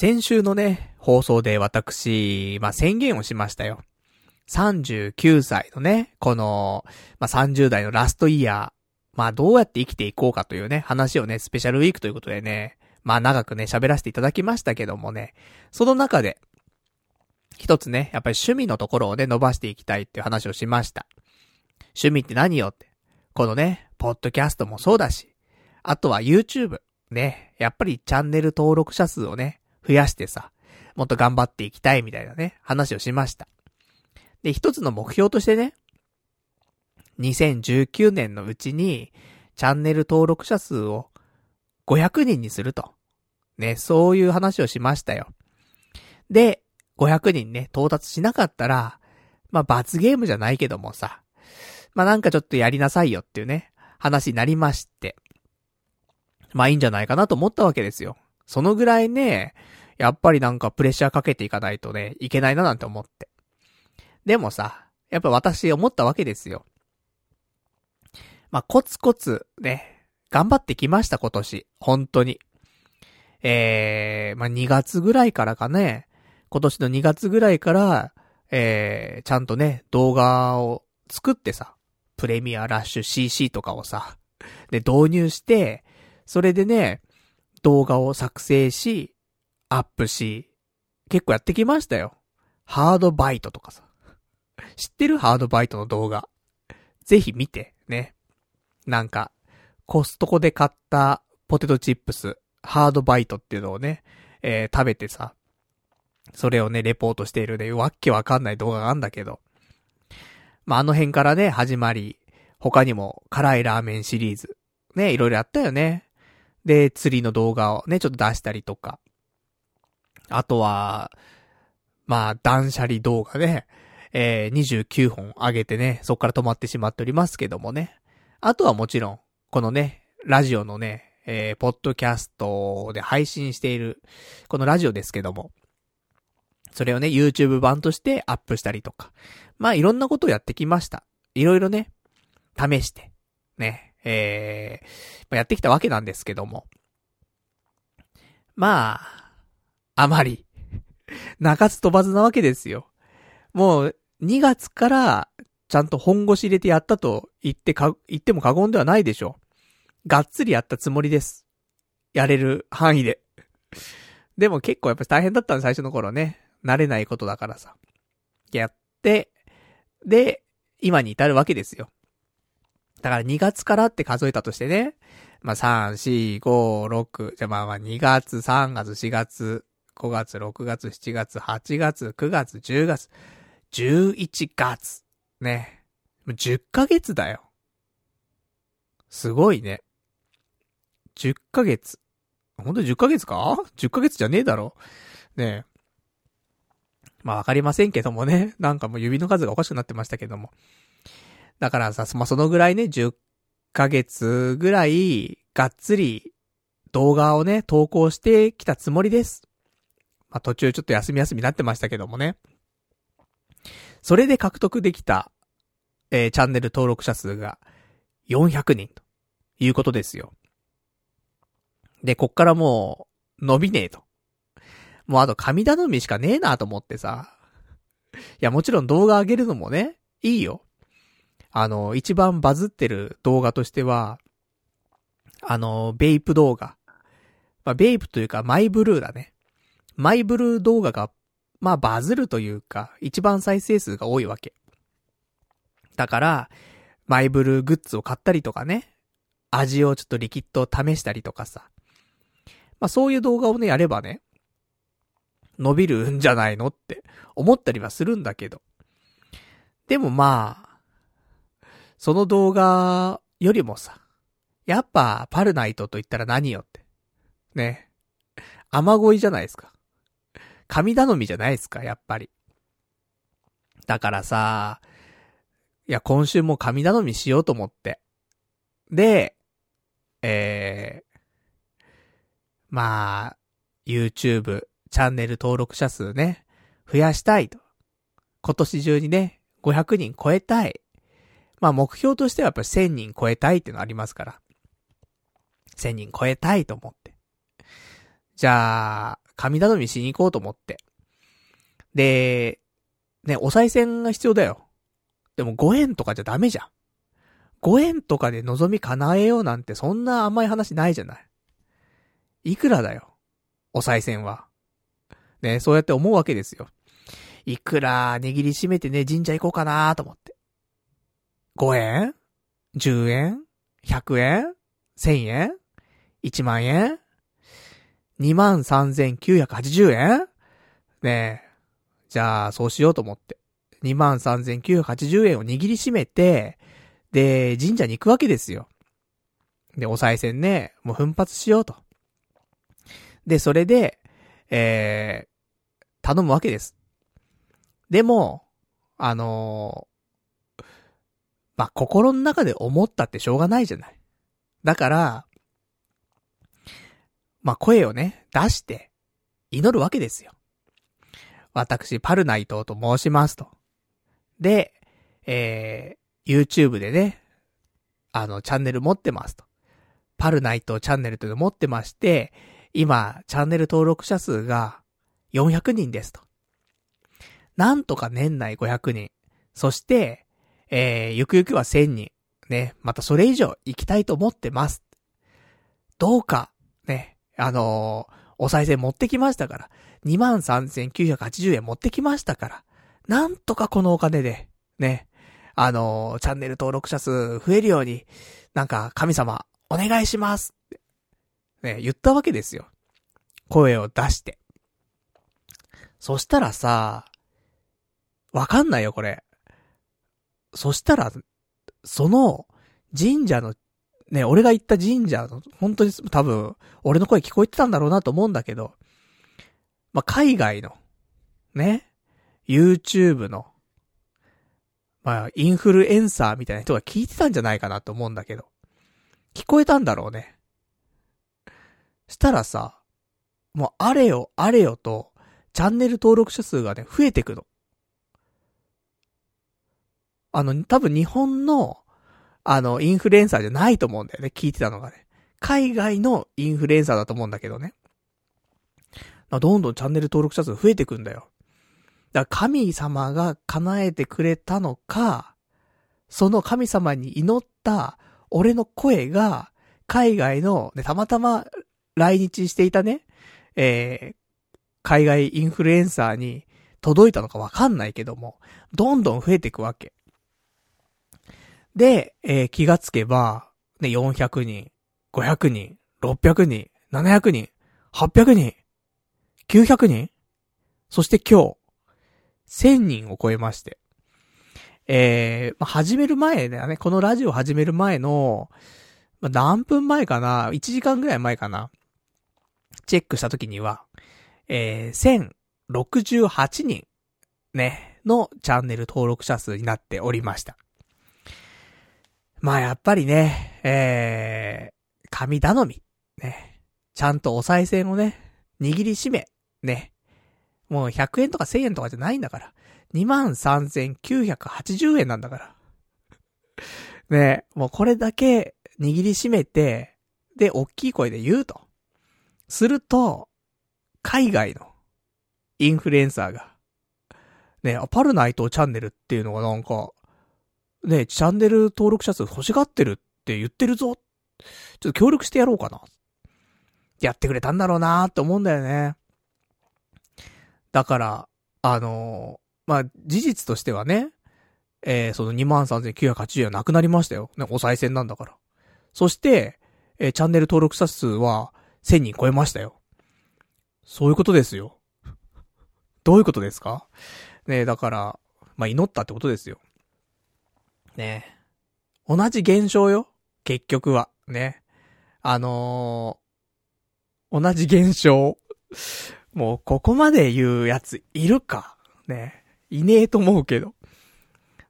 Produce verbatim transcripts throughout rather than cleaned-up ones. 先週のね、放送で私、まあ、宣言をしましたよ。さんじゅうきゅうさいのね、この、まあ、さんじゅうだいのラストイヤー、まあ、どうやって生きていこうかというね、話をね、スペシャルウィークということでね、まあ、長くね、喋らせていただきましたけどもね、その中で、一つね、やっぱり趣味のところをね、伸ばしていきたいっていう話をしました。趣味って何よって。このね、ポッドキャストもそうだし、あとは YouTube。ね、やっぱりチャンネル登録者数をね、増やしてさ、もっと頑張っていきたいみたいなね、話をしました。で、一つの目標としてね、にせんじゅうきゅうねんのうちに、チャンネル登録者数をごひゃくにんにすると。ね、そういう話をしましたよ。で、ごひゃくにんね、到達しなかったら、まあ、罰ゲームじゃないけどもさ、まあ、なんかちょっとやりなさいよっていうね、話になりまして。まあ、いいんじゃないかなと思ったわけですよ。そのぐらいね、やっぱりなんかプレッシャーかけていかないとね、いけないななんて思って。でもさ、やっぱ私思ったわけですよ。まあ、コツコツね、頑張ってきました今年。本当に。えー、まあ、にがつぐらいからかね、今年のにがつぐらいから、えー、ちゃんとね、動画を作ってさ、プレミアラッシュ シーシー とかをさ、で、導入して、それでね、動画を作成し、アップし、結構やってきましたよ。ハードバイトとかさ。知ってる？ハードバイトの動画。ぜひ見て、ね。なんか、コストコで買ったポテトチップス、ハードバイトっていうのをね、えー、食べてさ、それをね、レポートしているね、わっけわかんない動画があるんだけど。まあ、あの辺からね、始まり、他にも、辛いラーメンシリーズ。ね、いろいろやったよね。で、釣りの動画をね、ちょっと出したりとか。あとは、まあ、断捨離動画ね、えー、にじゅうきゅうほん上げてね、そっから止まってしまっておりますけどもね。あとはもちろん、このね、ラジオのね、えー、ポッドキャストで配信している、このラジオですけども。それをね、YouTube 版としてアップしたりとか。まあ、いろんなことをやってきました。いろいろね、試して、ね、えー、まあ、やってきたわけなんですけども。まあ、あまり、鳴かず飛ばずなわけですよ。もう、にがつから、ちゃんと本腰入れてやったと言ってか、言っても過言ではないでしょう。がっつりやったつもりです。やれる範囲で。でも結構やっぱ大変だったの最初の頃ね。慣れないことだからさ。やって、で、今に至るわけですよ。だからにがつからって数えたとしてね。まあ、さん、よん、ご、ろく。じゃあまあまあにがつ、さんがつ、しがつ、ごがつ、ろくがつ、しちがつ、はちがつ、くがつ、じゅうがつ、じゅういちがつ。ね。じゅっかげつだよ。すごいね。じゅっかげつ。ほんとにじゅっかげつか ?じゅっ ヶ月じゃねえだろ。ねえ。まあわかりませんけどもね。なんかもう指の数がおかしくなってましたけども。だからさ、まあ、そのぐらいね、じゅっかげつぐらい、がっつり動画をね、投稿してきたつもりです。まあ途中ちょっと休み休みになってましたけどもね。それで獲得できた、えー、チャンネル登録者数がよんひゃくにんということですよ。で、こっからもう、伸びねえと。もうあと神頼みしかねえなと思ってさ。いや、もちろん動画上げるのもね、いいよ。あの、一番バズってる動画としては、あの、ベイプ動画。まあ、ベイプというか、マイブルーだね。マイブルー動画が、まあ、バズるというか、一番再生数が多いわけ。だから、マイブルーグッズを買ったりとかね。味をちょっとリキッドを試したりとかさ。まあ、そういう動画をね、やればね、伸びるんじゃないのって思ったりはするんだけど。でもまあ、その動画よりもさ、やっぱパルナイトと言ったら何よって。ね。雨乞いじゃないですか。神頼みじゃないですか、やっぱり。だからさ、いや今週も神頼みしようと思って。で、えー、まあ、YouTube、チャンネル登録者数ね、増やしたいと。今年中にね、ごひゃくにん超えたい。まあ目標としてはやっぱりせんにん超えたいっていうのありますから。せんにん超えたいと思って。じゃあ、神頼みしに行こうと思って。で、ね、お賽銭が必要だよ。でもごえんとかじゃダメじゃん。ごえんとかで望み叶えようなんてそんな甘い話ないじゃない。いくらだよ、お賽銭は。ね、そうやって思うわけですよ。いくら握りしめてね、神社行こうかなーと思って。ごえん?じゅうえん?ひゃくえん?せんえん?いちまんえんにまんさんぜんきゅうひゃくはちじゅうえんねえ。じゃあ、そうしようと思って。にまんさんぜんきゅうひゃくはちじゅうえんを握りしめて、で、神社に行くわけですよ。で、お賽銭ね、もう奮発しようと。で、それで、えー、頼むわけです。でも、あのー、まあ、心の中で思ったってしょうがないじゃない。だから、まあ、声をね、出して、祈るわけですよ。私、パルナイトと申しますと。で、えー、YouTube でね、あの、チャンネル持ってますと。パルナイトチャンネルというの持ってまして、今、チャンネル登録者数がよんひゃくにんですと。なんとか年内ごひゃくにん。そして、えー、ゆくゆくはせんにん。ね、またそれ以上行きたいと思ってます。どうか、ね、あのー、お賽銭持ってきましたから。にまんさんぜんきゅうひゃくはちじゅうえん持ってきましたから。なんとかこのお金で、ね、あのー、チャンネル登録者数増えるように、なんか神様、お願いします。ね、言ったわけですよ。声を出して。そしたらさ、わかんないよこれ。そしたら、その神社のね、俺が行った神社の本当に多分俺の声聞こえてたんだろうなと思うんだけど、まあ、海外のね、YouTube のまあ、インフルエンサーみたいな人が聞いてたんじゃないかなと思うんだけど、聞こえたんだろうね。したらさ、もうあれよあれよとチャンネル登録者数がね、増えてくの。あの、多分日本のあのインフルエンサーじゃないと思うんだよね、聞いてたのがね。海外のインフルエンサーだと思うんだけどね。どんどんチャンネル登録者数増えてくんだよ。だから神様が叶えてくれたのか、その神様に祈った俺の声が海外の、ね、たまたま来日していたね、えー、海外インフルエンサーに届いたのかわかんないけども、どんどん増えていくわけ。で、えー、気がつけば、ね、よんひゃくにん、ごひゃくにん、ろっぴゃくにん、ななひゃくにん、はっぴゃくにん、きゅうひゃくにん、そして今日、せんにんを超えまして。えー、まあ、始める前だね、このラジオ始める前の、まあ、何分前かな、いちじかんぐらい前かな、チェックした時には、えー、せんろくじゅうはちにん、ね、のチャンネル登録者数になっておりました。まあやっぱりね、えー、神頼み、ね、ちゃんとお賽銭をね、握りしめ、ね、もうひゃくえんとかせんえんとかじゃないんだから、にまんさんぜんきゅうひゃくはちじゅうえんなんだから。ね、もうこれだけ握りしめて、で、大きい声で言うと。すると、海外のインフルエンサーが、ね、アパルナイトチャンネルっていうのがなんか、ね、チャンネル登録者数欲しがってるって言ってるぞ。ちょっと協力してやろうかな。やってくれたんだろうなーって思うんだよね。だから、あのー、まあ、事実としてはね、えー、その にまんさんぜんきゅうひゃくはちじゅうえんはなくなりましたよ。ね、お賽銭なんだから。そして、えー、チャンネル登録者数はせんにん超えましたよ。そういうことですよ。どういうことですかね、だから、まあ、祈ったってことですよ。ね、同じ現象よ。結局はね、あのー、同じ現象。もうここまで言うやついるかね、いねえと思うけど。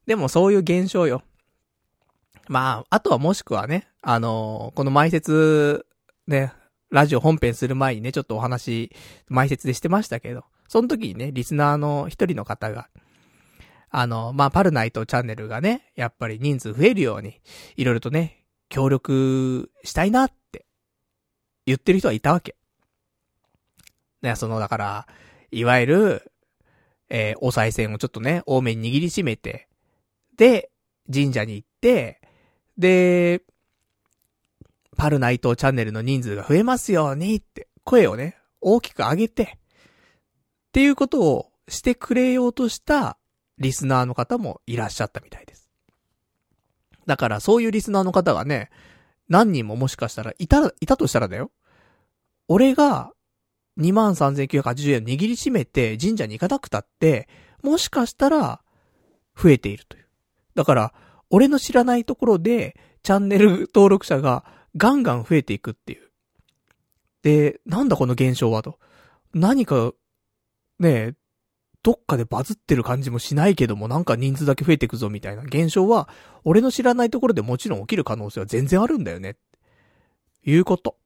でもそういう現象よ。まああとはもしくはね、あのー、この前説ね、ラジオ本編する前にね、ちょっとお話前説でしてましたけど、その時にね、リスナーの一人の方が。あの、まあ、パルナイトチャンネルがね、やっぱり人数増えるように、いろいろとね、協力したいなって、言ってる人はいたわけ。ね、その、だから、いわゆる、えー、お賽銭をちょっとね、多めに握りしめて、で、神社に行って、で、パル内藤チャンネルの人数が増えますようにって、声をね、大きく上げて、っていうことをしてくれようとしたリスナーの方もいらっしゃったみたいです。だからそういうリスナーの方がね、何人ももしかしたらいた、いたとしたらだよ。俺が にまんさんぜんきゅうひゃくはちじゅうえんを握りしめて神社に行かなくたって、もしかしたら増えているという。だから俺の知らないところでチャンネル登録者がガンガン増えていくっていう。で、なんだこの現象はと。何かねえ、どっかでバズってる感じもしないけども、なんか人数だけ増えていくぞみたいな現象は、俺の知らないところでもちろん起きる可能性は全然あるんだよね。いうこと。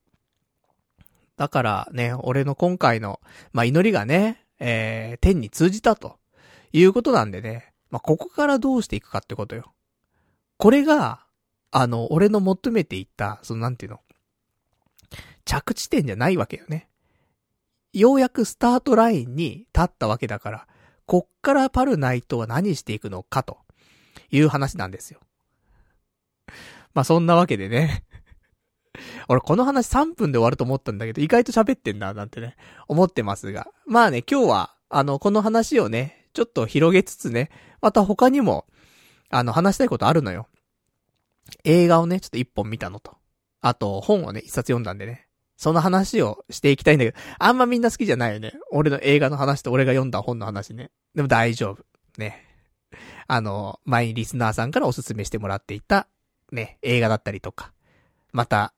だからね、俺の今回の、まあ、祈りがね、えー、天に通じたということなんでね、まあ、ここからどうしていくかってことよ。これが、あの、俺の求めていった、そのなんていうの、着地点じゃないわけよね。ようやくスタートラインに立ったわけだから、こっからパルナイトは何していくのかという話なんですよ。まあそんなわけでね。俺この話さんぷんで終わると思ったんだけど、意外と喋ってんななんてね、思ってますが。まあね、今日は、あの、この話をね、ちょっと広げつつね、また他にも、あの、話したいことあるのよ。映画をね、ちょっと一本見たのと。あと、本をね、一冊読んだんでね。その話をしていきたいんだけど、あんまみんな好きじゃないよね。俺の映画の話と俺が読んだ本の話ね。でも大丈夫。ね。あの、前にリスナーさんからおすすめしてもらっていた、ね、映画だったりとか。また、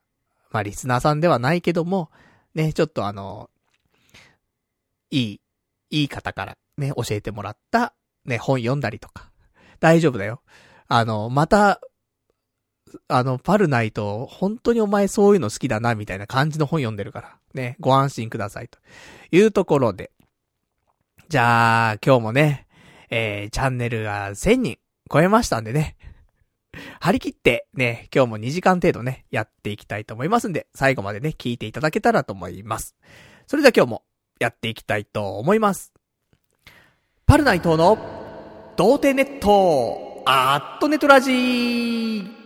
まあリスナーさんではないけども、ね、ちょっとあの、いい、いい方からね、教えてもらった、ね、本読んだりとか。大丈夫だよ。あの、また、あの、パルナイト、本当にお前そういうの好きだな、みたいな感じの本読んでるから。ね、ご安心ください、というところで。じゃあ、今日もね、えー、チャンネルがせんにん超えましたんでね。張り切って、ね、今日もにじかん程度ね、やっていきたいと思いますんで、最後までね、聞いていただけたらと思います。それでは今日も、やっていきたいと思います。パルナイトの、童貞ネット、アットネトラジー。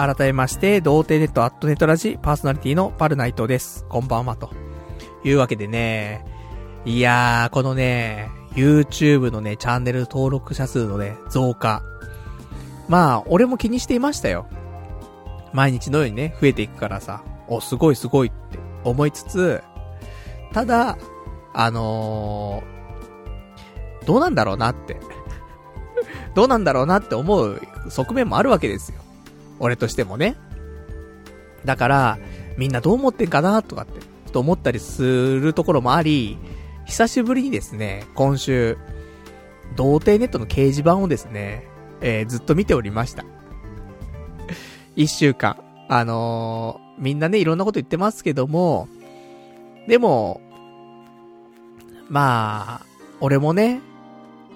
改めまして、童貞ネットアットネットラジパーソナリティのパルナイトです。こんばんはと。いうわけでね、いやー、このね、YouTube のね、チャンネル登録者数のね、増加。まあ、俺も気にしていましたよ。毎日のようにね、増えていくからさ、お、すごいすごいって思いつつ、ただ、あのー、どうなんだろうなって。どうなんだろうなって思う側面もあるわけですよ。俺としてもね。だから、みんなどう思ってんかなとかって、ちょっと思ったりするところもあり、久しぶりにですね、今週、童貞ネットの掲示板をですね、えー、ずっと見ておりました。一週間。あのー、みんなね、いろんなこと言ってますけども、でも、まあ、俺もね、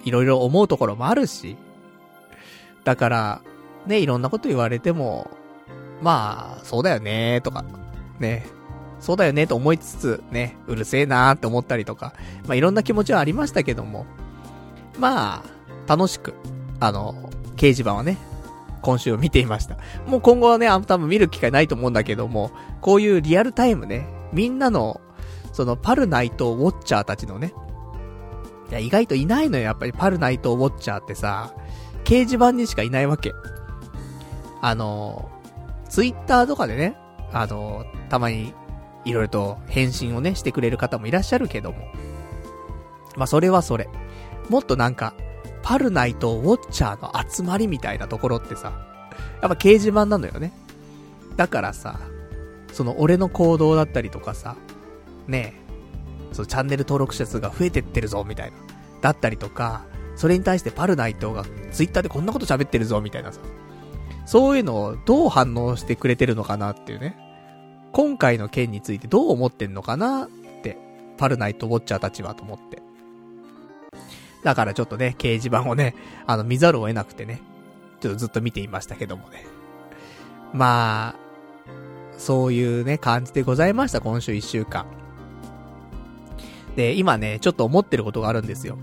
いろいろ思うところもあるし、だから、ね、いろんなこと言われても、まあ、そうだよね、とか、ね、そうだよね、と思いつつ、ね、うるせえなーって思ったりとか、まあ、いろんな気持ちはありましたけども、まあ、楽しく、あの、掲示板はね、今週を見ていました。もう今後はね、あんま多分見る機会ないと思うんだけども、こういうリアルタイムね、みんなの、その、パルナイトウォッチャーたちのね、いや、意外といないのよ、やっぱりパルナイトウォッチャーってさ、掲示板にしかいないわけ。あの、ツイッターとかでね、あの、たまにいろいろと返信をね、してくれる方もいらっしゃるけども。まあ、それはそれ。もっとなんか、パルナイトウォッチャーの集まりみたいなところってさ、やっぱ掲示板なのよね。だからさ、その俺の行動だったりとかさ、ねえ、そのチャンネル登録者数が増えてってるぞ、みたいな。だったりとか、それに対してパルナイトがツイッターでこんなこと喋ってるぞみたいなさ、そういうのをどう反応してくれてるのかなっていうね、今回の件についてどう思ってんのかなってパルナイトウォッチャーたちはと思って、だからちょっとね掲示板をねあの見ざるを得なくてね、ちょっとずっと見ていましたけどもね、まあそういうね感じでございました今週いっしゅうかんで。今ねちょっと思ってることがあるんですよ。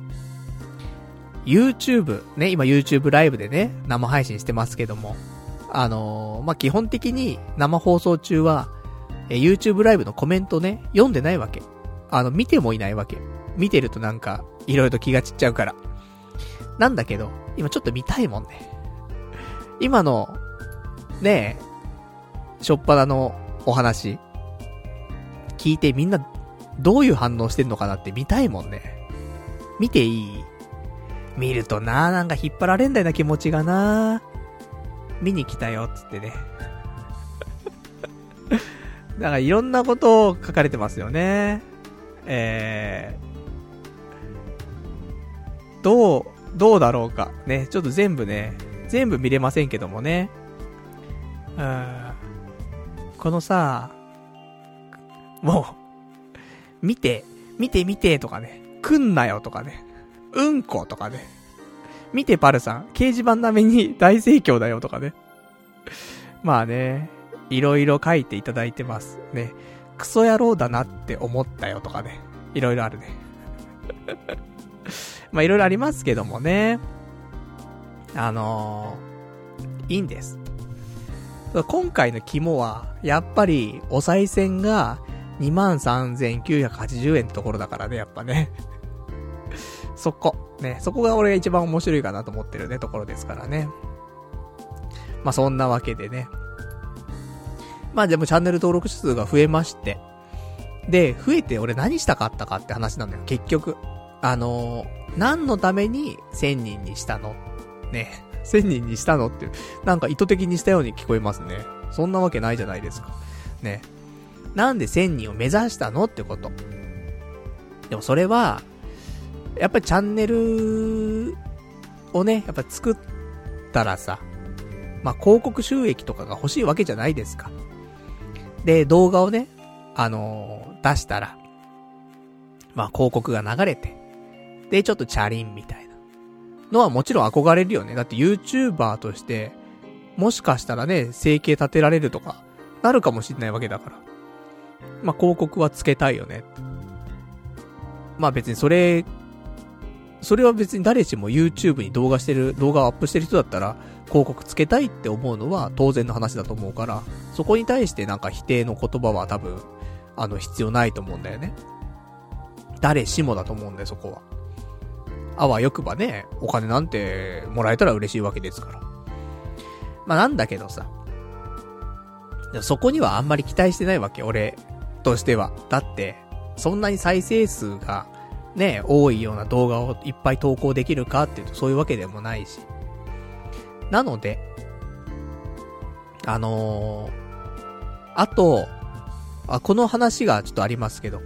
YouTube ね、今 YouTube ライブでね生配信してますけども、あのー、まあ、基本的に生放送中はえ YouTube ライブのコメントね読んでないわけ、あの見てもいないわけ。見てるとなんかいろいろと気が散っちゃうからなんだけど、今ちょっと見たいもんね。今のねえしょっぱなのお話聞いてみんなどういう反応してんのかなって見たいもんね。見ていい？見るとなーなんか引っ張られんだよな気持ちがなー。見に来たよっつってねだからいろんなことを書かれてますよね。えーどうどうだろうかね、ちょっと全部ね全部見れませんけどもね、うーん、このさ、もう、見て、見て見てとかね、来んなよとかね、うんことかね、見てパルさん、掲示板並みに大盛況だよとかね。まあね、いろいろ書いていただいてますね。クソ野郎だなって思ったよとかね、いろいろあるね。まあいろいろありますけどもね、あのー、いいんです。今回の肝はやっぱりお賽銭が にまんさんぜんきゅうひゃくはちじゅうえんのところだからね、やっぱねそこね、そこが俺が一番面白いかなと思ってるねところですからね。まあそんなわけでね、まあでもチャンネル登録者数が増えまして、で増えて俺何したかったかって話なんだよ結局。あのー、何のためにせんにんにしたのね、せんにんにしたのっていう、なんか意図的にしたように聞こえますね。そんなわけないじゃないですかね。なんでせんにんを目指したのってこと。でもそれはやっぱりチャンネルをねやっぱ作ったらさ、まあ広告収益とかが欲しいわけじゃないですか。で動画をねあのー、出したらまあ広告が流れて、でちょっとチャリンみたいなのはもちろん憧れるよね。だって YouTuber としてもしかしたらね生計立てられるとかなるかもしれないわけだから、まあ広告はつけたいよね。まあ別にそれそれは別に誰しも YouTube に動画してる動画をアップしてる人だったら広告つけたいって思うのは当然の話だと思うから、そこに対してなんか否定の言葉は多分あの必要ないと思うんだよね。誰しもだと思うんだよそこは。あわよくばねお金なんてもらえたら嬉しいわけですから。まあなんだけどさ、そこにはあんまり期待してないわけ俺としては。だってそんなに再生数がね多いような動画をいっぱい投稿できるかっていうとそういうわけでもないし、なのであのー、あとあこの話がちょっとありますけど、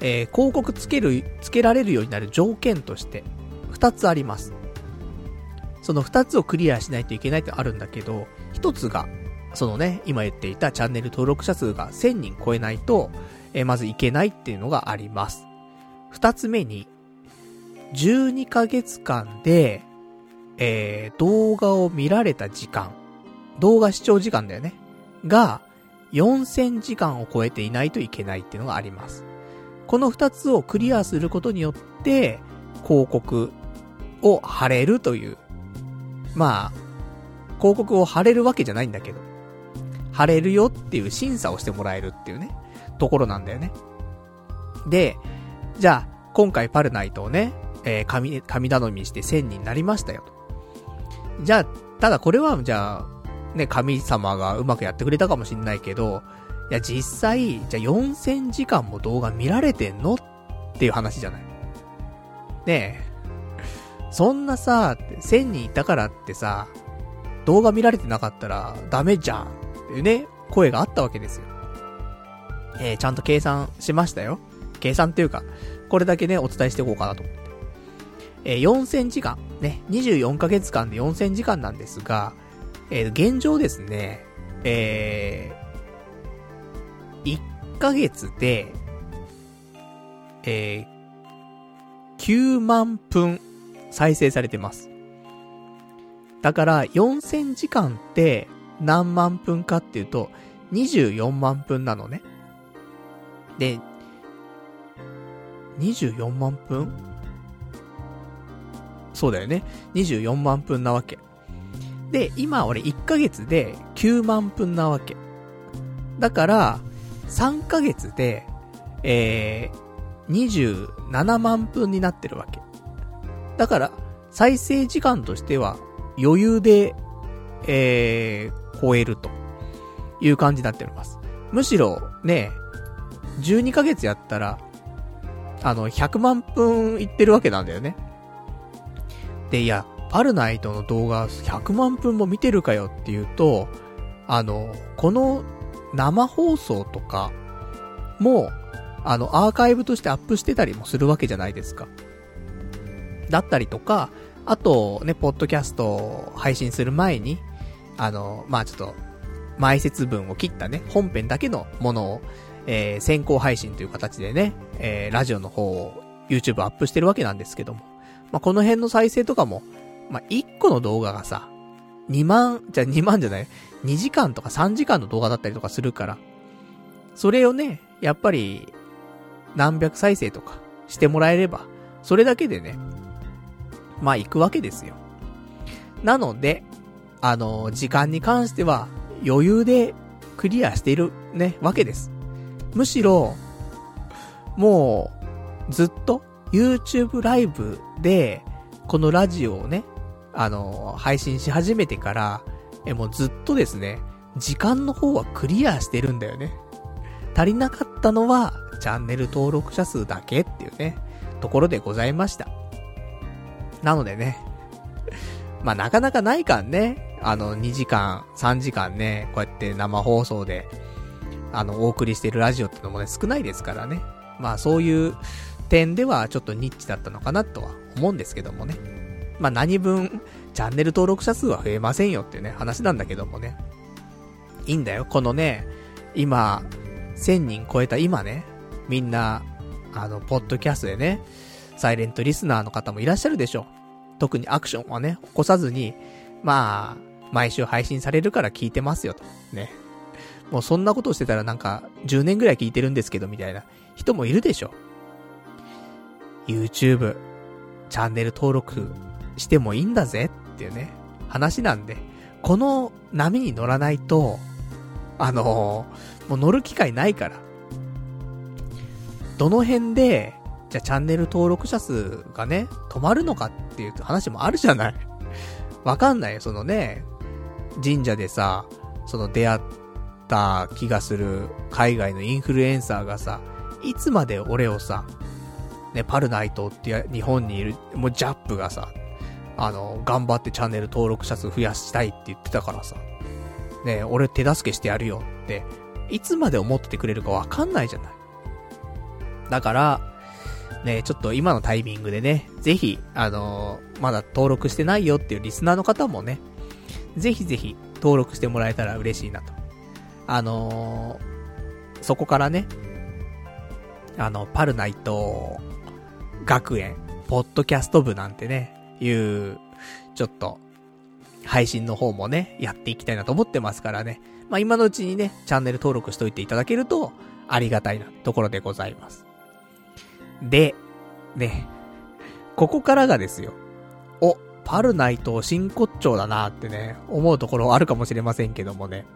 えー、広告つけるつけられるようになる条件として二つあります。その二つをクリアしないといけないってあるんだけど、一つがそのね今言っていたチャンネル登録者数がせんにん超えないと、えー、まずいけないっていうのがあります。二つ目にじゅうにかげつかんで、えー、動画を見られた時間、動画視聴時間だよねがよんせんじかんを超えていないといけないっていうのがあります。この二つをクリアすることによって広告を貼れるという、まあ広告を貼れるわけじゃないんだけど貼れるよっていう審査をしてもらえるっていうねところなんだよね。でじゃあ今回パルナイトをね、えー、神、神頼みしてせんにんになりましたよと。じゃあただこれはじゃあね神様がうまくやってくれたかもしんないけど、いや実際じゃあよんせんじかんも動画見られてんのっていう話じゃないねえ。そんなさ、せんにんいたからってさ、動画見られてなかったらダメじゃんっていうね、声があったわけですよ。えー、ちゃんと計算しましたよ。計算っていうか、これだけね、お伝えしていこうかなと思って。えー、よんせんじかん、ね、にじゅうよんかげつかんでよんせんじかんなんですが、えー、現状ですね、えー、いっかげつで、えー、きゅうまんぷん再生されてます。だからよんせんじかんって何万分かっていうとにじゅうよんまんぷんなのね。で、にじゅうよんまんぷん？そうだよね。にじゅうよんまんぷんなわけ。で、今俺いっかげつできゅうまんぷんなわけ。だから、さんかげつで、えー、にじゅうななまんぷんになってるわけ。だから、再生時間としては余裕で、えー、超えるという感じになっております。むしろ、ね、じゅうにかげつやったら、あの、ひゃくまんぷんいってるわけなんだよね。で、いや、パルナイトの動画ひゃくまんぷんも見てるかよっていうと、あの、この生放送とかも、あの、アーカイブとしてアップしてたりもするわけじゃないですか。だったりとか、あと、ね、ポッドキャストを配信する前に、あの、まあ、ちょっと、前説分を切ったね、本編だけのものを、えー、先行配信という形でね、えー、ラジオの方を YouTube アップしてるわけなんですけども、まあ、この辺の再生とかも、まあ、いっこの動画がさ、にまん、じゃにまんじゃない、にじかんとかさんじかんの動画だったりとかするから、それをね、やっぱり、何百再生とかしてもらえれば、それだけでね、まあ、行くわけですよ。なので、あの、時間に関しては、余裕でクリアしている、ね、わけです。むしろもうずっと YouTube ライブでこのラジオをね、あの配信し始めてからえもうずっとですね、時間の方はクリアしてるんだよね。足りなかったのはチャンネル登録者数だけっていうねところでございました。なのでねまあなかなかないからね、あのにじかんさんじかんね、こうやって生放送であの、お送りしてるラジオってのもね、少ないですからね。まあ、そういう点ではちょっとニッチだったのかなとは思うんですけどもね。まあ、何分、チャンネル登録者数は増えませんよっていうね、話なんだけどもね。いいんだよ。このね、今、せんにん超えた今ね、みんな、あの、ポッドキャストでね、サイレントリスナーの方もいらっしゃるでしょう。特にアクションはね、起こさずに、まあ、毎週配信されるから聞いてますよと。ね。もうそんなことしてたらなんかじゅうねんぐらい聞いてるんですけどみたいな人もいるでしょ。 YouTube チャンネル登録してもいいんだぜっていうね話なんで、この波に乗らないとあのー、もう乗る機会ないから、どの辺でじゃあチャンネル登録者数がね止まるのかっていう話もあるじゃない。わかんないよ。そのね神社でさ、その出会ってた気がする海外のインフルエンサーがさ、いつまで俺をさ、ね、パルナイトって日本にいるもうジャップがさ、あの頑張ってチャンネル登録者数増やしたいって言ってたからさ、ね、俺手助けしてやるよっていつまで思っててくれるかわかんないじゃない。だからね、ちょっと今のタイミングでね、ぜひあのー、まだ登録してないよっていうリスナーの方もね、ぜひぜひ登録してもらえたら嬉しいなと。あのー、そこからね、あの、パルナイト学園、ポッドキャスト部なんてね、いう、ちょっと、配信の方もね、やっていきたいなと思ってますからね。まあ、今のうちにね、チャンネル登録しといていただけると、ありがたいなところでございます。で、ね、ここからがですよ、お、パルナイト真骨頂だなってね、思うところあるかもしれませんけどもね。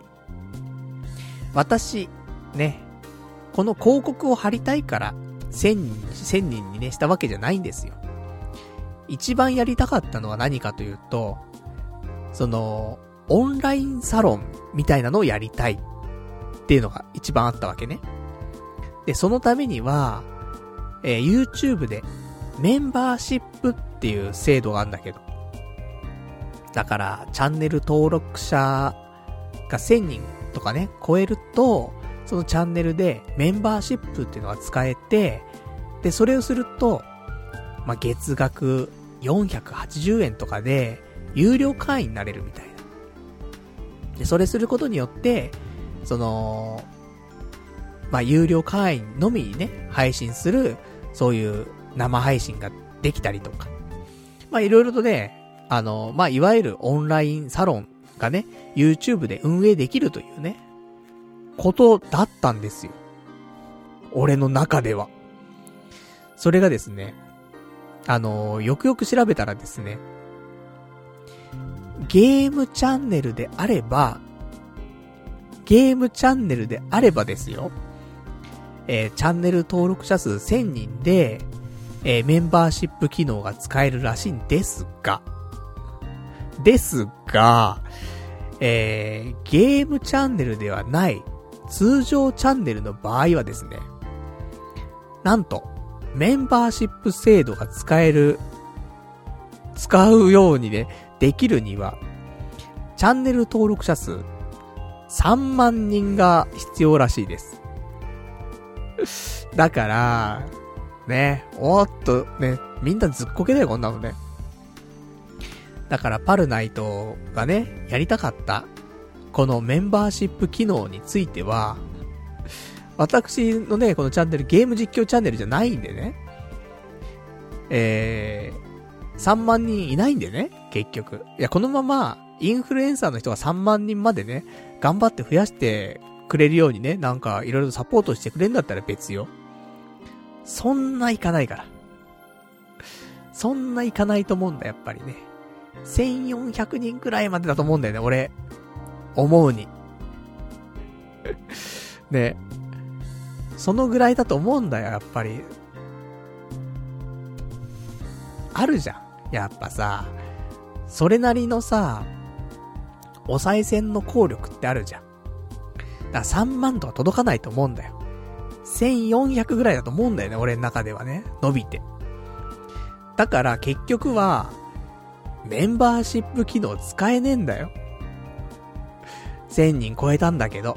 私、ね、この広告を貼りたいから、せんにんにね、したわけじゃないんですよ。一番やりたかったのは何かというと、その、オンラインサロンみたいなのをやりたいっていうのが一番あったわけね。で、そのためには、えー、YouTube でメンバーシップっていう制度があるんだけど。だから、チャンネル登録者がせんにん、とかね、超えると、そのチャンネルでメンバーシップっていうのが使えて、で、それをすると、まあ、月額よんひゃくはちじゅうえんとかで有料会員になれるみたいな。で、それすることによって、その、まあ、有料会員のみにね、配信する、そういう生配信ができたりとか。まあ、いろいろとね、あの、まあ、いわゆるオンラインサロンがね、YouTube で運営できるというね、ことだったんですよ。俺の中では。それがですね、あの、よくよく調べたらですね、ゲームチャンネルであれば、ゲームチャンネルであればですよ、えー、チャンネル登録者数せんにんで、えー、メンバーシップ機能が使えるらしいんですが、ですが、えー、ゲームチャンネルではない通常チャンネルの場合はですね、なんとメンバーシップ制度が使える使うようにね、できるにはチャンネル登録者数さんまんにんが必要らしいです。だからね、おーっとね、みんなずっこけだよこんなのね。だからパルナイトがね、やりたかったこのメンバーシップ機能については、私のね、このチャンネルゲーム実況チャンネルじゃないんでね、えー、さんまんにんいないんでね、結局いや、このままインフルエンサーの人がさんまんにんまでね、頑張って増やしてくれるようにね、なんかいろいろサポートしてくれるんだったら別よ。そんないかないから、そんないかないと思うんだ、やっぱりね。せんよんひゃくにんくらいまでだと思うんだよね、俺思うにね、そのぐらいだと思うんだよ、やっぱりあるじゃん、やっぱさ、それなりのさ、お賽銭の効力ってあるじゃん。だからさんまんとか届かないと思うんだよ。せんよんひゃくぐらいだと思うんだよね、俺の中ではね、伸びて。だから結局はメンバーシップ機能使えねえんだよ。せんにん超えたんだけど。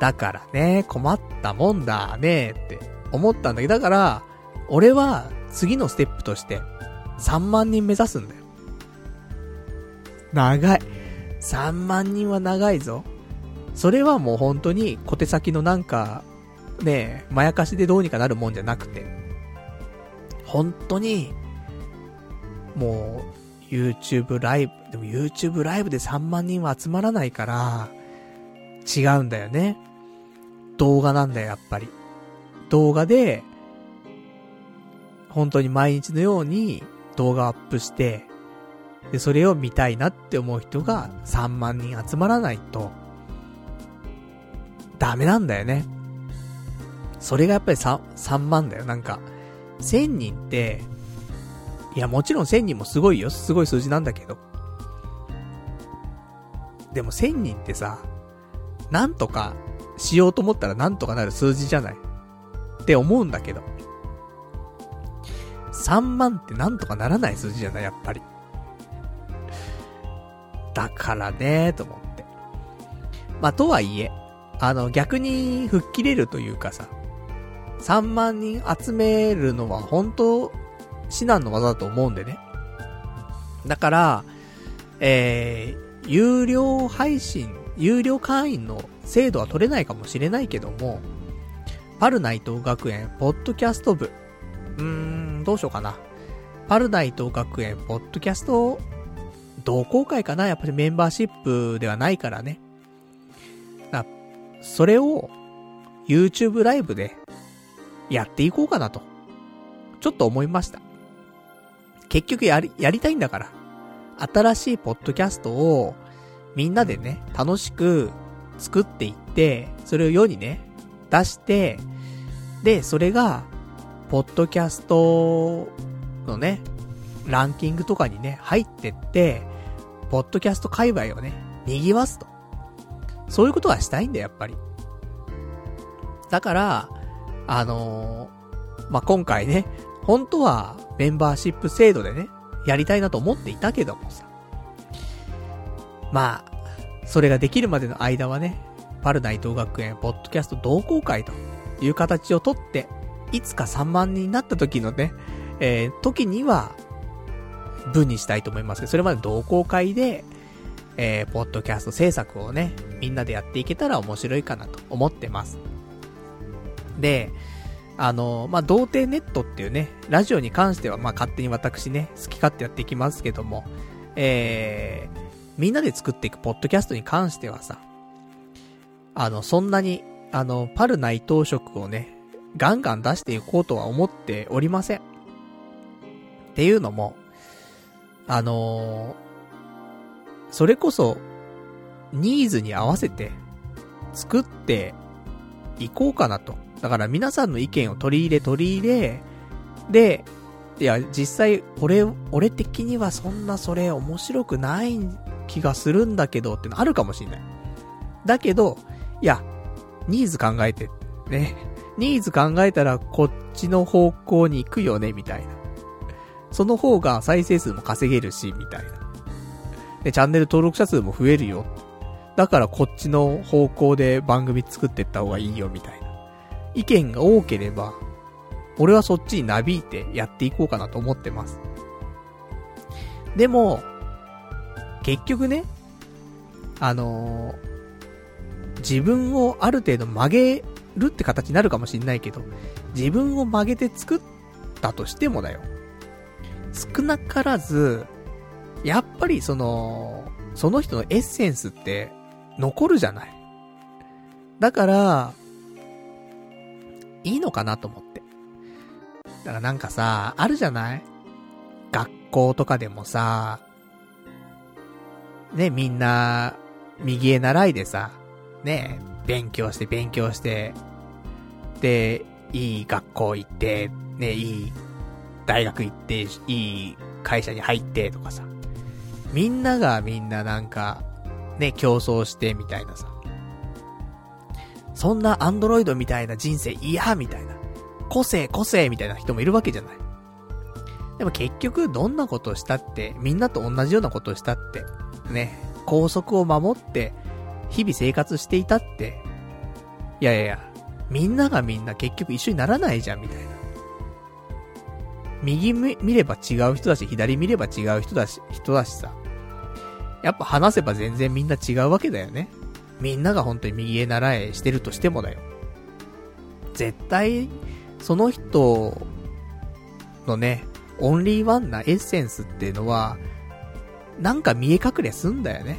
だからね、困ったもんだねって思ったんだけど、だから俺は次のステップとしてさんまんにん目指すんだよ。長い。さんまんにんは長いぞ。それはもう本当に小手先のなんかね、まやかしでどうにかなるもんじゃなくて、本当にもう YouTube ライブでも YouTube ライブでさんまんにんは集まらないから違うんだよね。動画なんだよ、やっぱり。動画で本当に毎日のように動画アップして、でそれを見たいなって思う人がさんまんにん集まらないとダメなんだよね。それがやっぱり 3, 3万だよ。なんかせんにんって、いやもちろんせんにんもすごいよ、すごい数字なんだけど、でもせんにんってさ、なんとかしようと思ったらなんとかなる数字じゃないって思うんだけど、さんまんってなんとかならない数字じゃない、やっぱり。だからねと思って、まあとはいえ、あの逆に吹っ切れるというかさ、さんまん人集めるのは本当至難の技だと思うんでね。だから、えー、有料配信、有料会員の制度は取れないかもしれないけども、パルナイト学園ポッドキャスト部、うーん、どうしようかな。パルナイト学園ポッドキャスト同好会かな、やっぱりメンバーシップではないからね。だからそれを YouTube ライブでやっていこうかなとちょっと思いました。結局やりやりたいんだから、新しいポッドキャストをみんなでね、楽しく作っていって、それを世にね出して、でそれがポッドキャストのねランキングとかにね入ってって、ポッドキャスト界隈をね賑わすと、そういうことはしたいんだよ、やっぱり。だからあのー、まあ、今回ね、本当はメンバーシップ制度でねやりたいなと思っていたけどもさ、まあそれができるまでの間はね、パルナイト学園ポッドキャスト同好会という形をとって、いつかさんまん人になった時のね、えー、時には文にしたいと思いますけど、それまで同好会で、えー、ポッドキャスト制作をね、みんなでやっていけたら面白いかなと思ってます。で、あの、まあ、童貞ネットっていうね、ラジオに関しては、まあ、勝手に私ね、好き勝手やっていきますけども、えー、みんなで作っていくポッドキャストに関してはさ、あの、そんなに、あの、パル内藤色をね、ガンガン出していこうとは思っておりません。っていうのも、あのー、それこそ、ニーズに合わせて、作っていこうかなと。だから皆さんの意見を取り入れ取り入れ、で、いや、実際、俺、俺的にはそんなそれ面白くない気がするんだけど、ってのあるかもしれない。だけど、いや、ニーズ考えて、ね。ニーズ考えたらこっちの方向に行くよね、みたいな。その方が再生数も稼げるし、みたいな。で、チャンネル登録者数も増えるよ。だからこっちの方向で番組作っていった方がいいよ、みたいな。意見が多ければ、俺はそっちになびいてやっていこうかなと思ってます。でも、結局ね、あのー、自分をある程度曲げるって形になるかもしれないけど、自分を曲げて作ったとしてもだよ、少なからずやっぱりそのその人のエッセンスって残るじゃない。だからいいのかなと思って。だからなんかさ、あるじゃない、学校とかでもさね、みんな右へ習いでさね、勉強して勉強して、で、いい学校行って、ね、いい大学行って、いい会社に入ってとかさ、みんながみんななんか、ね、競争してみたいなさ、そんなアンドロイドみたいな人生嫌みたいな、個性個性みたいな人もいるわけじゃない。でも結局どんなことをしたって、みんなと同じようなことをしたって、ね、校則を守って、日々生活していたって、いやいやいや、みんながみんな結局一緒にならないじゃんみたいな。右見れば違う人だし、左見れば違う人だし、人だしさ。やっぱ話せば全然みんな違うわけだよね。みんなが本当に右へ習えしてるとしてもだよ。絶対、その人のね、オンリーワンなエッセンスっていうのは、なんか見え隠れすんだよね。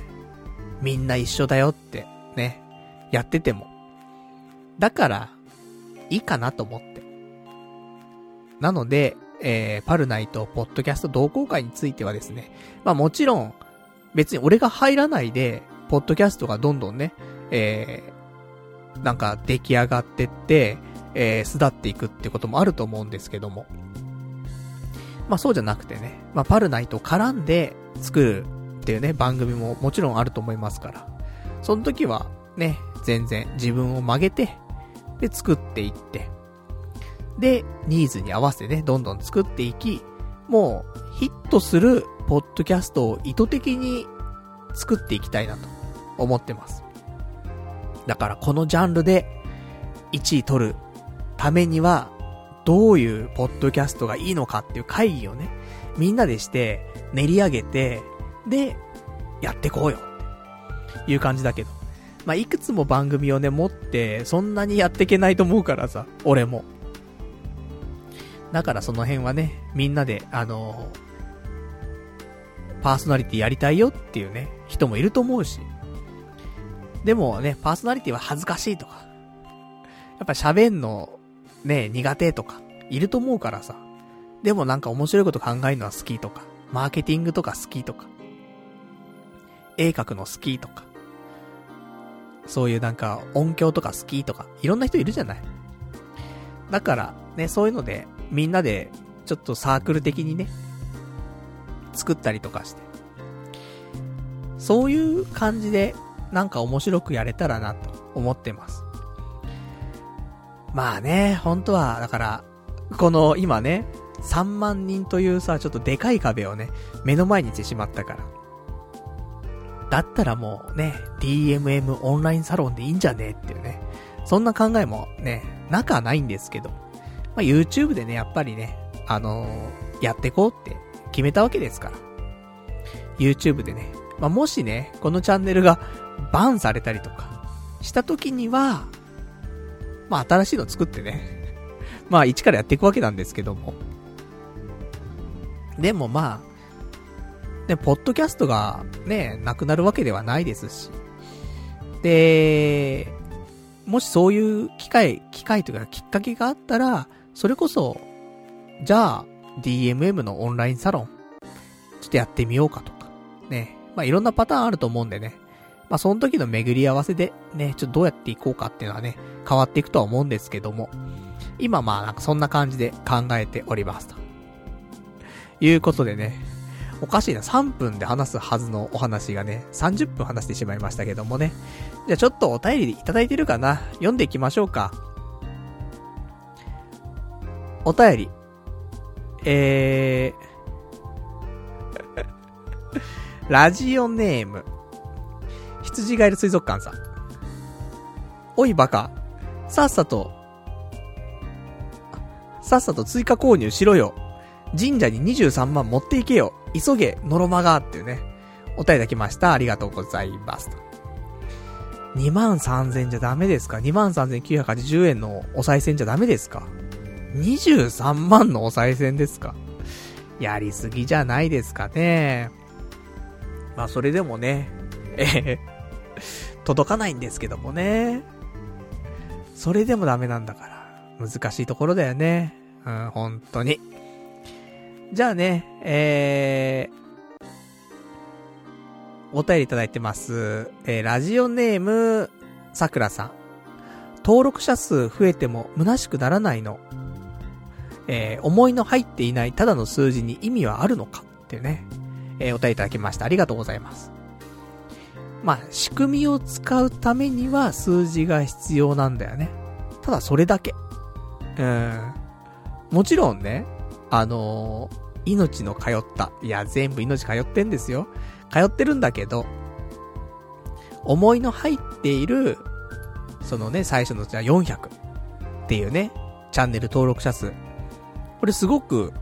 みんな一緒だよってね、やってても。だからいいかなと思って。なので、えー、パルナイとポッドキャスト同好会についてはですね、まあもちろん別に俺が入らないでポッドキャストがどんどんね、えー、なんか出来上がってって、えー、巣立っていくってこともあると思うんですけども、まあそうじゃなくてね、まあパルナイと絡んで作るっていうね、番組ももちろんあると思いますから、その時はね、全然自分を曲げてで作っていって、でニーズに合わせてね、どんどん作っていき、もうヒットするポッドキャストを意図的に作っていきたいなと思ってます。だからこのジャンルでいちい取るためにはどういうポッドキャストがいいのかっていう会議をね、みんなでして練り上げて、で、やってこうよっていう感じだけど、まあ、いくつも番組をね、持ってそんなにやっていけないと思うからさ、俺も。だからその辺はね、みんなであのー、パーソナリティやりたいよっていうね、人もいると思うし、でもね、パーソナリティは恥ずかしいとか、やっぱ喋んのね、苦手とかいると思うからさ、でもなんか面白いこと考えるのは好きとか、マーケティングとか好きとか、絵描くの好きとか、そういうなんか音響とか好きとか、いろんな人いるじゃない。だからね、そういうのでみんなでちょっとサークル的にね、作ったりとかして、そういう感じでなんか面白くやれたらなと思ってます。まあね、本当はだからこの今ね、さんまんにんというさ、ちょっとでかい壁をね、目の前にしてしまったから、だったらもうね、 ディーエムエム オンラインサロンでいいんじゃねっていうね、そんな考えもね、なかはないんですけど、まあ、YouTube でね、やっぱりね、あのー、やってこうって決めたわけですから。YouTube でね。まあ、もしね、このチャンネルがバンされたりとかした時には、まあ、新しいの作ってね。まあ、一からやっていくわけなんですけども。でもまあ、ね、ポッドキャストがね、なくなるわけではないですし。で、もしそういう機会、機会というかきっかけがあったら、それこそ、じゃあ、ディーエムエム のオンラインサロン、ちょっとやってみようかとか、ね。まあ、いろんなパターンあると思うんでね。まあ、その時の巡り合わせで、ね、ちょっとどうやっていこうかっていうのはね、変わっていくとは思うんですけども、今まあ、なんかそんな感じで考えておりますと。いうことでね、おかしいな、さんぷんで話すはずのお話がね、さんじゅっぷん話してしまいましたけどもね。じゃあちょっとお便りいただいてるかな、読んでいきましょうか。お便り、えーラジオネーム羊がいる水族館さん。おいバカ、さっさとさっさと追加購入しろよ、神社ににじゅうさんまん持っていけよ、急げノロマがっていうね、お便りいただきました。ありがとうございます。 にまんさんぜん じゃダメですか？ にまんさんぜんきゅうひゃくはちじゅう 円のお賽銭じゃダメですか？にじゅうさんまんのお賽銭ですか？やりすぎじゃないですかね。まあそれでもね、えー、届かないんですけどもね。それでもダメなんだから難しいところだよね。うん、本当に。じゃあね、えー、お便りいただいてます。えー、ラジオネーム、さくらさん。登録者数増えても虚しくならないの。えー、思いの入っていないただの数字に意味はあるのかっていうね、えー、お便りいただきました。ありがとうございます。まあ、仕組みを使うためには数字が必要なんだよね。ただそれだけ。うん。もちろんね、あのー、命の通った。いや、全部命通ってんですよ。通ってるんだけど、思いの入っている、そのね、最初のじゃあよんひゃくっていうね、チャンネル登録者数。これすごく、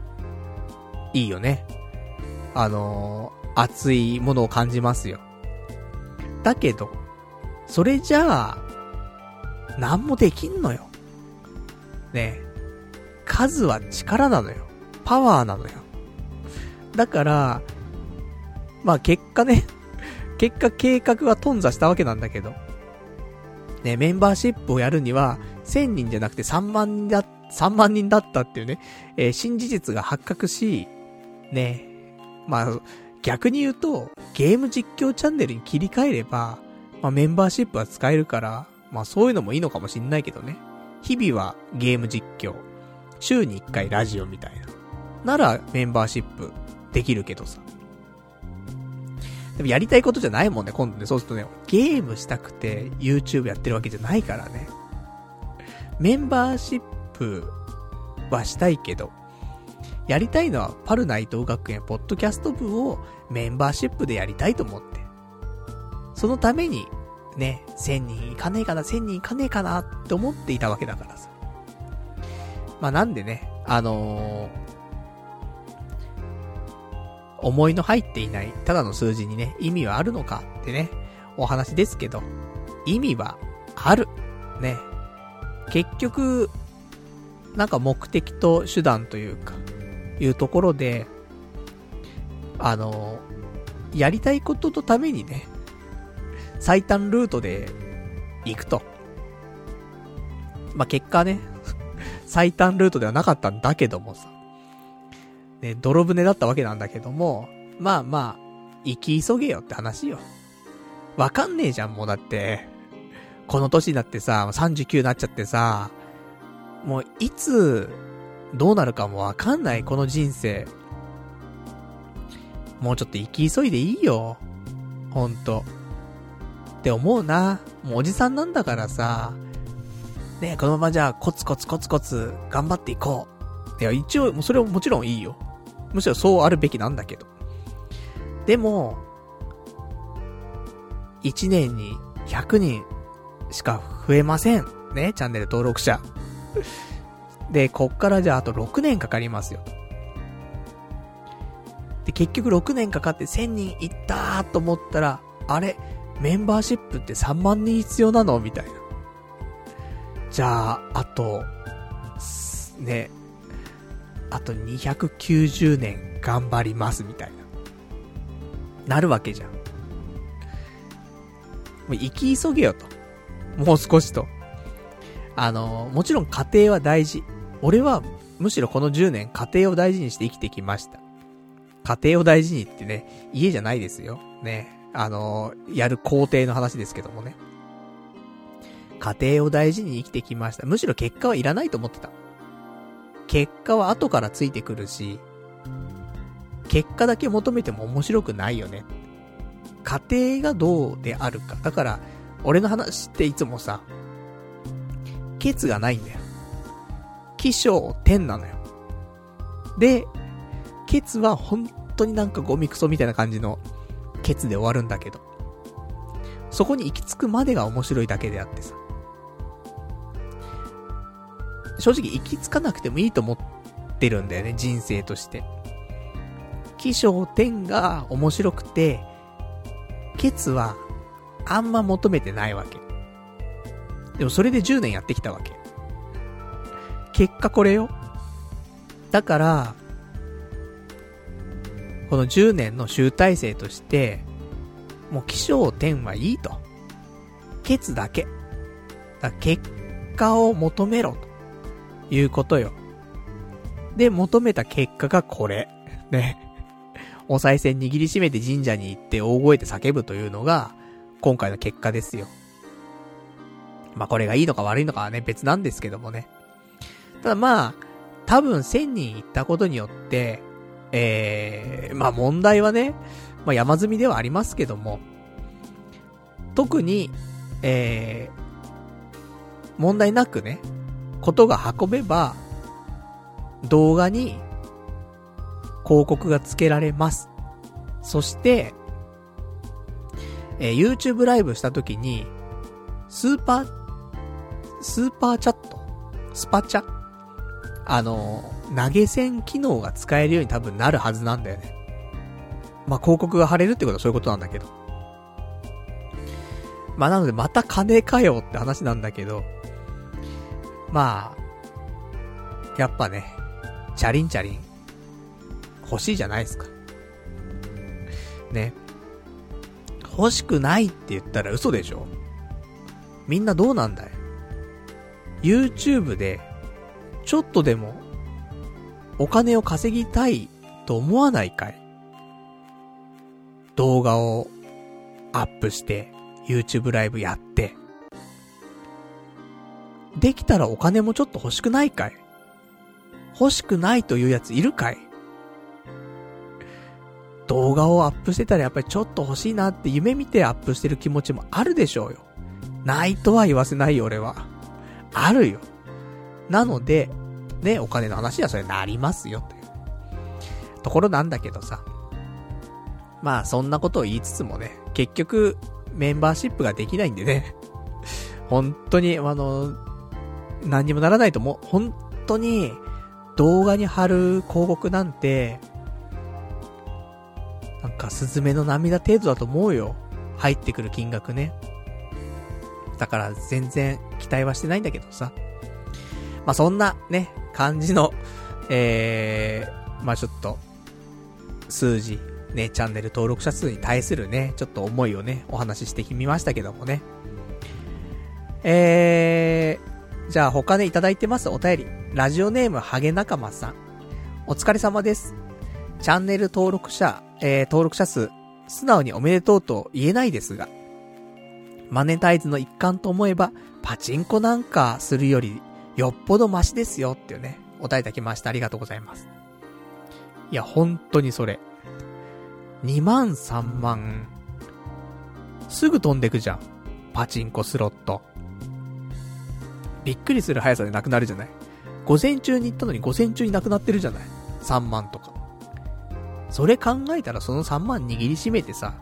いいよね。あのー、熱いものを感じますよ。だけど、それじゃあ、なんもできんのよ。ね。数は力なのよ。パワーなのよ。だから、まあ結果ね、結果計画は頓挫したわけなんだけど、ね、メンバーシップをやるには、せんにんじゃなくてさんまんにんだ、さんまんにんだったっていうね、えー、新事実が発覚し、ね、まあ、逆に言うと、ゲーム実況チャンネルに切り替えれば、まあメンバーシップは使えるから、まあそういうのもいいのかもしんないけどね。日々はゲーム実況。週にいっかいラジオみたいな。ならメンバーシップできるけどさ。でもやりたいことじゃないもんね、今度ね。そうするとね、ゲームしたくて YouTube やってるわけじゃないからね。メンバーシップはしたいけど、やりたいのはパルナイト学園ポッドキャスト部をメンバーシップでやりたいと思って。そのために、ね、せんにんいかねえかな、せんにんいかねえかなって思っていたわけだからさ。まあなんでね、あのー、思いの入っていない、ただの数字にね、意味はあるのかってね、お話ですけど、意味はある。ね。結局、なんか目的と手段というか、いうところで、あのー、やりたいことのためにね、最短ルートで行くと。まあ、結果ね、最短ルートではなかったんだけどもさ。ね、泥船だったわけなんだけども、まあまあ、行き急げよって話よ。わかんねえじゃん、もうだって。この年になってさ、さんじゅうきゅうになっちゃってさ、もういつ、どうなるかもわかんないこの人生。もうちょっと行き急いでいいよ、ほんとって思うな。もうおじさんなんだからさね、このままじゃあコツコツコツコツ頑張っていこう。いや一応それももちろんいいよ、むしろそうあるべきなんだけど、でもいちねんにひゃくにんしか増えませんね、チャンネル登録者で、こっからじゃああとろくねんかかりますよ。で、結局ろくねんかかってせんにんいったーと思ったら、あれ、メンバーシップってさんまんにん必要なのみたいな。じゃあ、あと、ね、あとにひゃくきゅうじゅうねん頑張りますみたいな。なるわけじゃん。もう生き急げよと。もう少しと。あの、もちろん家庭は大事。俺は、むしろこのじゅうねん家庭を大事にして生きてきました。家庭を大事にってね、家じゃないですよ。ね。あの、やる工程の話ですけどもね。家庭を大事に生きてきました。むしろ結果はいらないと思ってた。結果は後からついてくるし、結果だけ求めても面白くないよね。家庭がどうであるか。だから、俺の話っていつもさ、ケツがないんだよ。起承転なのよ。で、ケツは本当になんかゴミクソみたいな感じのケツで終わるんだけど、そこに行き着くまでが面白いだけであってさ、正直行き着かなくてもいいと思ってるんだよね、人生として。起承転が面白くて、ケツはあんま求めてないわけ。でもそれでじゅうねんやってきたわけ。結果これよ。だからこのじゅうねんの集大成として、もう起承転はいいと。ケツだけだ。結果を求めろということよ。で、求めた結果がこれね。お賽銭握りしめて神社に行って大声で叫ぶというのが今回の結果ですよ。まあこれがいいのか悪いのかはね、別なんですけどもね。ただまあ、多分せんにん行ったことによって、えー、まあ問題はね、まあ山積みではありますけども、特に、えー、問題なくね、ことが運べば、動画に広告がつけられます。そして、えー、YouTube ライブしたときに、スーパー、スーパーチャット、スパチャ、あのー、投げ銭機能が使えるように多分なるはずなんだよね。まあ、広告が貼れるってことはそういうことなんだけど。まあ、なのでまた金かよって話なんだけど、まあ、やっぱね、チャリンチャリン、欲しいじゃないですか。ね。欲しくないって言ったら嘘でしょ。みんなどうなんだい？ YouTube でちょっとでもお金を稼ぎたいと思わないかい？動画をアップして YouTube ライブやってできたらお金もちょっと欲しくないかい？欲しくないというやついるかい？動画をアップしてたらやっぱりちょっと欲しいなって夢見てアップしてる気持ちもあるでしょうよ。ないとは言わせないよ、俺は。あるよ。なので、ね、お金の話はそれなりますよ、というところなんだけどさ。まあ、そんなことを言いつつもね、結局、メンバーシップができないんでね。本当に、あの、何にもならないと思う。本当に、動画に貼る広告なんて、なんか、スズメの涙程度だと思うよ。入ってくる金額ね。だから全然期待はしてないんだけどさ。まあ、そんなね、感じの、えー、まあ、ちょっと、数字、ね、チャンネル登録者数に対するね、ちょっと思いをね、お話ししてみましたけどもね。えー、じゃあ他でいただいてますお便り。ラジオネームハゲ仲間さん。お疲れ様です。チャンネル登録者、えー、登録者数、素直におめでとうと言えないですが、マネタイズの一環と思えばパチンコなんかするよりよっぽどマシですよっていうね、お答えいただきました。ありがとうございます。いや本当にそれにまんさんまんすぐ飛んでくじゃん。パチンコスロットびっくりする速さでなくなるじゃない。午前中に行ったのに午前中になくなってるじゃない。さんまんとか。それ考えたらそのさんまん握りしめてさ、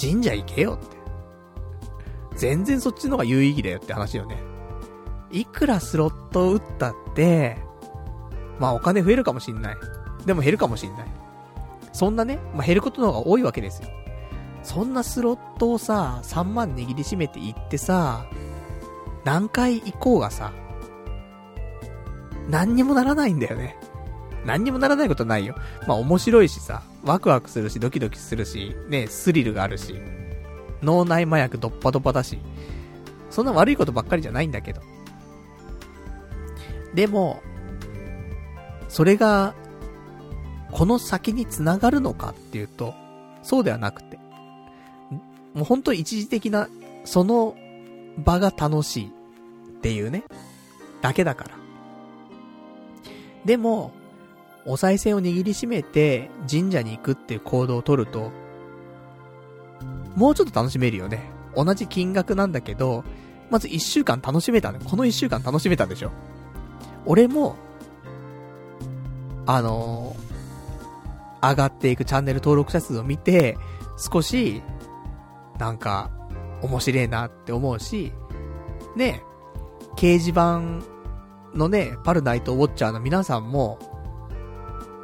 神社行けよって。全然そっちの方が有意義だよって話よね。いくらスロット打ったっで、まあお金増えるかもしんない。でも減るかもしんない。そんなね、まあ減ることの方が多いわけですよ。そんなスロットをさ、さんまん握りしめていってさ、何回行こうがさ、何にもならないんだよね。何にもならないことないよ。まあ面白いしさ、ワクワクするし、ドキドキするし、ね、スリルがあるし、脳内麻薬ドッパドッパだし、そんな悪いことばっかりじゃないんだけど。でも、それが、この先に繋がるのかっていうと、そうではなくて、もう本当一時的な、その場が楽しいっていうね、だけだから。でも、お賽銭を握りしめて神社に行くっていう行動を取ると、もうちょっと楽しめるよね。同じ金額なんだけど、まず一週間楽しめたね。この一週間楽しめたでしょ。俺も、あのー、上がっていくチャンネル登録者数を見て、少し、なんか、面白いなって思うし、ね、掲示板のね、パルナイトウォッチャーの皆さんも、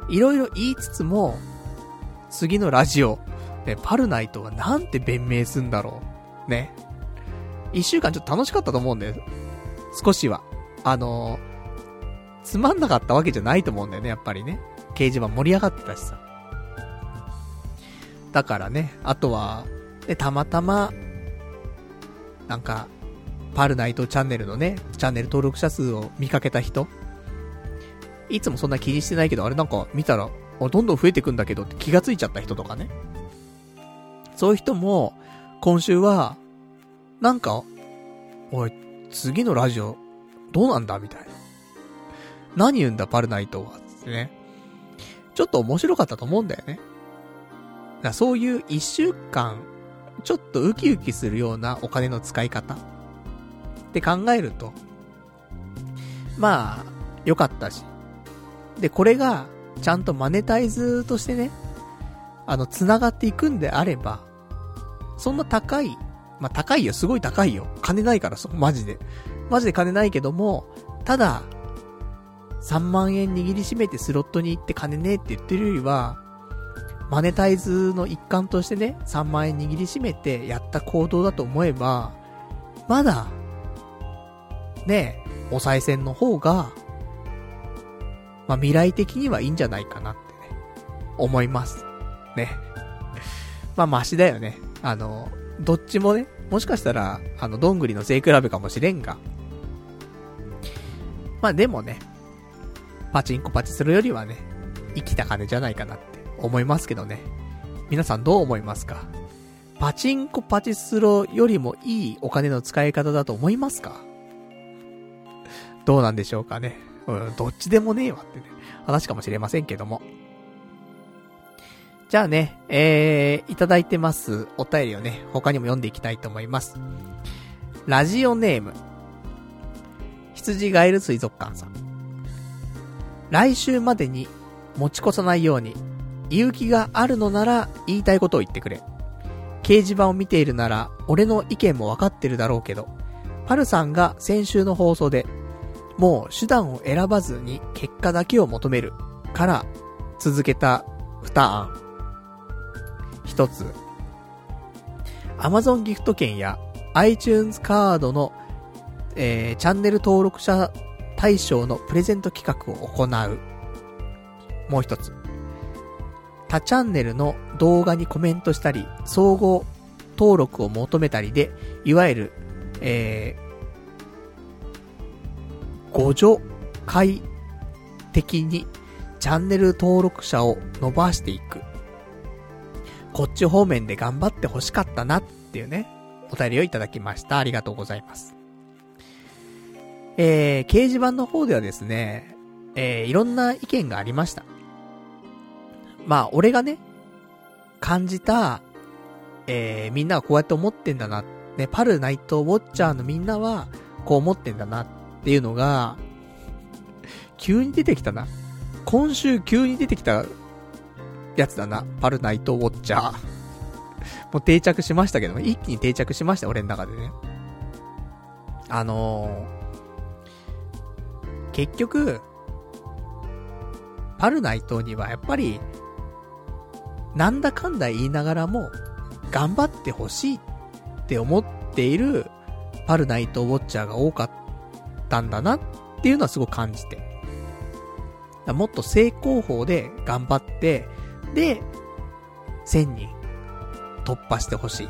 いろいろ言いつつも、次のラジオ、ね、パルナイトはなんて弁明すんだろう。ね。一週間ちょっと楽しかったと思うんだよ。少しは。あのー、つまんなかったわけじゃないと思うんだよね、やっぱりね。掲示板盛り上がってたしさ。だからね、あとは、で、たまたま、なんか、パルナイトチャンネルのね、チャンネル登録者数を見かけた人、いつもそんな気にしてないけど、あれなんか見たら、どんどん増えてくんだけどって気がついちゃった人とかね。そういう人も、今週は、なんか、おい、次のラジオ、どうなんだみたいな。何言うんだ、パルナイトは。ってね。ちょっと面白かったと思うんだよね。だからそういう一週間、ちょっとウキウキするようなお金の使い方。って考えると、まあ、良かったし。で、これが、ちゃんとマネタイズとしてね、あの、繋がっていくんであれば、そんな高い、まあ高いよ、すごい高いよ。金ないから、そ、マジで。マジで金ないけども、ただ、さんまんえん握りしめてスロットに行って金ねえって言ってるよりは、マネタイズの一環としてね、さんまんえん握りしめてやった行動だと思えば、まだ、ねえ、お賽銭の方が、まあ、未来的にはいいんじゃないかなってね、思います。ね。まあ、マシだよね。あの、どっちもね、もしかしたら、あの、どんぐりの背比べかもしれんが。まあ、でもね、パチンコパチするよりはね、生きた金じゃないかなって思いますけどね。皆さんどう思いますか？パチンコパチスロよりもいいお金の使い方だと思いますか？どうなんでしょうかね。うん、どっちでもねえわってね、話かもしれませんけども。じゃあね、えー、いただいてますお便りをね、他にも読んでいきたいと思います。ラジオネーム、羊ガエル水族館さん。来週までに持ち越さないように、勇気があるのなら言いたいことを言ってくれ。掲示板を見ているなら俺の意見もわかってるだろうけど、パルさんが先週の放送でもう手段を選ばずに結果だけを求めるから続けたに案。ひとつ、 Amazon ギフト券や iTunes カードの、えー、チャンネル登録者対象のプレゼント企画を行う。もう一つ、他チャンネルの動画にコメントしたり総合登録を求めたりで、いわゆる、えー、互助会的にチャンネル登録者を伸ばしていく。こっち方面で頑張ってほしかったなっていうね、お便りをいただきました。ありがとうございます。えー、掲示板の方ではですね、えー、いろんな意見がありました。まあ俺がね感じた、えー、みんなはこうやって思ってんだな、ね、パルナイトウォッチャーのみんなはこう思ってんだなっていうのが急に出てきたな。今週急に出てきたやつだな、パルナイトウォッチャー。もう定着しましたけども、一気に定着しました俺の中でね。あのー結局パルナイトにはやっぱりなんだかんだ言いながらも頑張ってほしいって思っているパルナイトウォッチャーが多かったんだなっていうのはすごく感じて、もっと正攻法で頑張ってでせんにん突破してほしい。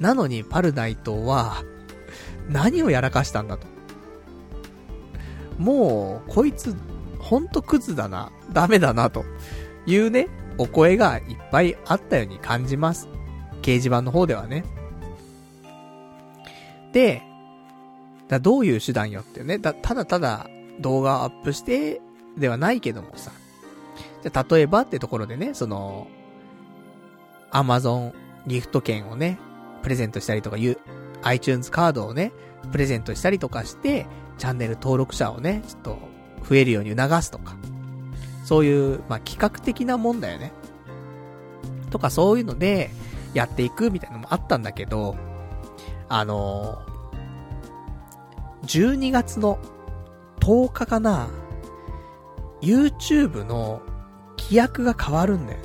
なのにパルナイトは何をやらかしたんだと、もうこいつほんとクズだな、ダメだなというねお声がいっぱいあったように感じます、掲示板の方ではね。でだどういう手段よっていうね、だただただ動画をアップしてではないけどもさ、じゃ例えばってところでね、その Amazon ギフト券をねプレゼントしたりとか、 iTunes カードをねプレゼントしたりとかしてチャンネル登録者をねちょっと増えるように促すとか、そういう、まあ、企画的なもんだよねとか、そういうのでやっていくみたいなのもあったんだけど、あのー、じゅうにがつのとおかかな、 YouTube の規約が変わるんだよね。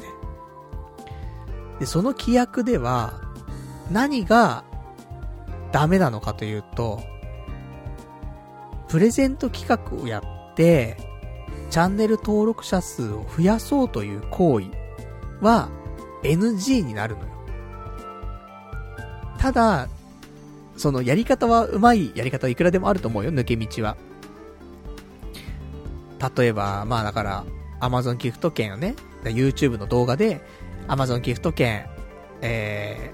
でその規約では何がダメなのかというと、プレゼント企画をやってチャンネル登録者数を増やそうという行為は エヌジー になるのよ。ただそのやり方はうまいやり方はいくらでもあると思うよ、抜け道は。例えばまあだから Amazon ギフト券をね YouTube の動画で Amazon ギフト券え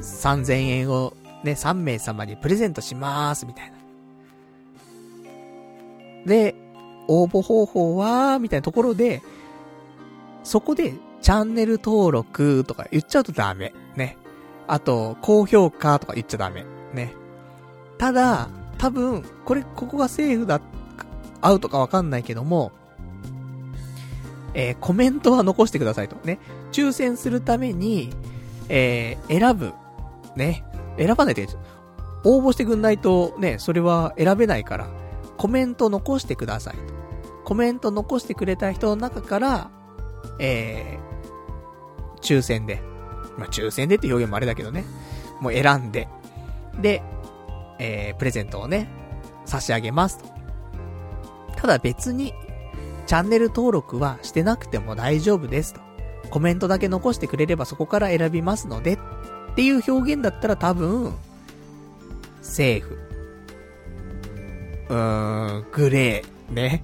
ーさんぜんえんをねさんめいさまにプレゼントしますみたいなで、応募方法はみたいなところで、そこでチャンネル登録とか言っちゃうとダメね。あと高評価とか言っちゃダメね。ただ多分これここがセーフだアウトかわかんないけども、えー、コメントは残してくださいとね。抽選するために、えー、選ぶね、選ばないと応募してくんないとね、それは選べないからコメント残してくださいと。コメント残してくれた人の中から、えー、抽選で、まあ、抽選でって表現もあれだけどね、もう選んでで、えー、プレゼントをね差し上げますと。ただ別にチャンネル登録はしてなくても大丈夫ですと、コメントだけ残してくれればそこから選びますのでっていう表現だったら多分セーフ、うーんグレーね、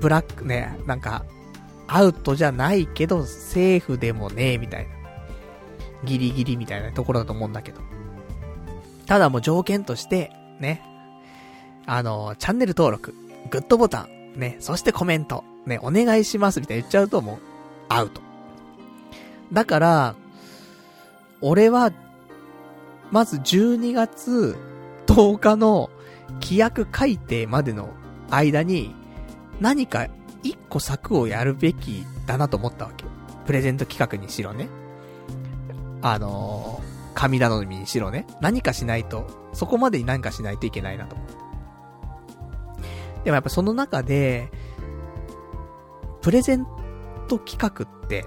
ブラックね、なんかアウトじゃないけどセーフでもねみたいな、ギリギリみたいなところだと思うんだけど、ただもう条件としてね、あのチャンネル登録、グッドボタンね、そしてコメントねお願いしますみたいな言っちゃうともうアウトだから、俺はまずじゅうにがつとおかの規約改定までの間に何か一個策をやるべきだなと思ったわけ。プレゼント企画にしろね、あのー、神頼みにしろね、何かしないと、そこまでに何かしないといけないなと思って。でもやっぱその中でプレゼント企画って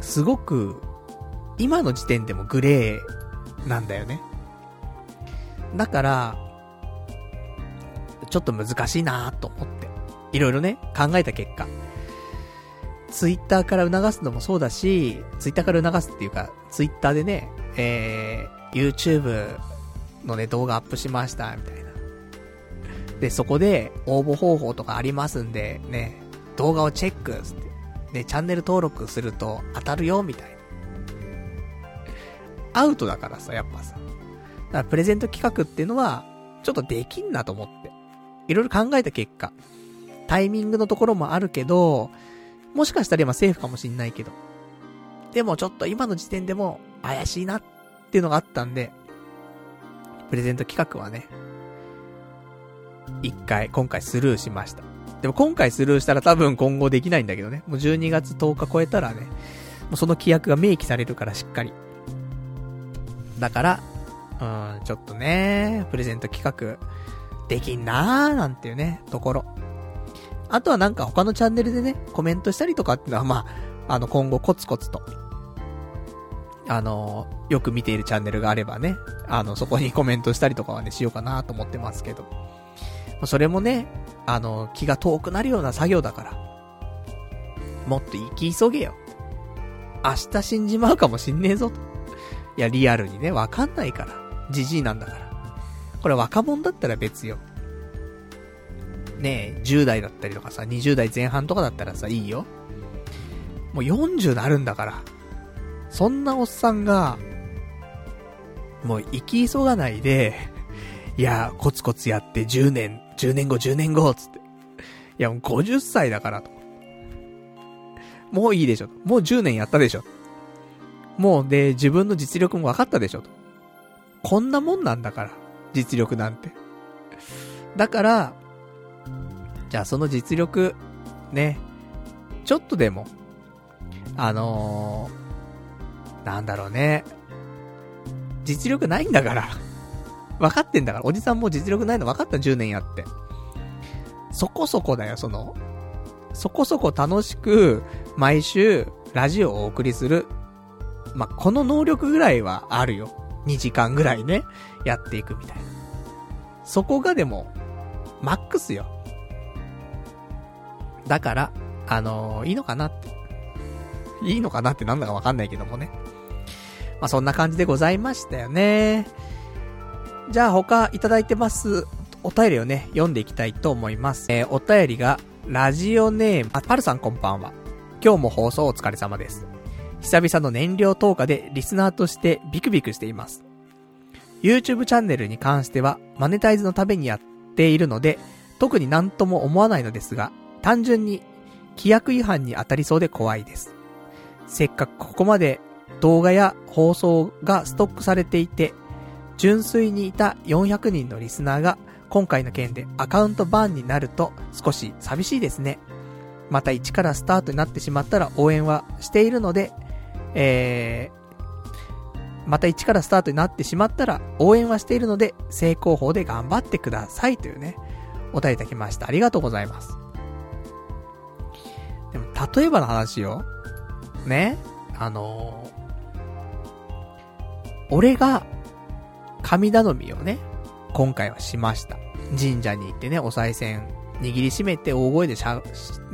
すごく今の時点でもグレーなんだよね。だからちょっと難しいなと思っていろいろね考えた結果、ツイッターから促すのもそうだし、ツイッターから促すっていうかツイッターでね、えー、YouTube のね動画アップしましたみたいなで、そこで応募方法とかありますんでね、動画をチェックってね、チャンネル登録すると当たるよみたいな。アウトだからさ、やっぱさ。だからプレゼント企画っていうのは、ちょっとできんなと思って。いろいろ考えた結果、タイミングのところもあるけど、もしかしたら今セーフかもしんないけど。でもちょっと今の時点でも怪しいなっていうのがあったんで、プレゼント企画はね、一回、今回スルーしました。でも今回スルーしたら多分今後できないんだけどね。もうじゅうにがつとおか超えたらね、もうその規約が明記されるからしっかり。だから、うん、ちょっとね、プレゼント企画、できんなーなんていうね、ところ。あとはなんか他のチャンネルでね、コメントしたりとかっていうのは、まあ、あの今後コツコツと、あのー、よく見ているチャンネルがあればね、あの、そこにコメントしたりとかはね、しようかなと思ってますけど。それもね、あの、気が遠くなるような作業だから。もっと生き急げよ。明日死んじまうかもしんねえぞと。いや、リアルにね、わかんないから。ジジイなんだから。これ若者だったら別よ。ねえ、じゅう代だったりとかさ、にじゅう代前半とかだったらさ、いいよ。もうよんじゅうなるんだから。そんなおっさんが、もう生き急がないで、いや、コツコツやってじゅうねん、じゅうねんご、じゅうねんご、つって。いや、もうごじゅっさいだからと。もういいでしょ。もうじゅうねんやったでしょ。もうで、自分の実力も分かったでしょ。こんなもんなんだから、実力なんて。だから、じゃあその実力、ね、ちょっとでも、あのー、なんだろうね。実力ないんだから。分かってんだから。おじさんも実力ないの分かった。じゅうねんやって。そこそこだよ、その。そこそこ楽しく、毎週、ラジオをお送りする。まあ、この能力ぐらいはあるよ。にじかんぐらいね、やっていくみたいな。そこがでも、マックスよ。だから、あのー、いいのかなって。いいのかなってなんだか分かんないけどもね。まあ、そんな感じでございましたよね。じゃあ他いただいてますお便りをね、読んでいきたいと思います。えー、お便りがラジオネーム、あ、パルさんこんばんは。今日も放送お疲れ様です。久々の燃料投下でリスナーとしてビクビクしています。YouTube チャンネルに関してはマネタイズのためにやっているので特になんとも思わないのですが、単純に規約違反に当たりそうで怖いです。せっかくここまで動画や放送がストックされていて純粋にいたよんひゃくにんのリスナーが今回の件でアカウントバーンになると少し寂しいですね。また一からスタートになってしまったら応援はしているので、えー、また一からスタートになってしまったら応援はしているので正攻法で頑張ってくださいというね、お便りいただきました。ありがとうございます。でも例えばの話よ。ね、あのー、俺が神頼みをね、今回はしました。神社に行ってね、お賽銭握りしめて大声でしゃ、ね、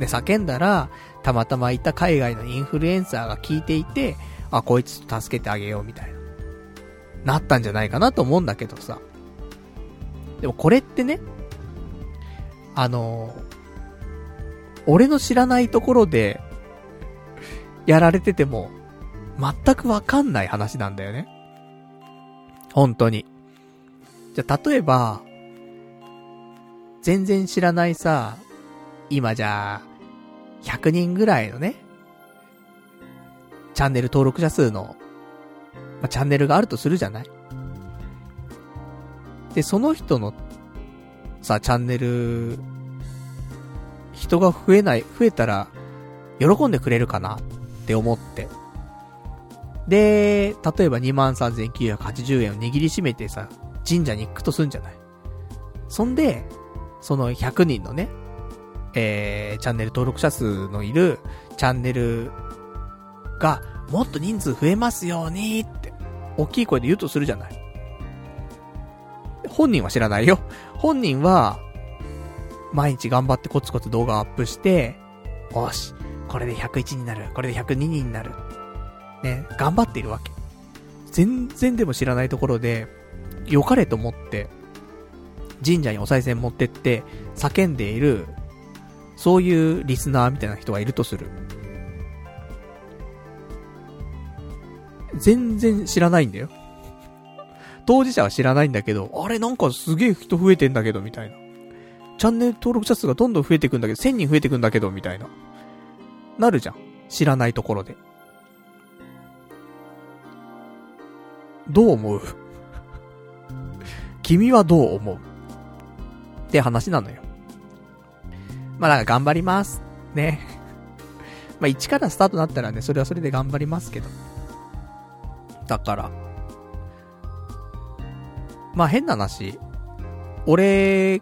叫んだら、たまたまいた海外のインフルエンサーが聞いていて、あ、こいつ助けてあげようみたいな、なったんじゃないかなと思うんだけどさ。でもこれってね、あのー、俺の知らないところでやられてても全くわかんない話なんだよね。本当に。じゃあ例えば全然知らないさ、今じゃあひゃくにんぐらいのね、チャンネル登録者数の、まあ、チャンネルがあるとするじゃない。でその人のさチャンネル、人が増えない増えたら喜んでくれるかなって思って。で、例えば にまんさんぜんきゅうひゃくはちじゅうえんを握りしめてさ、神社に行くとすんじゃない。そんで、そのひゃくにんのね、えー、チャンネル登録者数のいるチャンネルがもっと人数増えますようにって、大きい声で言うとするじゃない。本人は知らないよ。本人は、毎日頑張ってコツコツ動画アップして、よし、これでひゃくいちになる、これでひゃくにになる。ね、頑張っているわけ。全然でも知らないところで、良かれと思って、神社にお賽銭持ってって、叫んでいる、そういうリスナーみたいな人がいるとする。全然知らないんだよ。当事者は知らないんだけど、あれなんかすげえ人増えてんだけど、みたいな。チャンネル登録者数がどんどん増えていくんだけど、せんにん増えていくんだけど、みたいな。なるじゃん。知らないところで。どう思う？君はどう思う？って話なのよ。まあだから頑張ります。ね。まあ一からスタートだったらね、それはそれで頑張りますけど。だから。まあ変な話。俺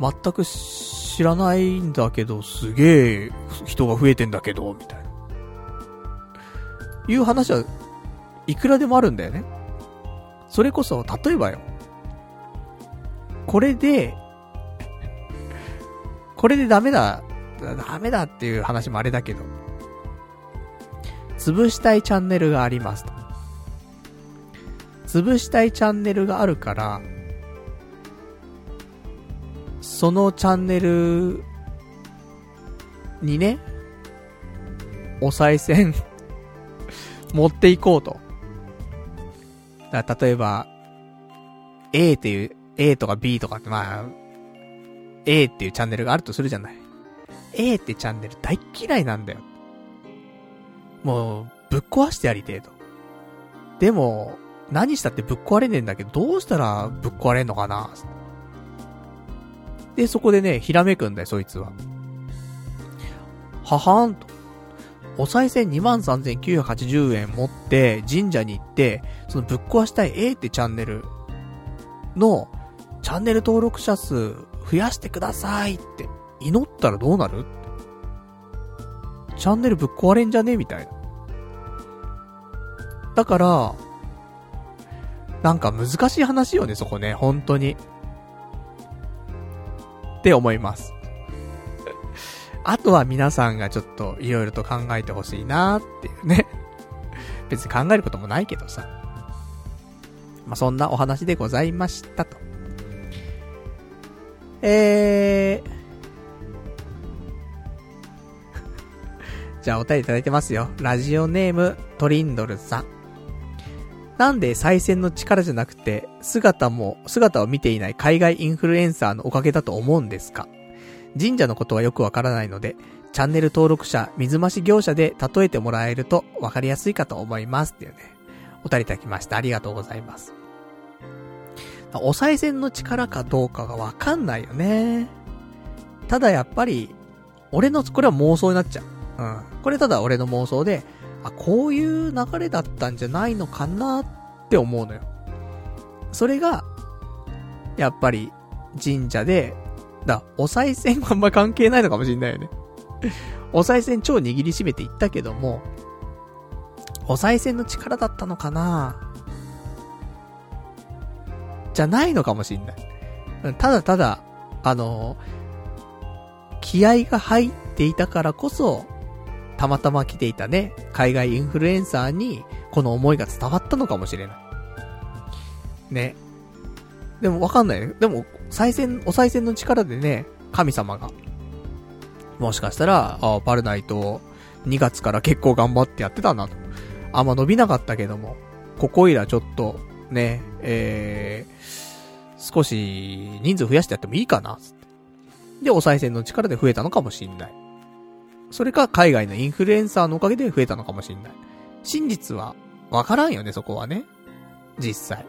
全く知らないんだけどすげえ人が増えてんだけどみたいないう話はいくらでもあるんだよね。それこそ例えばよ、これでこれでダメだダメだっていう話もあれだけど、潰したいチャンネルがありますと。潰したいチャンネルがあるから、そのチャンネルにねお賽銭持っていこうと。だから例えば A っていう A とか B とかってまあ A っていうチャンネルがあるとするじゃない。 A ってチャンネル大嫌いなんだよ、もうぶっ壊してやりてえと。でも何したってぶっ壊れねえんだけど、どうしたらぶっ壊れんのかな。でそこでねひらめくんだよそいつは。ははーんと、お賽銭 にまんさんぜんきゅうひゃくはちじゅう 円持って神社に行って、そのぶっ壊したい A ってチャンネルのチャンネル登録者数増やしてくださいって祈ったらどうなる？チャンネルぶっ壊れんじゃねみたいな。だからなんか難しい話よねそこね、本当にって思います。あとは皆さんがちょっといろいろと考えてほしいなーっていうね。別に考えることもないけどさ。まあ、そんなお話でございましたと。えー。じゃあお便りいただいてますよ。ラジオネームトリンドルさん。なんで再選の力じゃなくて姿も姿を見ていない海外インフルエンサーのおかげだと思うんですか。神社のことはよくわからないのでチャンネル登録者水増し業者で例えてもらえるとわかりやすいかと思いますっていうねお便りいただきました。ありがとうございます。お賽銭の力かどうかがわかんないよね。ただやっぱり俺のこれは妄想になっちゃう。うん、これただ俺の妄想で、あ、こういう流れだったんじゃないのかなって思うのよ。それがやっぱり神社でだ、お賽銭はあんま関係ないのかもしんないよね。お賽銭超握りしめていったけども、お賽銭の力だったのかなじゃないのかもしんない。ただただあのー、気合が入っていたからこそたまたま来ていたね海外インフルエンサーにこの思いが伝わったのかもしれないね。でもわかんない。でも賽銭お賽銭の力でね神様がもしかしたらあパルナイトにがつから結構頑張ってやってたなと、あんま伸びなかったけどもここいらちょっとね、えー、少し人数増やしてやってもいいかなつってでお賽銭の力で増えたのかもしんない。それか海外のインフルエンサーのおかげで増えたのかもしれない。真実はわからんよねそこはね。実際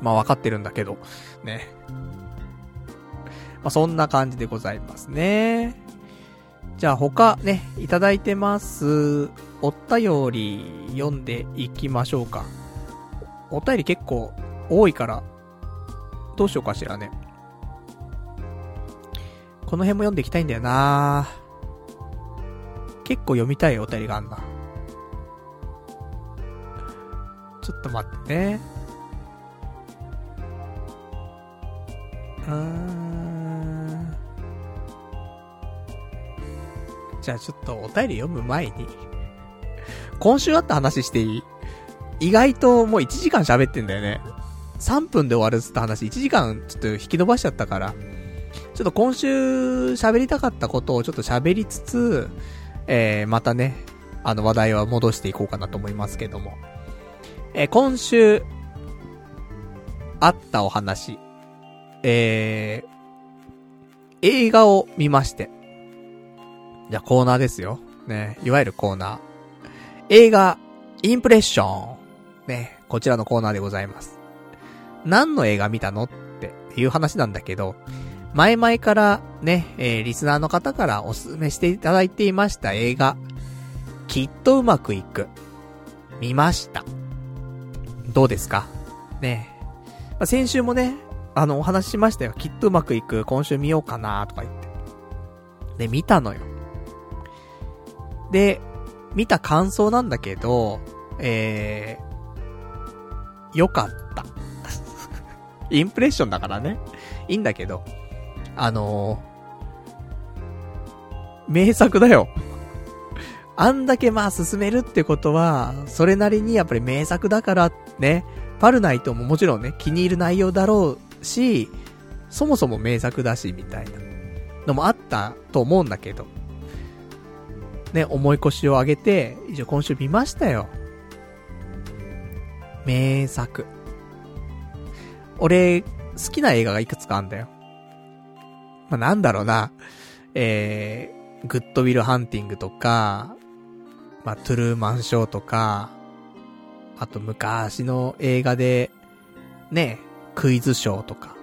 まあわかってるんだけどね。まあそんな感じでございますね。じゃあ他ねいただいてますお便り読んでいきましょうか。お便り結構多いからどうしようかしらね。この辺も読んでいきたいんだよな。結構読みたいお便りがあんな。ちょっと待ってね。うーん。じゃあちょっとお便り読む前に今週あった話していい？意外ともういちじかん喋ってんだよね。さんぷんで終わるって話いちじかんちょっと引き伸ばしちゃったからちょっと今週喋りたかったことをちょっと喋りつつ、えー、またねあの話題は戻していこうかなと思いますけども、えー、今週あったお話、えー、映画を見まして。じゃあコーナーですよね、いわゆるコーナー映画インプレッションね、こちらのコーナーでございます。何の映画見たのっていう話なんだけど、前々からね、えー、リスナーの方からおすすめしていただいていました映画きっとうまくいく見ました。どうですかね。あ、先週もね、あのお話ししましたよ。きっとうまくいく、今週見ようかなとか言ってで見たのよ。で見た感想なんだけど、えー、よかったインプレッションだからねいいんだけど、あのー、名作だよあんだけまあ進めるってことはそれなりにやっぱり名作だからね、パルナイトももちろんね気に入る内容だろうし、そもそも名作だしみたいなのもあったと思うんだけどね、思い越しを上げて一応今週見ましたよ。名作。俺好きな映画がいくつかあんだよ。まあ、なんだろうな、えー、グッドウィルハンティングとか、まあ、トゥルーマンショーとか、あと昔の映画でねクイズショーとか、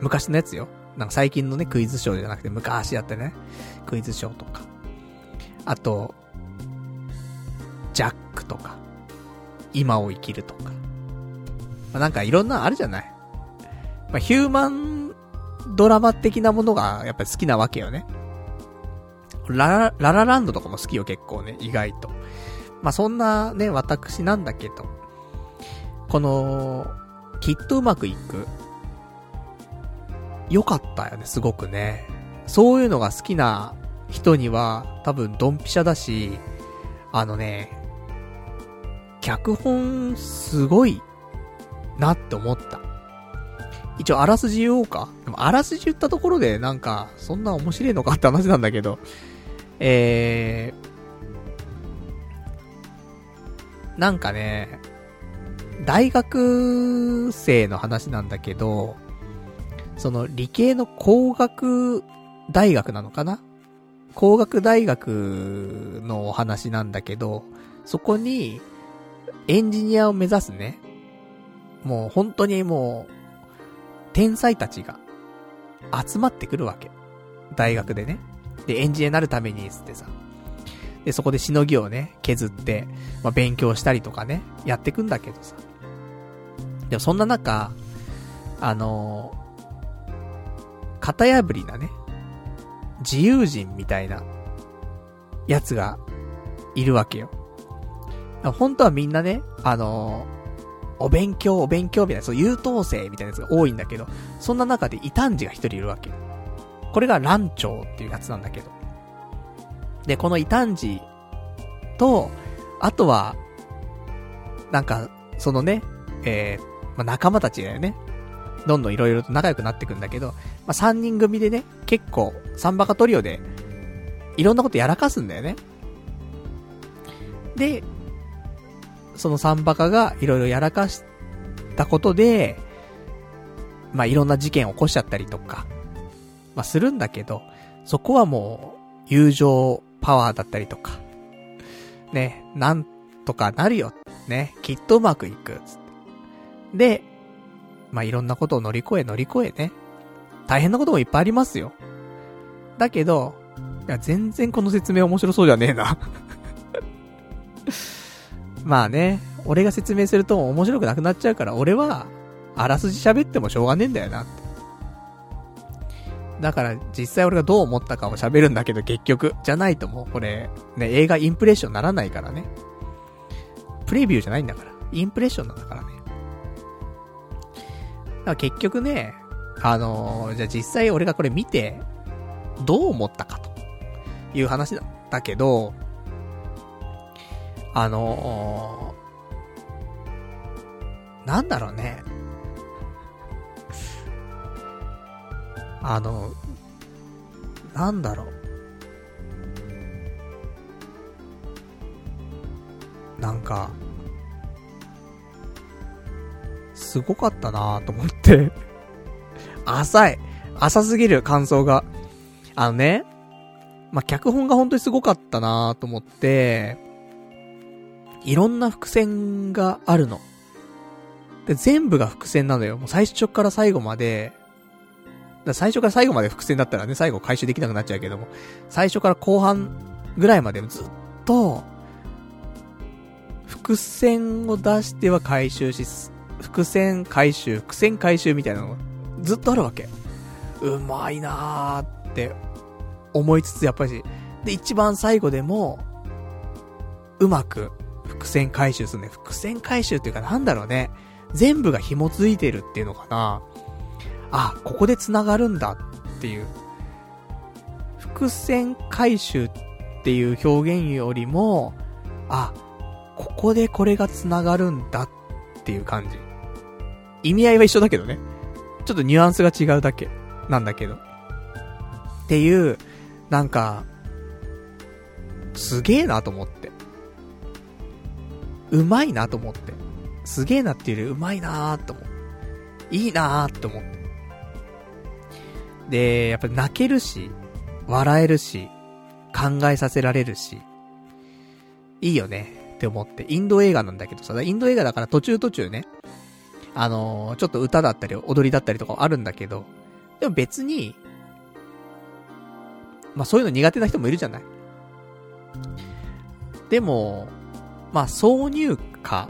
昔のやつよ。なんか最近のねクイズショーじゃなくて昔やってねクイズショーとか。あとジャックとか今を生きるとか、まあ、なんかいろんなあるじゃない、まあ、ヒューマンドラマ的なものがやっぱり好きなわけよね。ララ、ララランドとかも好きよ結構ね、意外と。まあ、そんなね私なんだけど、このきっとうまくいく良かったよね、すごくね。そういうのが好きな人には多分ドンピシャだし、あのね脚本すごいなって思った。一応あらすじ言おうか。でもあらすじ言ったところでなんかそんな面白いのかって話なんだけど、えー、なんかね大学生の話なんだけど、その理系の工学大学なのかな、工学大学のお話なんだけど、そこにエンジニアを目指すね、もう本当にもう天才たちが集まってくるわけ、大学でね。でエンジニアになるためにつってさ、でそこでしのぎをね削って、まあ、勉強したりとかねやってくんだけどさ、でもそんな中あの型破りなね自由人みたいなやつがいるわけよ。本当はみんなね、あのー、お勉強お勉強みたいな、そう優等生みたいなやつが多いんだけど、そんな中で異端児が一人いるわけよ。これが乱調っていうやつなんだけど、でこの異端児とあとはなんかそのね、えーまあ、仲間たちだよね、どんどんいろいろと仲良くなってくんだけど、まあ、さんにん組でね結構サンバカトリオでいろんなことやらかすんだよね。でそのサンバカがいろいろやらかしたことでまあいろんな事件を起こしちゃったりとか、まあ、するんだけど、そこはもう友情パワーだったりとかね、なんとかなるよね、きっとうまくいくつってで、まあ、いろんなことを乗り越え乗り越えね、大変なこともいっぱいありますよ。だけどいや全然この説明面白そうじゃねえなまあね俺が説明すると面白くなくなっちゃうから、俺はあらすじ喋ってもしょうがねえんだよなって。だから実際俺がどう思ったかを喋るんだけど、結局じゃないともうこれね映画インプレッションならないからね、プレビューじゃないんだからインプレッションなんだからね。結局ね、あのー、じゃあ実際俺がこれ見てどう思ったかという話だったけど、あのー、なんだろうね、あのなんだろう、なんかすごかったなぁと思って浅い浅すぎる感想が。あのね、まあ、脚本が本当にすごかったなぁと思って、いろんな伏線があるので全部が伏線なのよ、もう最初から最後まで。だ最初から最後まで伏線だったらね最後回収できなくなっちゃうけども、最初から後半ぐらいまでずっと伏線を出しては回収し伏線回収、伏線回収みたいなのがずっとあるわけ。うまいなーって思いつつ、やっぱりで一番最後でもうまく伏線回収するね。伏線回収っていうかなんだろうね、全部が紐ついてるっていうのかな。あ、ここで繋がるんだっていう。伏線回収っていう表現よりも、あ、ここでこれが繋がるんだっていう感じ。意味合いは一緒だけどね、ちょっとニュアンスが違うだけなんだけどっていう、なんかすげえなと思って、うまいなと思って、すげえなっていうよりうまいなーと思って、いいなーと思って、でやっぱり泣けるし笑えるし考えさせられるしいいよねって思って。インド映画なんだけどさ、インド映画だから途中途中ね、あのー、ちょっと歌だったり踊りだったりとかあるんだけど、でも別にまあそういうの苦手な人もいるじゃない。でもまあ挿入歌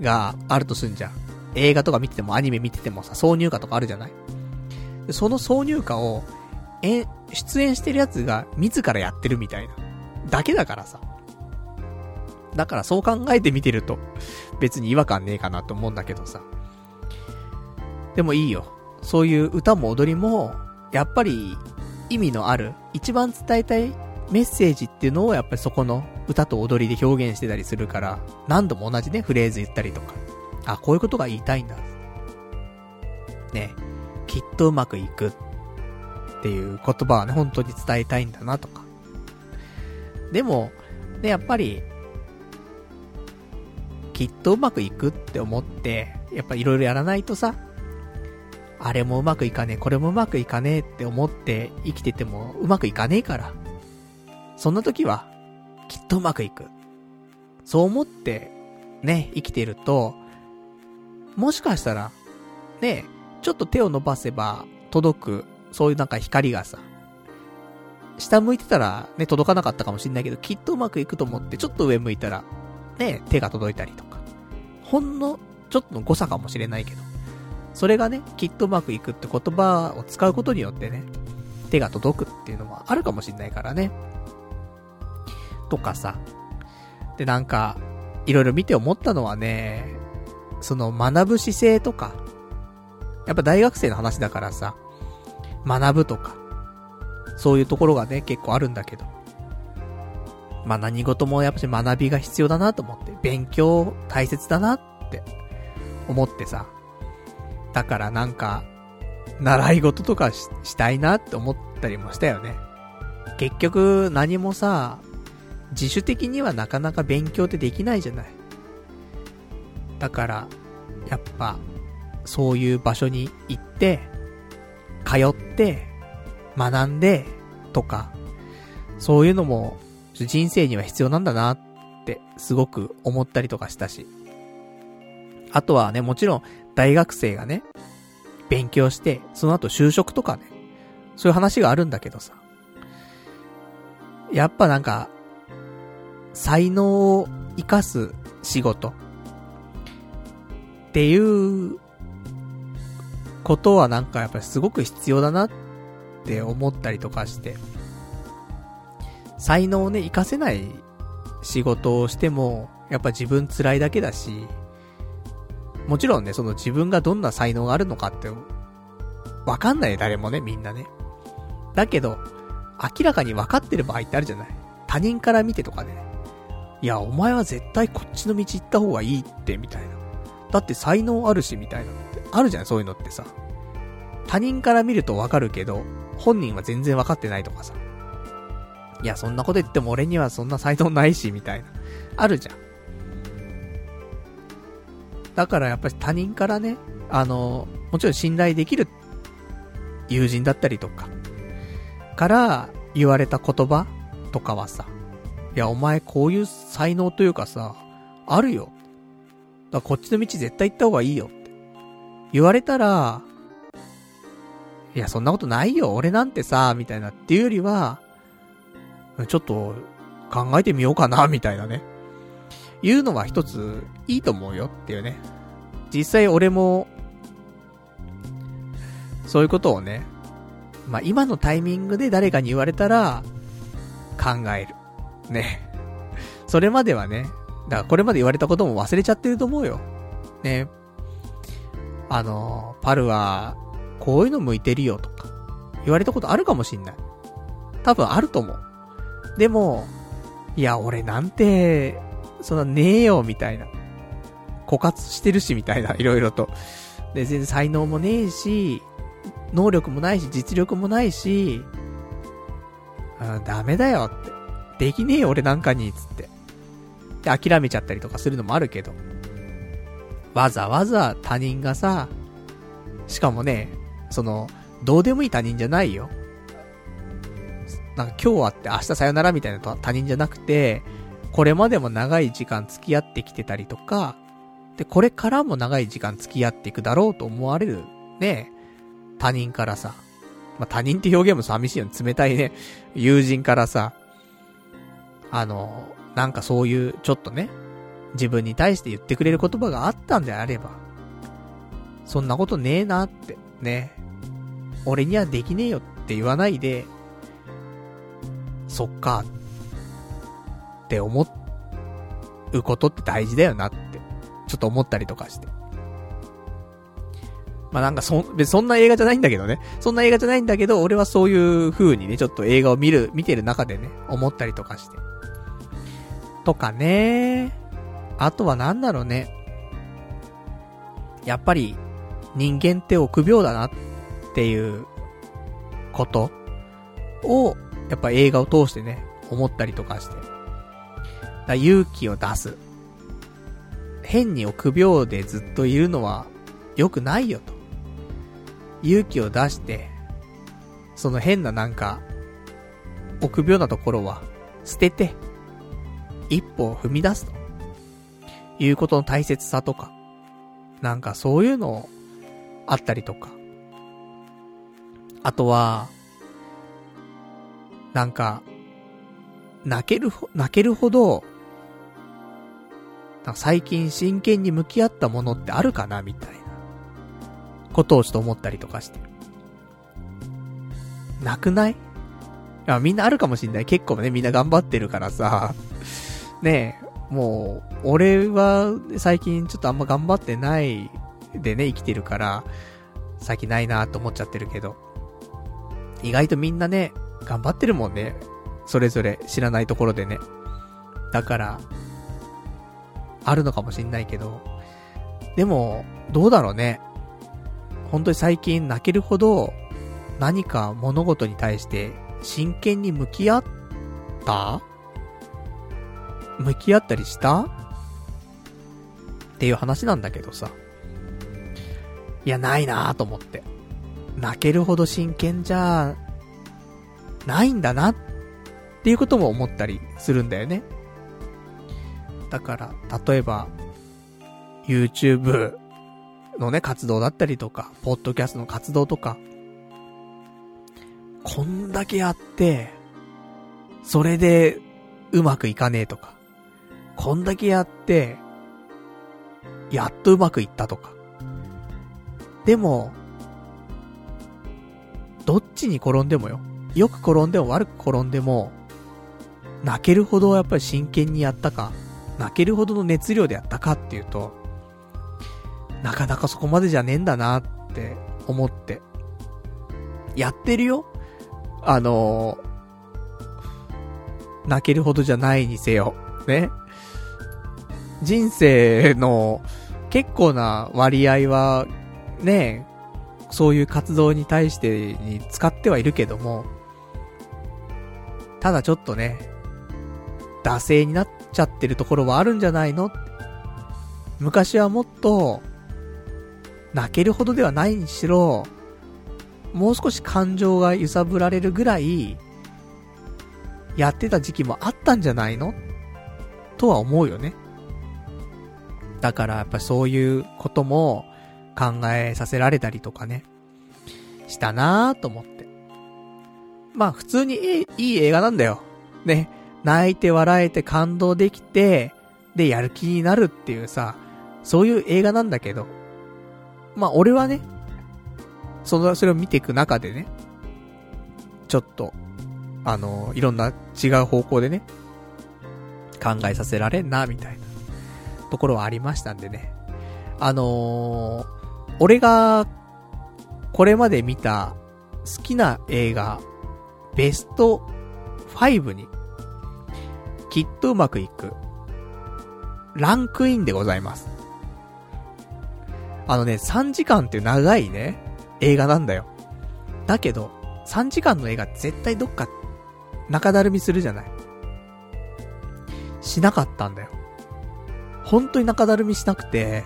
があるとすんじゃん。映画とか見ててもアニメ見ててもさ、挿入歌とかあるじゃない。でその挿入歌をえ出演してるやつが自らやってるみたいなだけだからさ、だからそう考えて見てると別に違和感ねえかなと思うんだけどさ。でもいいよ、そういう歌も踊りもやっぱり意味のある、一番伝えたいメッセージっていうのをやっぱりそこの歌と踊りで表現してたりするから、何度も同じねフレーズ言ったりとか、あ、こういうことが言いたいんだね、きっとうまくいくっていう言葉はね本当に伝えたいんだなとか。でもね、やっぱりきっとうまくいくって思ってやっぱいろいろやらないとさ、あれもうまくいかねえ、これもうまくいかねえって思って生きててもうまくいかねえから、そんな時はきっとうまくいく、そう思ってね生きてると、もしかしたらね、ちょっと手を伸ばせば届く、そういうなんか光がさ、下向いてたらね届かなかったかもしれないけど、きっとうまくいくと思ってちょっと上向いたらね手が届いたりとか、ほんのちょっとの誤差かもしれないけど、それがねきっとうまくいくって言葉を使うことによってね手が届くっていうのもあるかもしれないからね、とかさ。でなんかいろいろ見て思ったのはね、その学ぶ姿勢とか、やっぱ大学生の話だからさ、学ぶとかそういうところがね結構あるんだけど、まあ何事もやっぱり学びが必要だなと思って、勉強大切だなって思ってさ、だからなんか習い事とか し, したいなって思ったりもしたよね。結局何もさ自主的にはなかなか勉強ってできないじゃない。だからやっぱそういう場所に行って通って学んでとか、そういうのも人生には必要なんだなってすごく思ったりとかしたし、あとはねもちろん大学生がね勉強してその後就職とかね、そういう話があるんだけどさ、やっぱなんか才能を生かす仕事っていうことはなんかやっぱりすごく必要だなって思ったりとかして、才能をね生かせない仕事をしてもやっぱ自分辛いだけだし、もちろんねその自分がどんな才能があるのかってわかんない、誰もねみんなね。だけど明らかに分かってる場合ってあるじゃない、他人から見てとかね、いやお前は絶対こっちの道行った方がいいってみたいな、だって才能あるしみたいなってあるじゃん、そういうのってさ。他人から見るとわかるけど本人は全然わかってないとかさ、いやそんなこと言っても俺にはそんな才能ないしみたいなあるじゃん。だからやっぱり他人からね、あのもちろん信頼できる友人だったりとかから言われた言葉とかはさ、いやお前こういう才能というかさあるよ、だからこっちの道絶対行った方がいいよって言われたら、いやそんなことないよ俺なんてさみたいなっていうよりは、ちょっと考えてみようかなみたいなね、言うのは一ついいと思うよっていうね、実際俺もそういうことをね、まあ今のタイミングで誰かに言われたら考えるね。それまではね、だからこれまで言われたことも忘れちゃってると思うよね。あのパルはこういうの向いてるよとか言われたことあるかもしんない。多分あると思う。でもいや俺なんてそんなねえよみたいな、枯渇してるしみたいな、いろいろとで全然才能もねえし能力もないし実力もないし、あダメだよってできねえよ俺なんかにつってで諦めちゃったりとかするのもあるけど、わざわざ他人がさ、しかもねそのどうでもいい他人じゃないよ、なんか今日はって明日さよならみたいな他人じゃなくて、これまでも長い時間付き合ってきてたりとかでこれからも長い時間付き合っていくだろうと思われるね他人からさ、まあ、他人って表現も寂しいよね、冷たいね友人からさ、あのなんかそういうちょっとね自分に対して言ってくれる言葉があったんであれば、そんなことねえなってね、俺にはできねえよって言わないで、そっかって思うことって大事だよなってちょっと思ったりとかして、まあなんかそ別そんな映画じゃないんだけどね、そんな映画じゃないんだけど俺はそういう風にねちょっと映画を見る見てる中でね思ったりとかしてとかね。あとはなんだろうね、やっぱり人間って臆病だなっていうことをやっぱ映画を通してね思ったりとかして、だ勇気を出す、変に臆病でずっといるのは良くないよと、勇気を出してその変ななんか臆病なところは捨てて一歩を踏み出すということの大切さとか、なんかそういうのあったりとか、あとはなんか泣ける泣けるほど最近真剣に向き合ったものってあるかなみたいなことをちょっと思ったりとかして、なくない？いやみんなあるかもしんない。結構ねみんな頑張ってるからさねえ、もう俺は最近ちょっとあんま頑張ってないでね生きてるから最近ないなと思っちゃってるけど、意外とみんなね頑張ってるもんね、それぞれ知らないところでね。だからあるのかもしんないけど、でもどうだろうね、本当に最近泣けるほど何か物事に対して真剣に向き合った?向き合ったりした?っていう話なんだけどさ、いやないなぁと思って、泣けるほど真剣じゃないんだなっていうことも思ったりするんだよね。だから例えば YouTube のね活動だったりとかポッドキャストの活動とか、こんだけやってそれでうまくいかねえとか、こんだけやってやっとうまくいったとか、でもどっちに転んでもよ、よく転んでも悪く転んでも泣けるほどやっぱり真剣にやったか、泣けるほどの熱量でやったかっていうと、なかなかそこまでじゃねえんだなって思って、やってるよあのー、泣けるほどじゃないにせよね、人生の結構な割合はねそういう活動に対してに使ってはいるけども、ただちょっとね惰性になってちゃってるところはあるんじゃないの。昔はもっと泣けるほどではないにしろもう少し感情が揺さぶられるぐらいやってた時期もあったんじゃないのとは思うよね。だからやっぱそういうことも考えさせられたりとかねしたなぁと思って、まあ普通にいい、いい映画なんだよね。泣いて笑えて感動できてでやる気になるっていうさ、そういう映画なんだけど、まあ俺はね、その、それを見ていく中でね、ちょっと、あの、いろんな違う方向でね、考えさせられんな、みたいなところはありましたんでね。あのー、俺が、これまで見た好きな映画、ベストごに、きっとうまくいく、ランクインでございます。あのね、さんじかんっていう長いね、映画なんだよ。だけど、さんじかんの映画絶対どっか中だるみするじゃない。しなかったんだよ。本当に中だるみしなくて、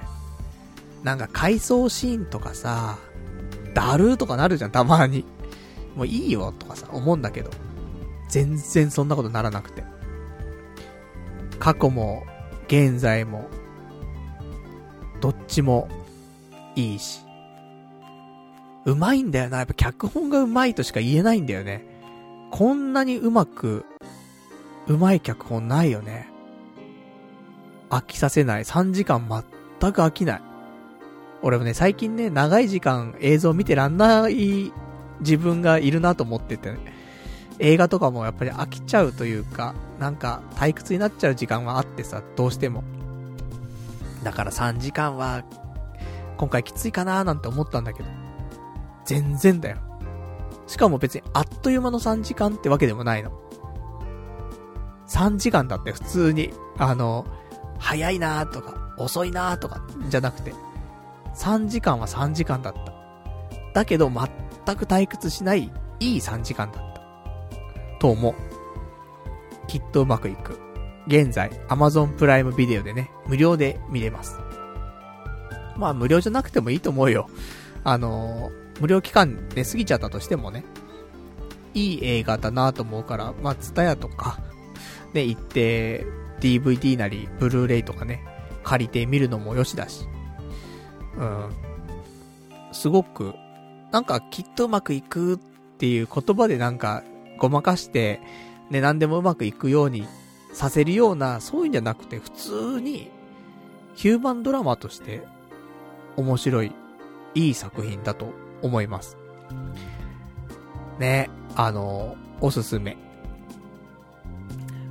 なんか回想シーンとかさ、だるーとかなるじゃん、たまに。もういいよとかさ、思うんだけど。全然そんなことならなくて。過去も、現在も、どっちも、いいし。うまいんだよな、やっぱ脚本がうまいとしか言えないんだよね。こんなにうまく、うまい脚本ないよね。飽きさせない。さんじかん全く飽きない。俺もね、最近ね、長い時間映像見てらんない自分がいるなと思っててね。映画とかもやっぱり飽きちゃうというか、なんか退屈になっちゃう時間はあってさ、どうしても。だからさんじかんは、今回きついかなーなんて思ったんだけど、全然だよ。しかも別にあっという間のさんじかんってわけでもないの。さんじかんだって普通に、あの、早いなーとか、遅いなーとか、じゃなくて、さんじかんはさんじかんだった。だけど全く退屈しないいいさんじかんだったと思う。きっとうまくいく。現在 Amazon プライムビデオでね、無料で見れます。まあ無料じゃなくてもいいと思うよ。あのー、無料期間で過ぎちゃったとしてもね、いい映画だなと思うから、まあTSUTAYAとかで行って ディーブイディー なりブルーレイとかね、借りて見るのもよしだし。うん、すごくなんかきっとうまくいくっていう言葉でなんかごまかしてね、何でもうまくいくようにさせるような、そういうんじゃなくて、普通にヒューマンドラマとして面白いいい作品だと思いますね。あのおすすめ、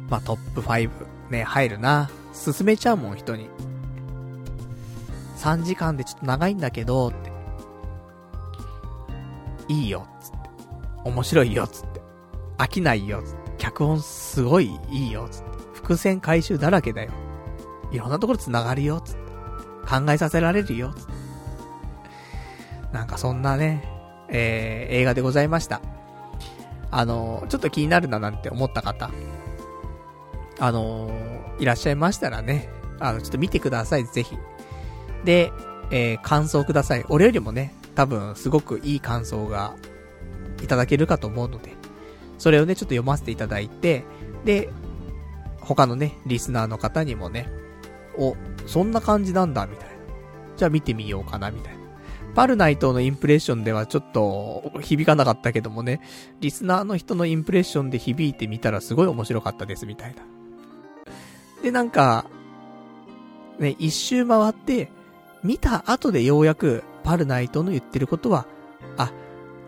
まあ、トップごね、入るな。勧めちゃうもん、人に。さんじかんでちょっと長いんだけどっていいよっつって、面白いよっつって、飽きないよっつって、脚本すごいいいよっつって、伏線回収だらけだよ、いろんなところつながるよっつって、考えさせられるよっつって、なんかそんなね、えー、映画でございました。あのー、ちょっと気になるななんて思った方、あのー、いらっしゃいましたらね、あのちょっと見てください、ぜひ。で、えー、感想ください。俺よりもね、多分すごくいい感想がいただけるかと思うので、それをねちょっと読ませていただいて、で他のねリスナーの方にもね、お、そんな感じなんだみたいな、じゃあ見てみようかなみたいな。パルナイトのインプレッションではちょっと響かなかったけどもね、リスナーの人のインプレッションで響いてみたらすごい面白かったですみたいな。でなんかね、一周回って見た後でようやくパルナイトの言ってることは、あ、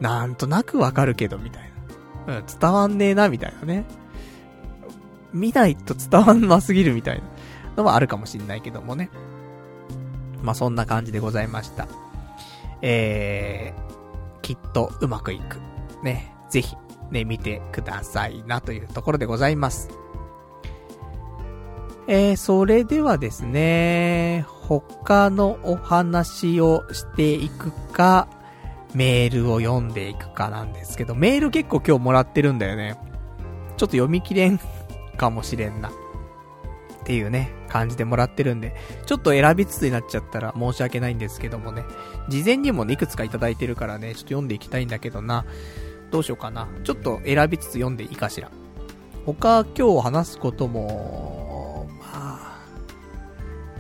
なんとなくわかるけどみたいな、うん、伝わんねえなみたいなね、見ないと伝わんなすぎるみたいなのはあるかもしんないけどもね。まあそんな感じでございました。えー、きっとうまくいくね、ぜひね見てくださいなというところでございます。えー、それではですね、他のお話をしていくか、メールを読んでいくかなんですけど、メール結構今日もらってるんだよね。ちょっと読み切れんかもしれんなっていうね感じでもらってるんで、ちょっと選びつつになっちゃったら申し訳ないんですけどもね、事前にもねいくつかいただいてるからね、ちょっと読んでいきたいんだけどな、どうしようかな、ちょっと選びつつ読んでいいかしら。他今日話すことも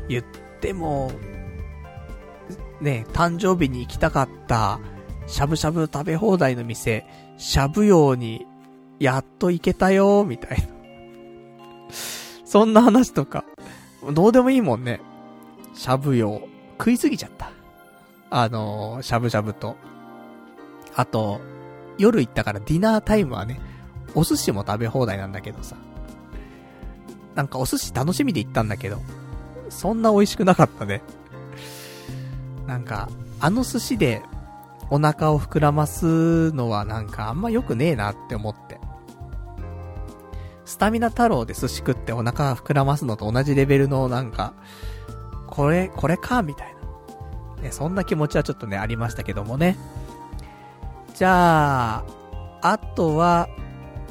言ってもね、誕生日に行きたかったしゃぶしゃぶ食べ放題の店、しゃぶ用にやっと行けたよみたいなそんな話とかどうでもいいもんね。しゃぶ用食いすぎちゃったあのー、しゃぶしゃぶと、あと夜行ったからディナータイムはね、お寿司も食べ放題なんだけどさ、なんかお寿司楽しみで行ったんだけど、そんな美味しくなかったね。なんかあの寿司でお腹を膨らますのはなんかあんま良くねえなって思って、スタミナ太郎で寿司食ってお腹膨らますのと同じレベルのなんかこれこれかみたいな、ね、そんな気持ちはちょっとねありましたけどもね。じゃああとは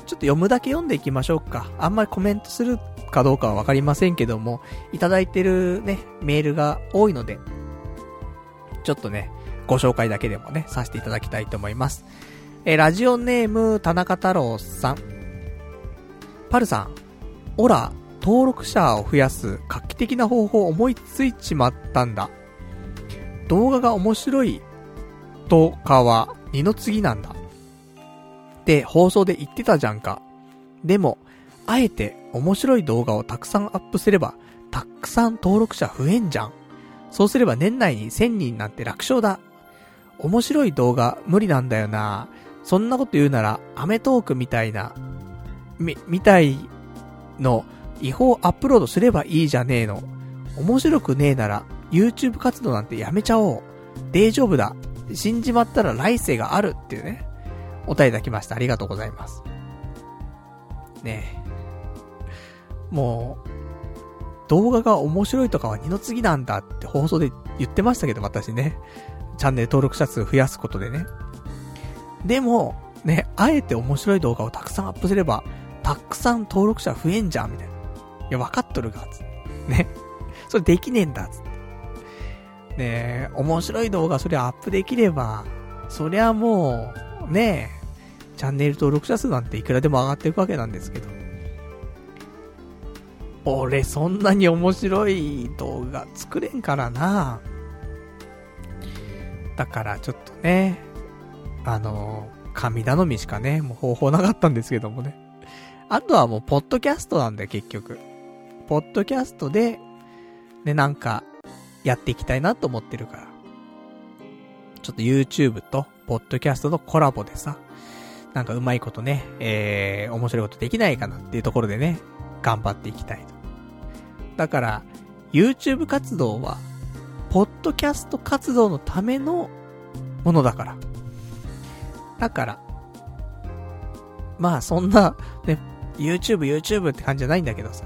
ちょっと読むだけ読んでいきましょうか。あんまりコメントするかどうかはわかりませんけども、いただいてるねメールが多いので、ちょっとねご紹介だけでもねさせていただきたいと思います。えラジオネーム田中太郎さん、パルさん、オラ登録者を増やす画期的な方法思いついちまったんだ。動画が面白いとかは二の次なんだって放送で言ってたじゃんか。でもあえて面白い動画をたくさんアップすればたくさん登録者増えんじゃん。そうすれば年内にせんにんなんて楽勝だ。面白い動画無理なんだよな。そんなこと言うならアメトークみたいなみ、みたいの違法アップロードすればいいじゃねえの。面白くねえなら YouTube 活動なんてやめちゃおう。大丈夫だ、死んじまったら来世があるっていうねお答えいただきました。ありがとうございますねえ。もう動画が面白いとかは二の次なんだって放送で言ってましたけど、私ねチャンネル登録者数増やすことでね、でもねあえて面白い動画をたくさんアップすればたくさん登録者増えんじゃんみたいな、いや分かっとるがつね、それできねえんだつね、面白い動画それアップできればそりゃもうねえチャンネル登録者数なんていくらでも上がっていくわけなんですけど、俺そんなに面白い動画作れんからな。だからちょっとねあの神頼みしかねもう方法なかったんですけどもね。あとはもうポッドキャストなんだよ結局。ポッドキャストでねなんかやっていきたいなと思ってるから。ちょっと YouTube とポッドキャストのコラボでさ、なんかうまいことね、えー、面白いことできないかなっていうところでね、頑張っていきたいと。だから、YouTube 活動は、ポッドキャスト活動のためのものだから。だから、まあそんな、ね、YouTube、YouTube って感じじゃないんだけどさ、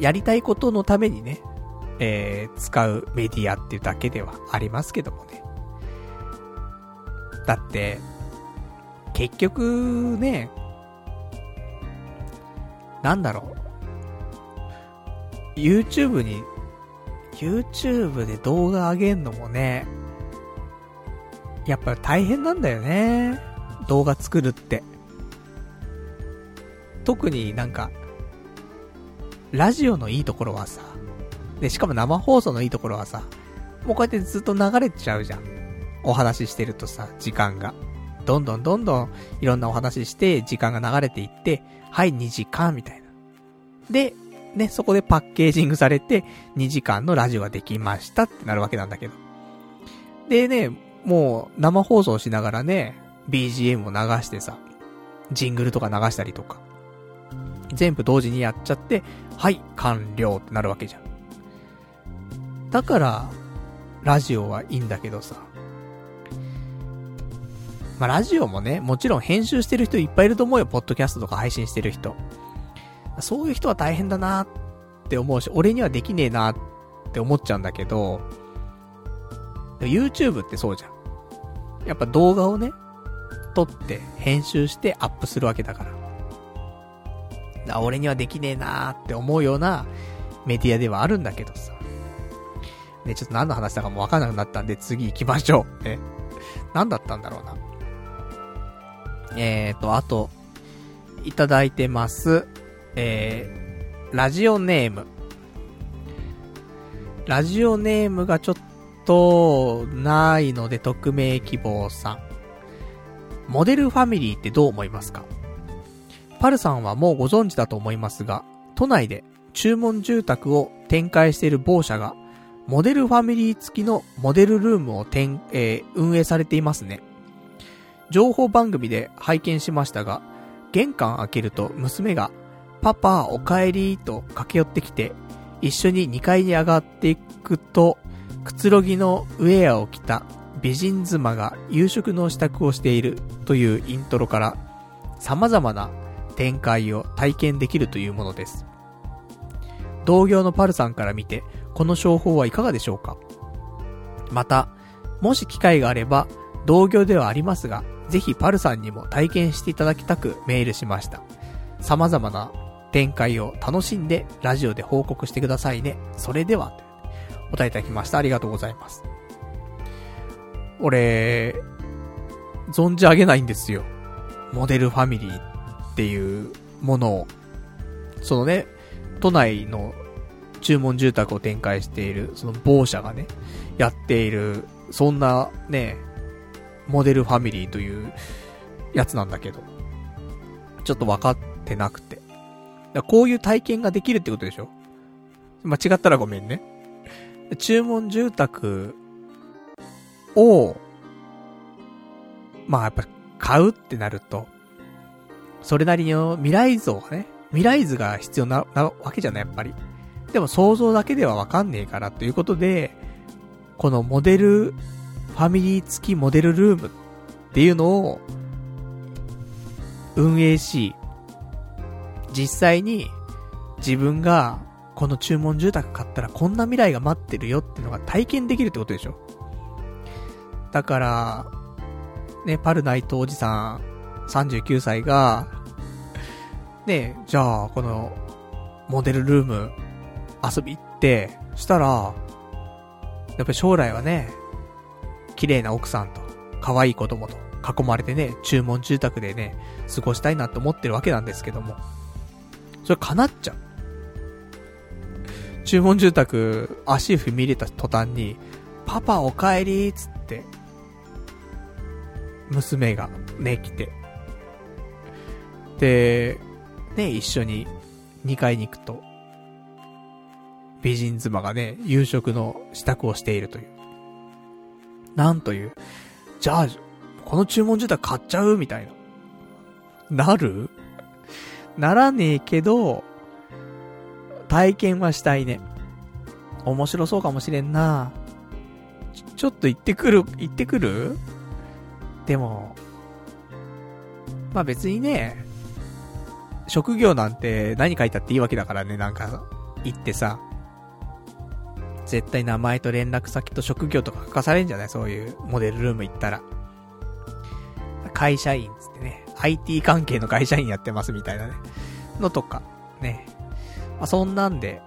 やりたいことのためにね、えー、使うメディアっていうだけではありますけどもね。だって結局ねなんだろう YouTube に YouTube で動画上げんのもねやっぱ大変なんだよね動画作るって。特になんかラジオのいいところはさで、しかも生放送のいいところはさ、もうこうやってずっと流れちゃうじゃん。お話ししてるとさ、時間が。どんどんどんどん、いろんなお話しして、時間が流れていって、はい、にじかん、みたいな。で、ね、そこでパッケージングされて、にじかんのラジオができましたってなるわけなんだけど。でね、もう、生放送しながらね、ビージーエム を流してさ、ジングルとか流したりとか。全部同時にやっちゃって、はい、完了ってなるわけじゃん。だからラジオはいいんだけどさ、まあラジオもねもちろん編集してる人いっぱいいると思うよ。ポッドキャストとか配信してる人、そういう人は大変だなって思うし、俺にはできねえなって思っちゃうんだけど、 YouTube ってそうじゃん。やっぱ動画をね撮って編集してアップするわけだから、だから俺にはできねえなって思うようなメディアではあるんだけどさね、ちょっと何の話だかもわからなくなったんで次行きましょう。ね、何だったんだろうな。えーと、あと、いただいてます。えー、ラジオネーム。ラジオネームがちょっと、ないので匿名希望さん。モデルファミリーってどう思いますか？パルさんはもうご存知だと思いますが、都内で注文住宅を展開している某社が、モデルファミリー付きのモデルルームをてん、えー、運営されていますね。情報番組で拝見しましたが、玄関開けると娘がパパお帰りと駆け寄ってきて、一緒ににかいに上がっていくと、くつろぎのウェアを着た美人妻が夕食の支度をしているというイントロから様々な展開を体験できるというものです。同業のパルさんから見てこの商法はいかがでしょうか。またもし機会があれば同業ではありますが、ぜひパルさんにも体験していただきたくメールしました。様々な展開を楽しんでラジオで報告してくださいね。それではお答えいただきました。ありがとうございます。俺存じ上げないんですよ、モデルファミリーっていうものを。そのね、都内の注文住宅を展開しているその某社がねやっている、そんなねモデルファミリーというやつなんだけど、ちょっと分かってなくて。だこういう体験ができるってことでしょ。間違ったらごめんね。注文住宅をまあやっぱ買うってなると、それなりの未来像がね、未来図が必要なわけじゃない、やっぱり。でも想像だけではわかんねえからということで、このモデルファミリー付きモデルルームっていうのを運営し、実際に自分がこの注文住宅買ったらこんな未来が待ってるよっていうのが体験できるってことでしょ。だからね、パルナイトおじさんさんじゅうきゅうさいがね、じゃあこのモデルルーム遊び行ってしたら、やっぱり将来はね、綺麗な奥さんと可愛い子供と囲まれてね、注文住宅でね過ごしたいなと思ってるわけなんですけども、それ叶っちゃう。注文住宅足踏み入れた途端にパパお帰りーつって娘がね来て、でね、一緒ににかいに行くと美人妻がね夕食の支度をしているという、なんという、じゃあこの注文住宅買っちゃうみたいななるならねえけど、体験はしたいね。面白そうかもしれんな。ち, ちょっと行ってくる行ってくる。でもまあ別にね、職業なんて何書いたっていいわけだからね。なんか行ってさ、絶対名前と連絡先と職業とか書かされんじゃない、そういうモデルルーム行ったら。会社員つってね、 アイティー 関係の会社員やってますみたいなねのとかね、まあ、そんなんで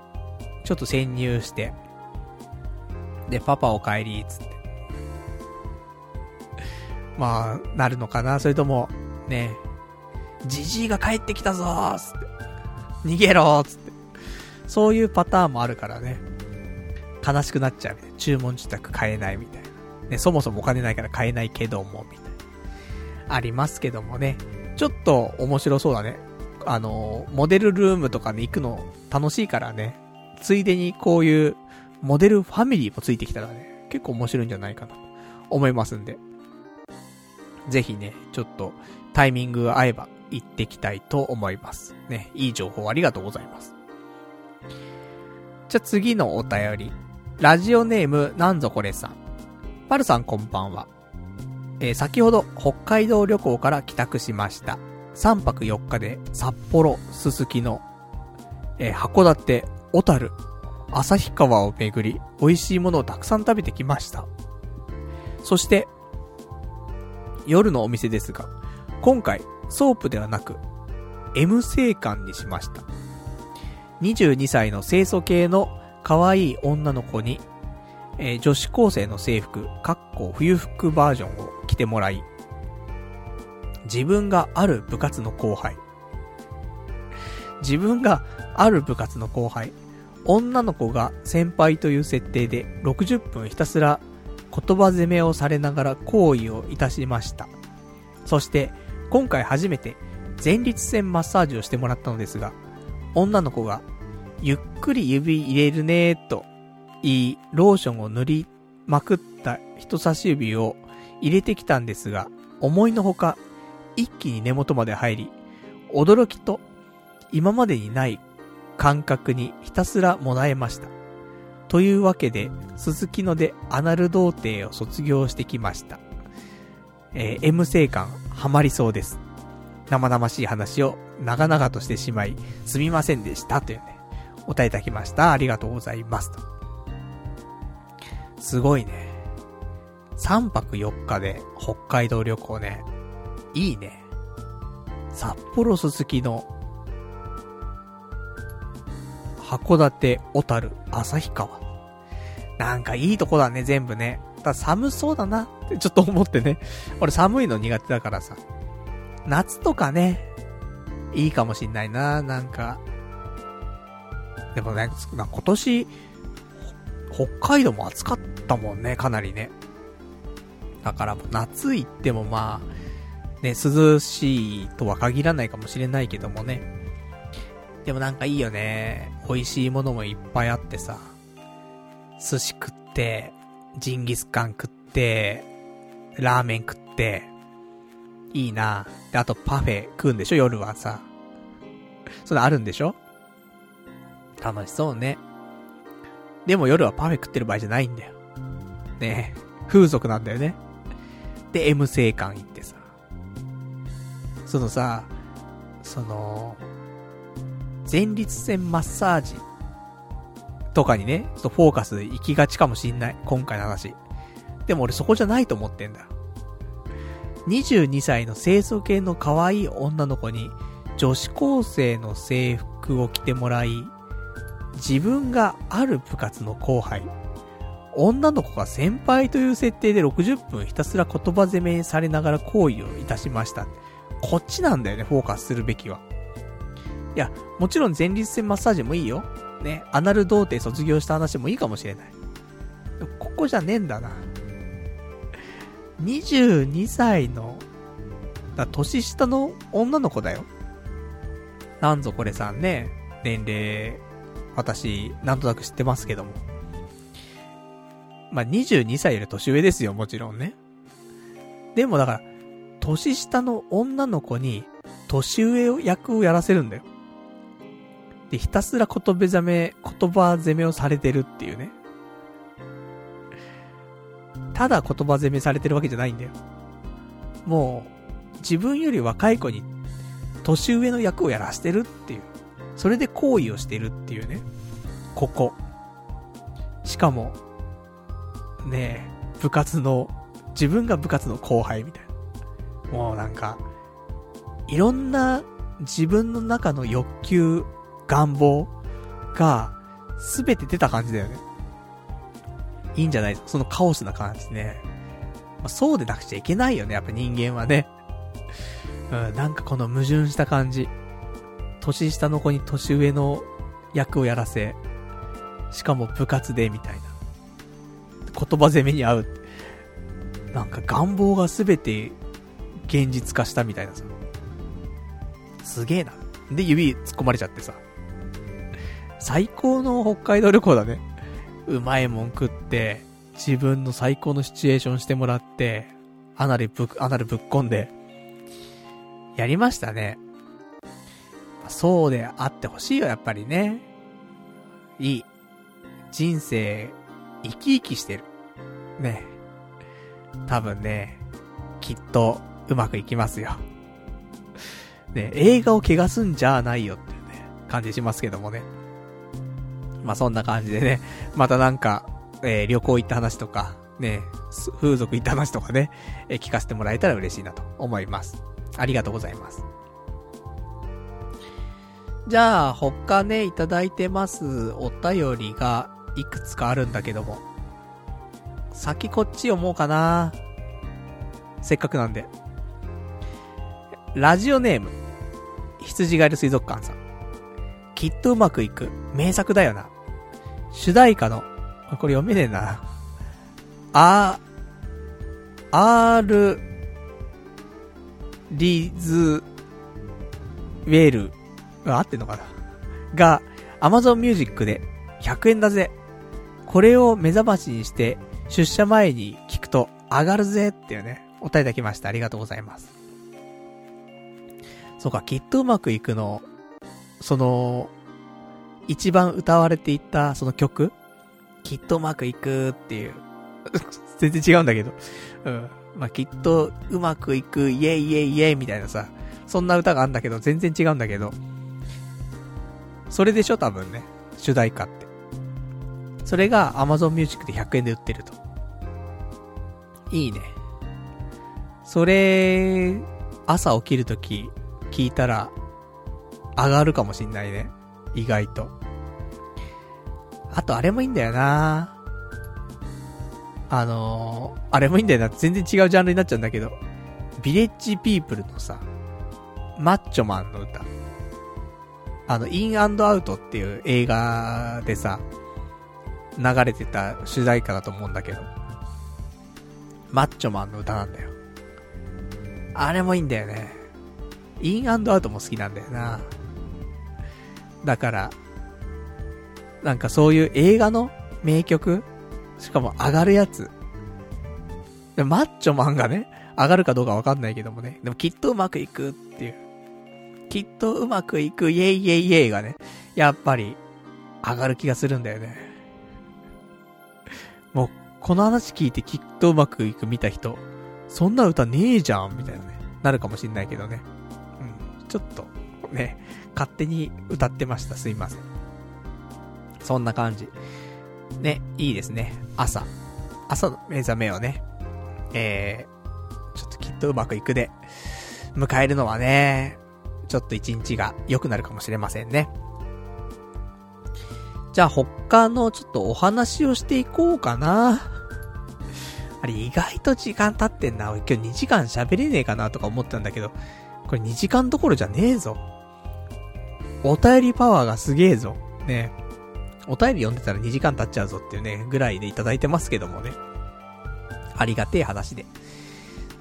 ちょっと潜入して、でパパお帰りつってまあなるのかな。それともね、ジジイが帰ってきたぞーつって逃げろーつって、そういうパターンもあるからね、悲しくなっちゃうみたいな。注文自宅買えないみたいなね、そもそもお金ないから買えないけどもみたいなありますけどもね。ちょっと面白そうだね。あのモデルルームとかに行くの楽しいからね、ついでにこういうモデルファミリーもついてきたらね、結構面白いんじゃないかなと思いますんで、ぜひねちょっとタイミングが合えば行ってきたいと思いますね。いい情報ありがとうございます。じゃあ次のお便り、ラジオネームなんぞこれさん。パルさんこんばんは、えー、先ほど北海道旅行から帰宅しました。さんぱくよっかで札幌、すすきの、えー、函館、小樽、旭川を巡り、美味しいものをたくさん食べてきました。そして夜のお店ですが、今回ソープではなく M 星館にしました。にじゅうにさいの清楚系の可愛い女の子に、えー、女子高生の制服かっこ冬服バージョンを着てもらい、自分がある部活の後輩自分がある部活の後輩女の子が先輩という設定でろくじゅっぷんひたすら言葉攻めをされながら行為をいたしました。そして今回初めて前立腺マッサージをしてもらったのですが、女の子がゆっくり指入れるねーといローションを塗りまくった人差し指を入れてきたんですが、思いのほか一気に根元まで入り、驚きと今までにない感覚にひたすらもらえました。というわけで鈴木のでアナル童貞を卒業してきました。えー、M 性感ハマりそうです。生々しい話を長々としてしまいすみませんでしたというね、お答えいただきました。ありがとうございますと。すごいね、さんぱくよっかで北海道旅行ね、いいね。札幌、すすきの、函館、小樽、旭川、なんかいいとこだね全部ね。ただ寒そうだなってちょっと思ってね、俺寒いの苦手だからさ、夏とかねいいかもしんないな。なんかでもね、今年北海道も暑かったもんね、かなりね。だから夏行ってもまあね、涼しいとは限らないかもしれないけどもね、でもなんかいいよね。美味しいものもいっぱいあってさ、寿司食ってジンギスカン食ってラーメン食っていいな。であとパフェ食うんでしょ、夜はさ、それあるんでしょ、楽しそうね。でも夜はパフェ食ってる場合じゃないんだよね、風俗なんだよね。で M 性館行ってさ、そのさ、その前立腺マッサージとかにね、ちょっとフォーカス行きがちかもしんない今回の話。でも俺そこじゃないと思ってんだ。にじゅうにさいの清楚系の可愛い女の子に女子高生の制服を着てもらい、自分がある部活の後輩、女の子が先輩という設定でろくじゅっぷんひたすら言葉攻めされながら行為をいたしました。こっちなんだよね、フォーカスするべきは。いや、もちろん前立腺マッサージもいいよね、アナル童貞卒業した話もいいかもしれない。ここじゃねえんだな。にじゅうにさいのだ、年下の女の子だよ。なんぞこれさんね、年齢私なんとなく知ってますけども、まあ、にじゅうにさいより年上ですよ、もちろんね。でもだから年下の女の子に年上役をやらせるんだよ。でひたすら言葉攻め言葉攻めをされてるっていうね。ただ言葉攻めされてるわけじゃないんだよ。もう自分より若い子に年上の役をやらせてるっていう、それで行為をしてるっていうね。ここしかもねえ、部活の自分が部活の後輩みたいな。もうなんかいろんな自分の中の欲求願望がすべて出た感じだよね。いいんじゃないですか、そのカオスな感じね。まあ、そうでなくちゃいけないよね、やっぱ人間はね。うん、なんかこの矛盾した感じ、年下の子に年上の役をやらせ、しかも部活でみたいな、言葉攻めに合う、なんか願望がすべて現実化したみたいなさ、すげえな。で指突っ込まれちゃってさ、最高の北海道旅行だね。うまいもん食って自分の最高のシチュエーションしてもらって、アナルぶアナルぶっこんでやりましたね。そうであってほしいよ、やっぱりね。いい人生生き生きしてるね。多分ね、きっとうまくいきますよね。映画を怪我すんじゃないよっていうね、感じしますけどもね。まあそんな感じでね、またなんか、えー、旅行行った話とかね、風俗行った話とかね、えー、聞かせてもらえたら嬉しいなと思います。ありがとうございます。じゃあ他ね、いただいてますお便りがいくつかあるんだけども、先こっち読もうかな、せっかくなんで。ラジオネーム羊がいる水族館さん、きっとうまくいく名作だよな。主題歌のこれ読めねえな、あアールリズウェル、合ってんのかな、が Amazon ミュージックでひゃくえんだぜ。これを目覚ましにして出社前に聞くと上がるぜっていうね、お便りいただきました。ありがとうございます。そうか、きっとうまくいくの、その、一番歌われていたその曲、きっとうまくいくっていう、全然違うんだけど、うん。まあ、きっとうまくいく、イエイイエイイエイみたいなさ、そんな歌があるんだけど、全然違うんだけど、それでしょ、多分ね、主題歌って。それが Amazon Music でひゃくえんで売ってると。いいね。それ、朝起きるとき聞いたら上がるかもしんないね。意外と。あとあれもいいんだよな。あのー、あれもいいんだよな。全然違うジャンルになっちゃうんだけど、ビレッジピープルのさ、マッチョマンの歌。あの、インアンドアウトっていう映画でさ、流れてた主題歌だと思うんだけど、マッチョマンの歌なんだよ。あれもいいんだよね。インアンドアウトも好きなんだよな。だからなんかそういう映画の名曲、しかも上がるやつで、マッチョマンがね、上がるかどうかわかんないけどもね、でもきっとうまくいくっていう、きっとうまくいくイエイイエイイエイがね、やっぱり上がる気がするんだよね。もう、この話聞いてきっとうまくいく見た人、そんな歌ねえじゃんみたいなね、なるかもしんないけどね。うん、ちょっと、ね、勝手に歌ってました。すいません。そんな感じ。ね、いいですね。朝。朝の目覚めをね、えー、ちょっときっとうまくいくで、迎えるのはね、ちょっと一日が良くなるかもしれませんね。じゃあ他のちょっとお話をしていこうかな。あれ、意外と時間経ってんな。今日にじかん喋れねえかなとか思ったんだけど、これにじかんどころじゃねえぞ。お便りパワーがすげえぞ。ね、お便り読んでたらにじかん経っちゃうぞっていうねぐらいでいただいてますけどもね。ありがてえ話で。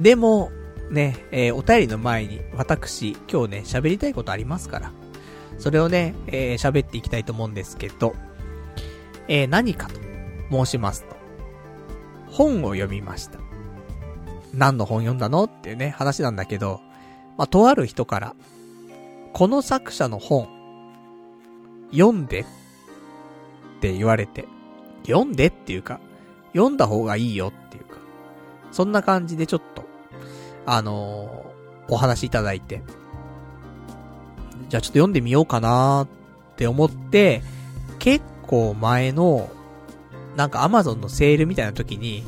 でもね、えー、お便りの前に私今日ね喋りたいことありますから。それをね、えー、喋っていきたいと思うんですけど、えー、何かと申しますと、本を読みました。何の本読んだのっていうね、話なんだけど、まあ、とある人から、この作者の本、読んでって言われて、読んでっていうか、読んだ方がいいよっていうか、そんな感じでちょっと、あのー、お話いただいて、じゃあちょっと読んでみようかなーって思って、結構前の、なんか Amazon のセールみたいな時に、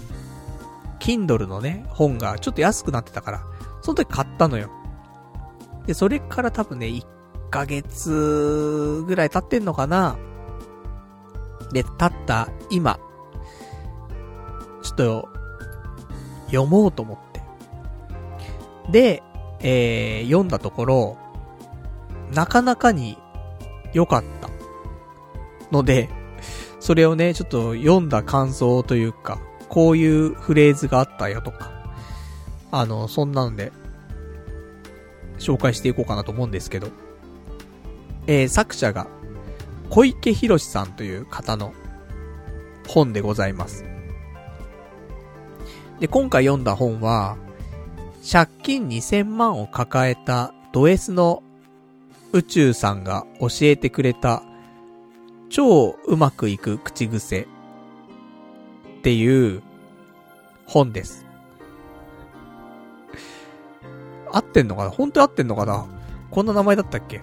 Kindle のね、本がちょっと安くなってたから、その時買ったのよ。で、それから多分ね、いっかげつぐらい経ってんのかな。で、経った今、ちょっと、読もうと思って。で、えー、読んだところ、なかなかに良かったので、それをねちょっと読んだ感想というか、こういうフレーズがあったよとか、あのそんなので紹介していこうかなと思うんですけど、えー、作者が小池博さんという方の本でございます。で、今回読んだ本は、借金にせんまんを抱えたド S の宇宙さんが教えてくれた超うまくいく口癖っていう本です。合ってんのかな？本当に合ってんのかな？こんな名前だったっけ？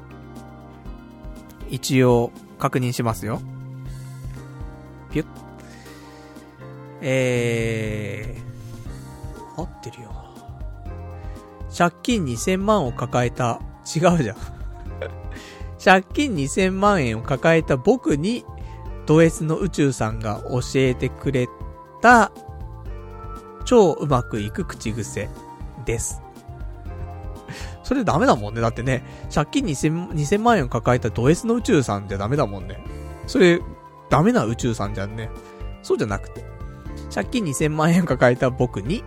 一応確認しますよ。ピュッ。えー、合ってるよな。借金にせんまんを抱えた、違うじゃん。借金にせんまんえんを抱えた僕にド S の宇宙さんが教えてくれた超うまくいく口癖です。それダメだもんね。だってね、借金 にせん, にせんまんえんを抱えたド S の宇宙さんじゃダメだもんね。それダメな宇宙さんじゃんね。そうじゃなくて、借金にせんまんえんを抱えた僕に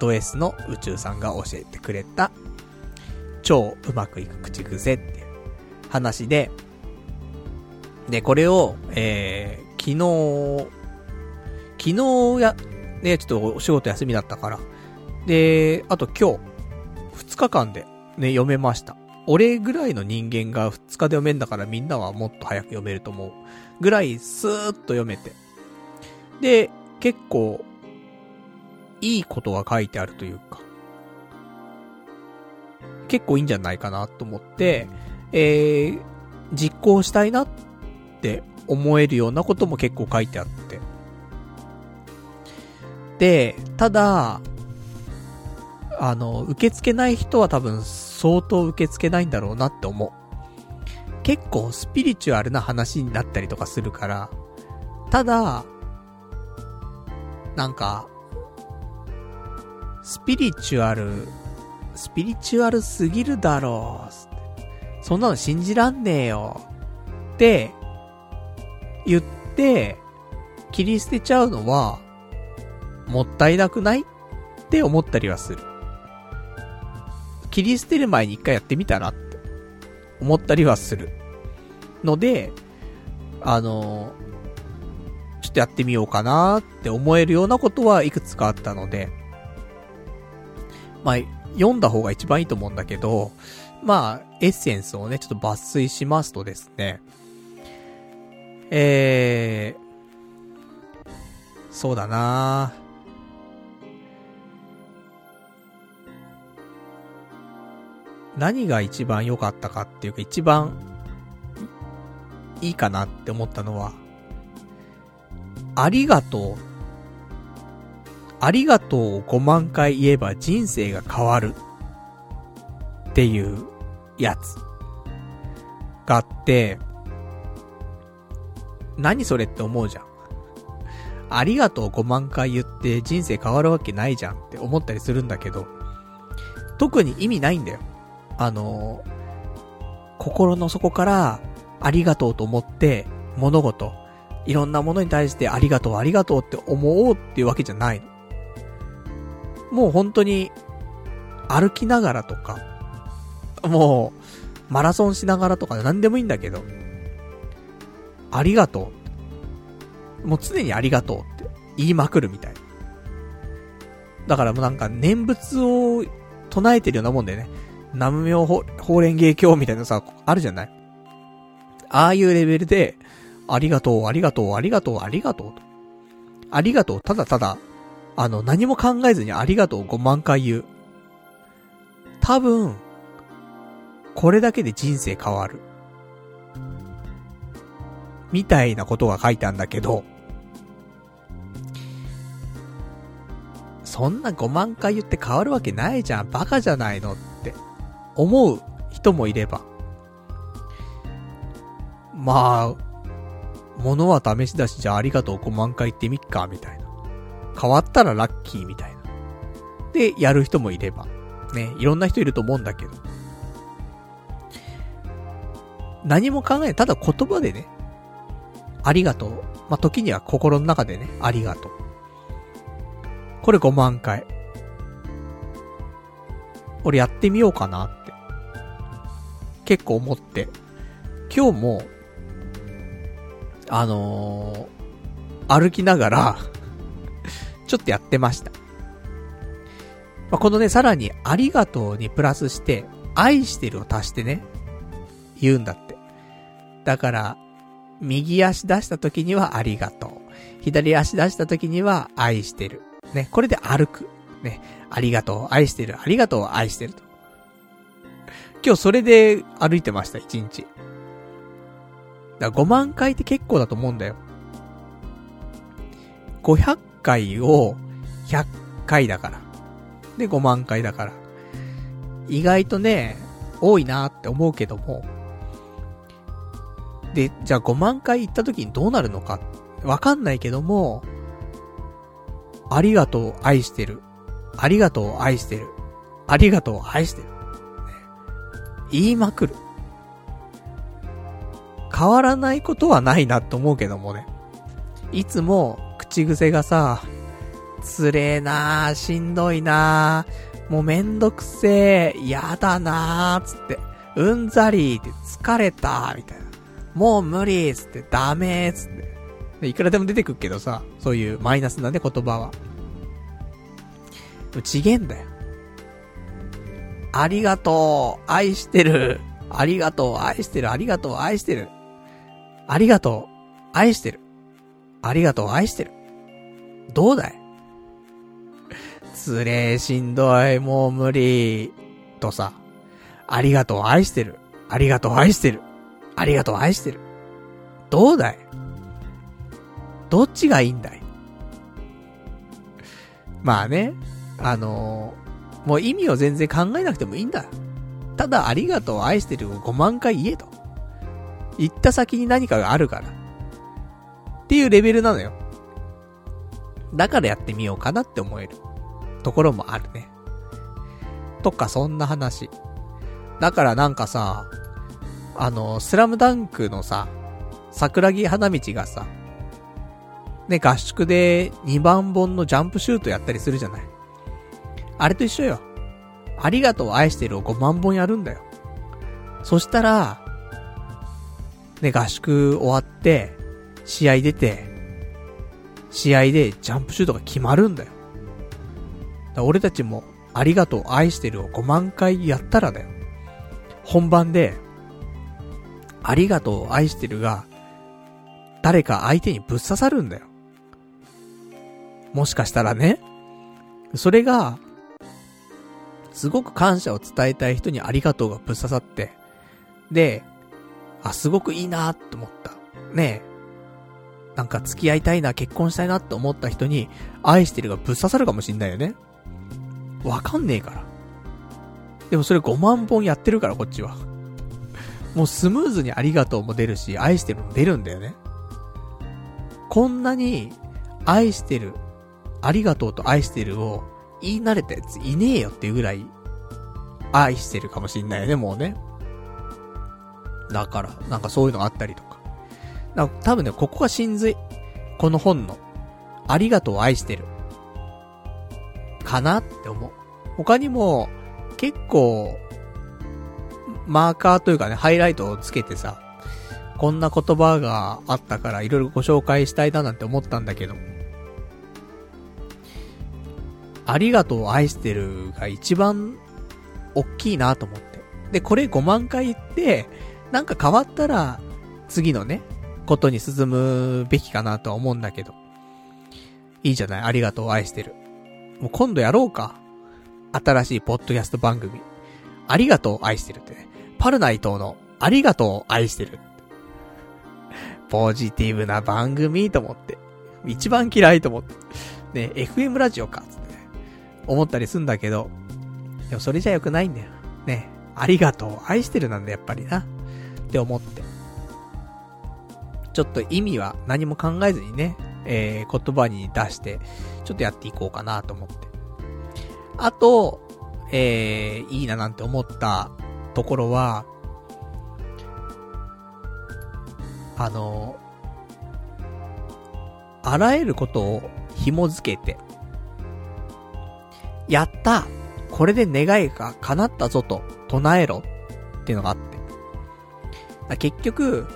ド S の宇宙さんが教えてくれた超うまくいく口癖って話で、で、これを、えー、昨日昨日や、ね、ちょっとお仕事休みだったから。で、あと今日、ふつかかんでね、読めました。俺ぐらいの人間がふつかで読めんだから、みんなはもっと早く読めると思う。ぐらい、スーッと読めて。で、結構、いいことが書いてあるというか、結構いいんじゃないかなと思って、えー、実行したいなって思えるようなことも結構書いてあって。で、ただ、あの、受け付けない人は多分相当受け付けないんだろうなって思う。結構スピリチュアルな話になったりとかするから、ただ、なんか、スピリチュアル、スピリチュアルすぎるだろう。そんなの信じらんねえよ。って、言って、切り捨てちゃうのは、もったいなくないって思ったりはする。切り捨てる前に一回やってみたらって思ったりはするので、あのちょっとやってみようかなって思えるようなことはいくつかあったので、まあ読んだ方が一番いいと思うんだけど、まあエッセンスをねちょっと抜粋しますとですね、えーそうだなぁ。何が一番良かったかっていうか一番いいかなって思ったのは、ありがとう、ありがとうをごまんかい言えば人生が変わるっていうやつがあって、何それって思うじゃん。ありがとうごまんかい言って人生変わるわけないじゃんって思ったりするんだけど、特に意味ないんだよ。あの心の底からありがとうと思って物事、いろんなものに対してありがとうありがとうって思おうっていうわけじゃないの。もう本当に歩きながらとか、もうマラソンしながらとか何でもいいんだけど、ありがとう、もう常にありがとうって言いまくるみたいな。だからもうなんか念仏を唱えてるようなもんでね、南無妙法蓮華経みたいなさ、あるじゃない。ああいうレベルで、ありがとう、ありがとう、ありがとう、ありがとうと。ありがとう、ただただ、あの、何も考えずにありがとうごまんかい言う。多分、これだけで人生変わる。みたいなことが書いてあるんだけど、そんなごまんかい言って変わるわけないじゃん、バカじゃないのって思う人もいれば、まあ物は試しだし、じゃあありがとうごまんかい言ってみっかみたいな、変わったらラッキーみたいなでやる人もいればね、いろんな人いると思うんだけど、何も考えない、ただ言葉でねありがとう、まあ時には心の中でねありがとう、これごまんかい俺やってみようかなって結構思って、今日もあのー、歩きながらちょっとやってました、まあ、このねさらにありがとうにプラスして愛してるを足してね言うんだって。だから右足出した時にはありがとう、左足出した時には愛してるね、これで歩く。ね。ありがとう、愛してる、ありがとう、愛してると。今日それで歩いてました、一日。だからごまんかいって結構だと思うんだよ。ごひゃっかいをひゃっかいだから。で、ごまんかいだから。意外とね、多いなって思うけども。で、じゃあごまんかい行った時にどうなるのか、わかんないけども、ありがとう愛してる、ありがとう愛してる、ありがとう愛してる、ね、言いまくる、変わらないことはないなと思うけどもね、いつも口癖がさ、つれえなー、しんどいなー、もうめんどくせー、やだなーつって、うんざりーって、疲れたーみたいな、もう無理ーつって、ダメーつって、いくらでも出てくるけどさ、そういうマイナスなね言葉は。うちげんだよ。ありがとう、愛してる、ありがとう、愛してる、ありがとう、愛してる、ありがとう、愛してる、ありがとう、愛してる。どうだい？つれえ、しんどい、もう無理とさ、ありがとう、愛してる、ありがとう、愛してる、ありがとう、愛してる。どうだい？どっちがいいんだい？まあね、あのー、もう意味を全然考えなくてもいいんだ。ただありがとう愛してるをごまんかい言えと。言った先に何かがあるからっていうレベルなのよ。だからやってみようかなって思えるところもあるね。とかそんな話。だからなんかさ、あのー、スラムダンクのさ、桜木花道がさ、ね、合宿でにばんぼんのジャンプシュートやったりするじゃない。あれと一緒よ。ありがとう愛してるをごまんぼんやるんだよ。そしたらね、合宿終わって試合出て、試合でジャンプシュートが決まるんだよ。だから俺たちもありがとう愛してるをごまんかいやったらだよ、本番でありがとう愛してるが誰か相手にぶっ刺さるんだよ。もしかしたらね、それがすごく感謝を伝えたい人にありがとうがぶっ刺さって、で、あ、すごくいいなって思ったねえ、なんか付き合いたいな、結婚したいなって思った人に愛してるがぶっ刺さるかもしんないよね。わかんねえから。でもそれごまんぼんやってるから、こっちはもうスムーズにありがとうも出るし愛してるも出るんだよね。こんなに愛してる、ありがとうと愛してるを言い慣れたやついねえよっていうぐらい愛してるかもしんないよね、もうね。だからなんかそういうのがあったりとか、なんか多分ね、ここが真髄、この本のありがとう愛してるかなって思う。他にも結構マーカーというかね、ハイライトをつけてさ、こんな言葉があったからいろいろご紹介したいななんて思ったんだけど、ありがとう愛してるが一番大きいなと思って、でこれごまんかい言ってなんか変わったら次のねことに進むべきかなとは思うんだけど、いいじゃない、ありがとう愛してる。もう今度やろうか、新しいポッドキャスト番組、ありがとう愛してるってね、パルナイトのありがとう愛してる、ポジティブな番組と思って、一番嫌いと思ってね、 エフエム ラジオかっつって、ね、思ったりすんだけど、でもそれじゃ良くないんだよね。ありがとう愛してるなんだやっぱりなって思って、ちょっと意味は何も考えずにね、えー、言葉に出してちょっとやっていこうかなと思って、あと、えー、いいななんて思ったところは、あのあらゆることを紐付けて、やったこれで願いが叶ったぞと唱えろっていうのがあって、結局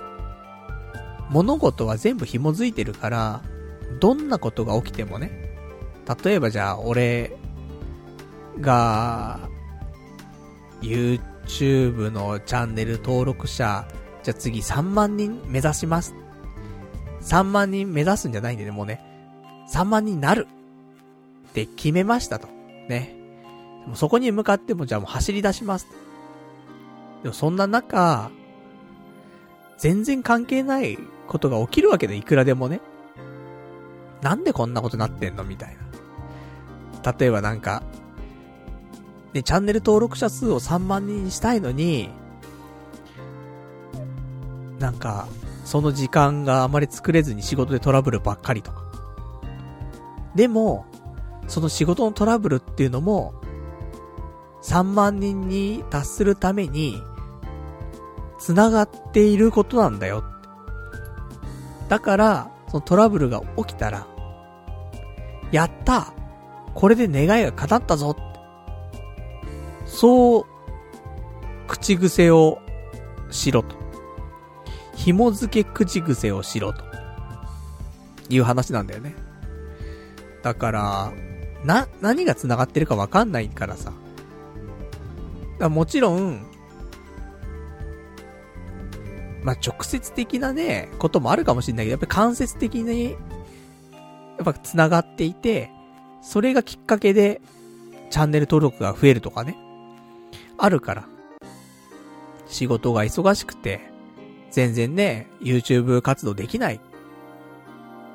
物事は全部紐付いてるから、どんなことが起きてもね、例えばじゃあ俺が YouTube のチャンネル登録者、じゃあ次さんまんにん目指します、さんまんにん目指すんじゃないんでね、もうねさんまんにんになるって決めましたとね、もうそこに向かってもじゃあもう走り出します。でもそんな中全然関係ないことが起きるわけで、いくらでもね、なんでこんなことなってんのみたいな。例えばなんかね、チャンネル登録者数をさんまんにんにしたいのに、なんかその時間があまり作れずに仕事でトラブルばっかりとか。でもその仕事のトラブルっていうのもさんまんにんに達するために繋がっていることなんだよ。だからそのトラブルが起きたら、やったこれで願いが叶ったぞって、そう口癖をしろと。紐付け口癖をしろと。いう話なんだよね。だからな何が繋がってるか分かんないからさ、だからもちろんまあ、直接的なねこともあるかもしれないけど、やっぱり間接的にやっぱ繋がっていて、それがきっかけでチャンネル登録が増えるとかねあるから、仕事が忙しくて全然ね YouTube 活動できない、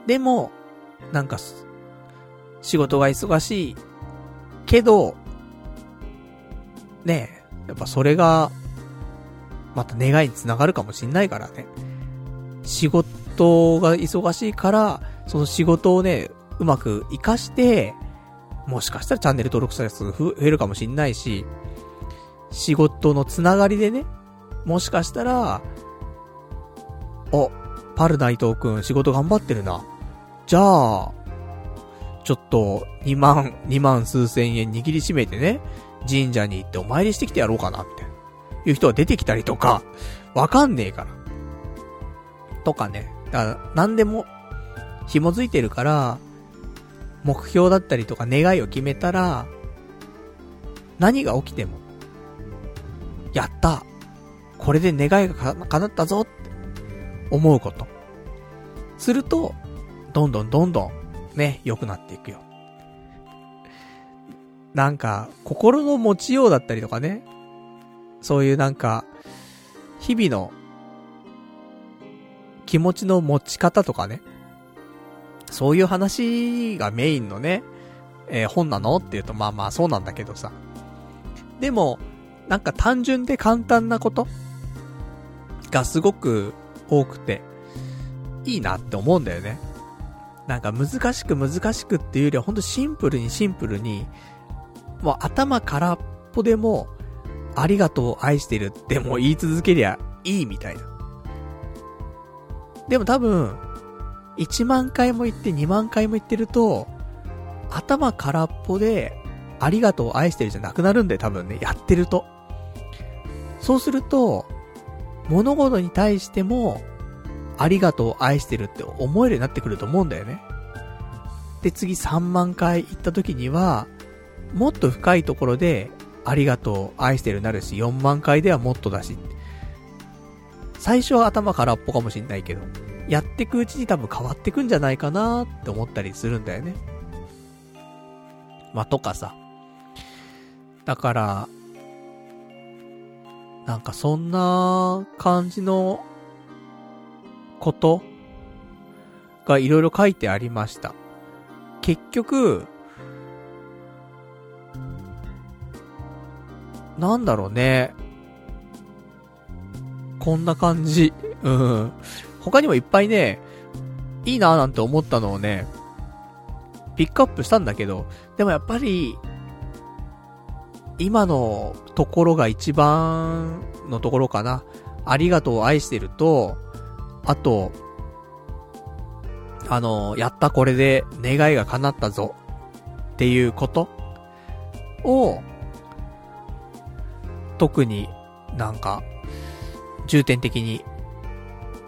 でもなんか仕事が忙しいけどねえ、やっぱそれがまた願いにつながるかもしんないからね。仕事が忙しいからその仕事をねうまく活かして、もしかしたらチャンネル登録者数増えるかもしんないし、仕事のつながりでね、もしかしたらおパルナ伊藤くん仕事頑張ってるな、じゃあちょっとにまんにまん数千円握りしめてね神社に行ってお参りしてきてやろうかなみたいないう人が出てきたりとか、わかんねえからとかね、だから何でも紐づいてるから、目標だったりとか願いを決めたら何が起きてもやったこれで願いが叶ったぞって思うことすると、どんどんどんどんね良くなっていくよ。なんか心の持ちようだったりとかね、そういうなんか日々の気持ちの持ち方とかね、そういう話がメインのね、えー、本なのっていうとまあまあそうなんだけどさ、でもなんか単純で簡単なことがすごく多くていいなって思うんだよね。なんか難しく難しくっていうよりはほんとシンプルにシンプルに、もう頭空っぽでもありがとう愛してるってもう言い続けりゃいいみたいな。でも多分いちまん回も言ってにまん回も言ってると、頭空っぽでありがとう愛してるじゃなくなるんで、多分ねやってると。そうすると物事に対してもありがとう愛してるって思えるようになってくると思うんだよね。で次さんまん回行った時にはもっと深いところでありがとう愛してるなるし、よんまん回ではもっとだし、最初は頭空っぽかもしんないけどやってくうちに多分変わってくんじゃないかなって思ったりするんだよね。まあ、とかさ、だからなんかそんな感じのことがいろいろ書いてありました。結局なんだろうね、こんな感じ。うん。他にもいっぱいね、いいなーなんて思ったのをね、ピックアップしたんだけど、でもやっぱり今のところが一番のところかな。ありがとうを愛してると、あとあのやったこれで願いが叶ったぞっていうことを特になんか重点的に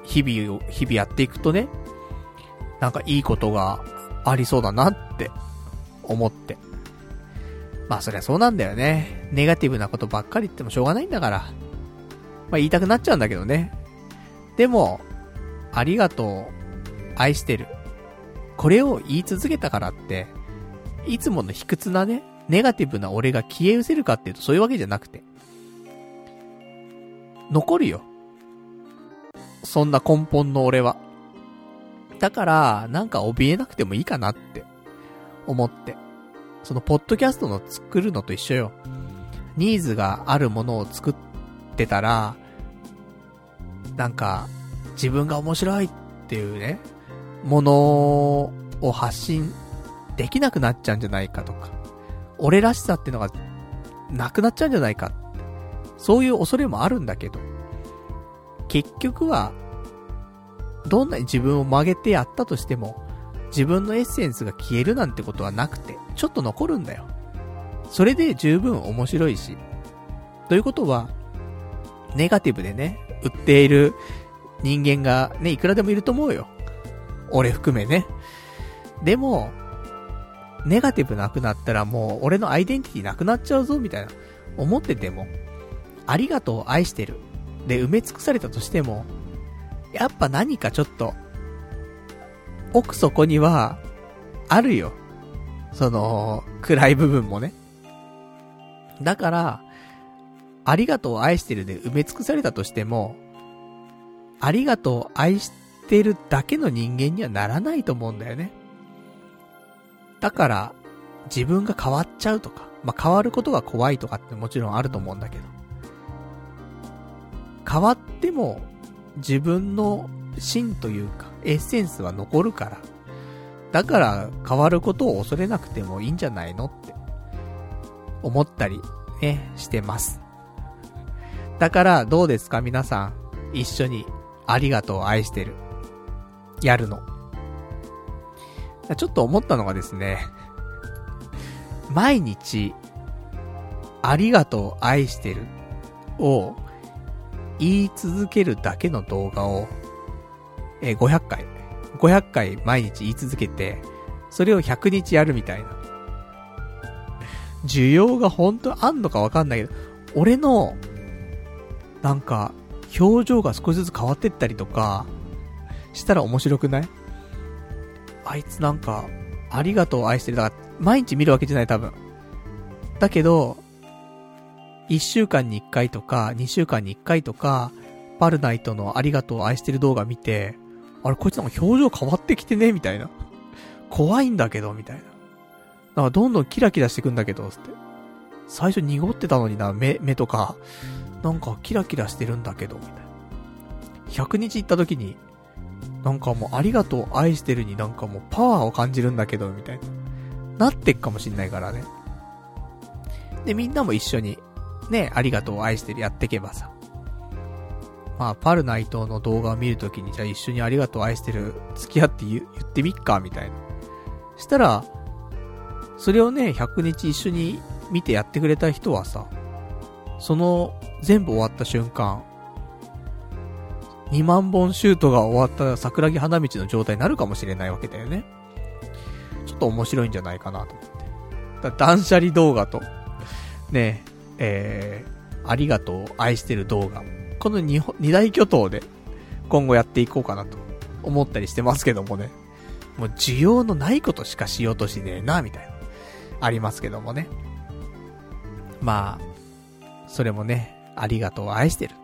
日々を日々やっていくとね、なんかいいことがありそうだなって思って、まあそりゃそうなんだよね。ネガティブなことばっかり言ってもしょうがないんだから、まあ言いたくなっちゃうんだけどね。でもありがとう愛してる、これを言い続けたからっていつもの卑屈なねネガティブな俺が消え失せるかっていうとそういうわけじゃなくて、残るよそんな根本の俺は。だからなんか怯えなくてもいいかなって思って、そのポッドキャストの作るのと一緒よ。ニーズがあるものを作ってたらなんか自分が面白いっていうねものを発信できなくなっちゃうんじゃないかとか、俺らしさっていうのがなくなっちゃうんじゃないか、そういう恐れもあるんだけど、結局はどんなに自分を曲げてやったとしても自分のエッセンスが消えるなんてことはなくて、ちょっと残るんだよ。それで十分面白いし、ということはネガティブでね売っている人間がねいくらでもいると思うよ。俺含めね。でもネガティブなくなったらもう俺のアイデンティティなくなっちゃうぞみたいな思ってても、ありがとう愛してるで埋め尽くされたとしても、やっぱ何かちょっと奥底にはあるよ、その暗い部分もね。だからありがとう愛してるで埋め尽くされたとしても、ありがとう愛してるだけの人間にはならないと思うんだよね。だから自分が変わっちゃうとか、まあ、変わることが怖いとかってもちろんあると思うんだけど、変わっても自分の芯というかエッセンスは残るから、だから変わることを恐れなくてもいいんじゃないのって思ったりねしてます。だからどうですか皆さん、一緒にありがとう愛してるやるの。ちょっと思ったのがですね、毎日ありがとう愛してるを言い続けるだけの動画をえごひゃっかいごひゃっかい毎日言い続けて、それをひゃくにちやるみたいな。需要が本当あんのかわかんないけど、俺のなんか表情が少しずつ変わってったりとかしたら面白くない？あいつなんかありがとう愛してる、だから毎日見るわけじゃない多分だけど、いっしゅうかんにいっかいとかにしゅうかんにいっかいとかパルナイトのありがとう愛してる動画見て、あれこいつなんか表情変わってきてねみたいな、怖いんだけどみたいな、なんかどんどんキラキラしてくんだけどって、最初濁ってたのにな、目目とかなんかキラキラしてるんだけどみたいな。ひゃくにち行った時になんかもうありがとう愛してるになんかもうパワーを感じるんだけどみたいななってっかもしんないからね。でみんなも一緒にねありがとう愛してるやってけばさ、まあパルナイトの動画を見るときに、じゃあ一緒にありがとう愛してる付き合って 言, 言ってみっかみたいな。したらそれをねひゃくにち一緒に見てやってくれた人はさ、その全部終わった瞬間にまんぼんシュートが終わった桜木花道の状態になるかもしれないわけだよね。ちょっと面白いんじゃないかなと思って。だ断捨離動画とねえー、ありがとう愛してる動画、この 二, 二大巨頭で今後やっていこうかなと思ったりしてますけどもね。もう需要のないことしかしようとしねえなみたいなありますけどもね。まあそれもねありがとう愛してる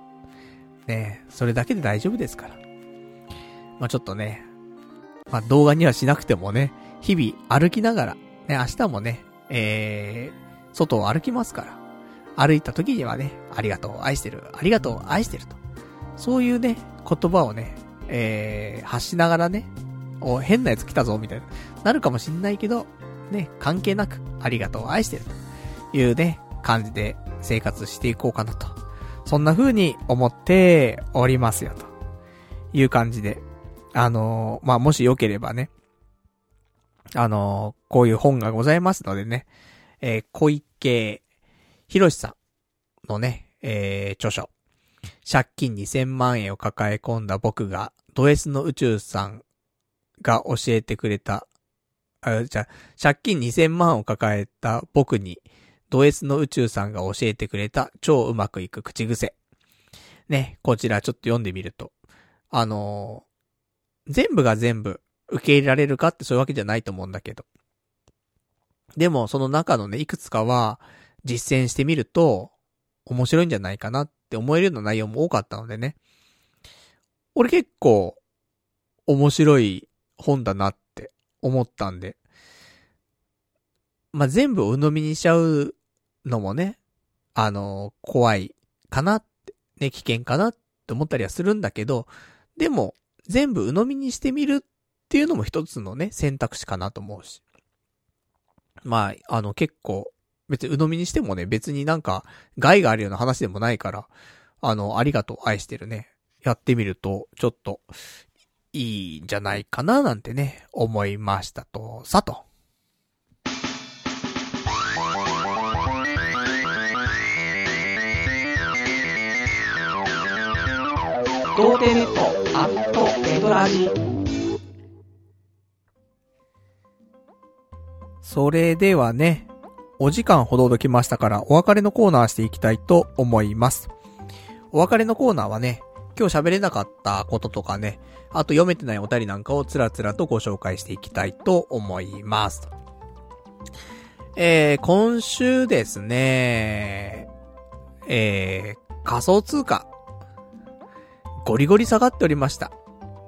ね、それだけで大丈夫ですから。まあちょっとね、まあ動画にはしなくてもね、日々歩きながらね、明日もね、えー、外を歩きますから、歩いた時にはね、ありがとう愛してる、ありがとう愛してると、そういうね言葉をね、えー、発しながらね、お変なやつ来たぞみたいななるかもしんないけどね、関係なくありがとう愛してるというね感じで生活していこうかなと、そんな風に思っておりますよという感じで、あのー、まあもしよければね、あのー、こういう本がございますのでね、えー、小池ひろしさんのね、えー、著書、借金にせんまんえんを抱え込んだ僕がド S の宇宙さんが教えてくれた、あ、じゃあ、借金にせんまんを抱えた僕にド S の宇宙さんが教えてくれた超うまくいく口癖ね、こちらちょっと読んでみると、あのー、全部が全部受け入れられるかってそういうわけじゃないと思うんだけど、でもその中のねいくつかは実践してみると面白いんじゃないかなって思えるような内容も多かったのでね、俺結構面白い本だなって思ったんで、まあ、全部を鵜呑みにしちゃうのもね、あのー、怖いかなってね、危険かなって思ったりはするんだけど、でも全部鵜呑みにしてみるっていうのも一つのね選択肢かなと思うし、まああの結構別に鵜呑みにしてもね、別になんか害があるような話でもないから、あの、ありがとう愛してるねやってみるとちょっといいんじゃないかななんてね思いましたとさと。童貞ネットアットエドラジ。それではね、お時間ほどどきましたからお別れのコーナーしていきたいと思います。お別れのコーナーはね、今日喋れなかったこととかね、あと読めてないお便りなんかをつらつらとご紹介していきたいと思います。えー、今週ですね、えー、仮想通貨ゴリゴリ下がっておりました。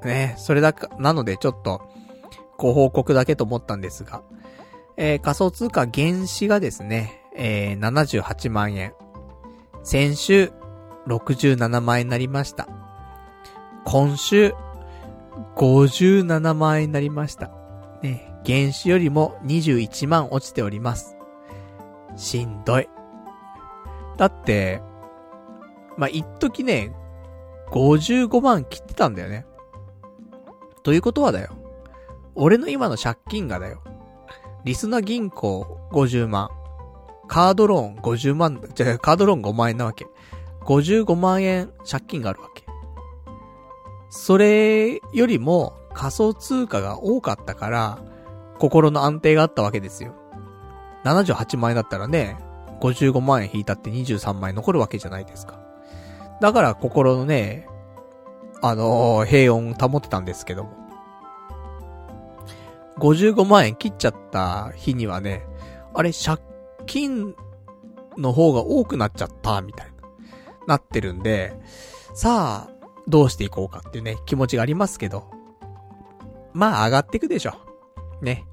ね、それだけなのでちょっとご報告だけと思ったんですが、えー、仮想通貨原資がですね、えー、ななじゅうはちまんえん、先週ろくじゅうななまんえんになりました。今週ごじゅうななまんえんになりました。ね、原資よりもにじゅういちまん落ちております。しんどい。だって、まあ、一時ね、ごじゅうごまん切ってたんだよね。ということはだよ。俺の今の借金がだよ。リスナ銀行ごじゅうまん。カードローンごじゅうまん、じゃあカードローンごまんえんなわけ。ごじゅうごまんえん借金があるわけ。それよりも仮想通貨が多かったから、心の安定があったわけですよ。ななじゅうはちまんえんだったらね、ごじゅうごまんえん引いたってにじゅうさんまんえん残るわけじゃないですか。だから心のね、あのー、平穏を保ってたんですけども。ごじゅうごまんえん切っちゃった日にはね、あれ借金の方が多くなっちゃったみたいな、なってるんで、さあ、どうしていこうかっていうね、気持ちがありますけど。まあ上がっていくでしょ。ね。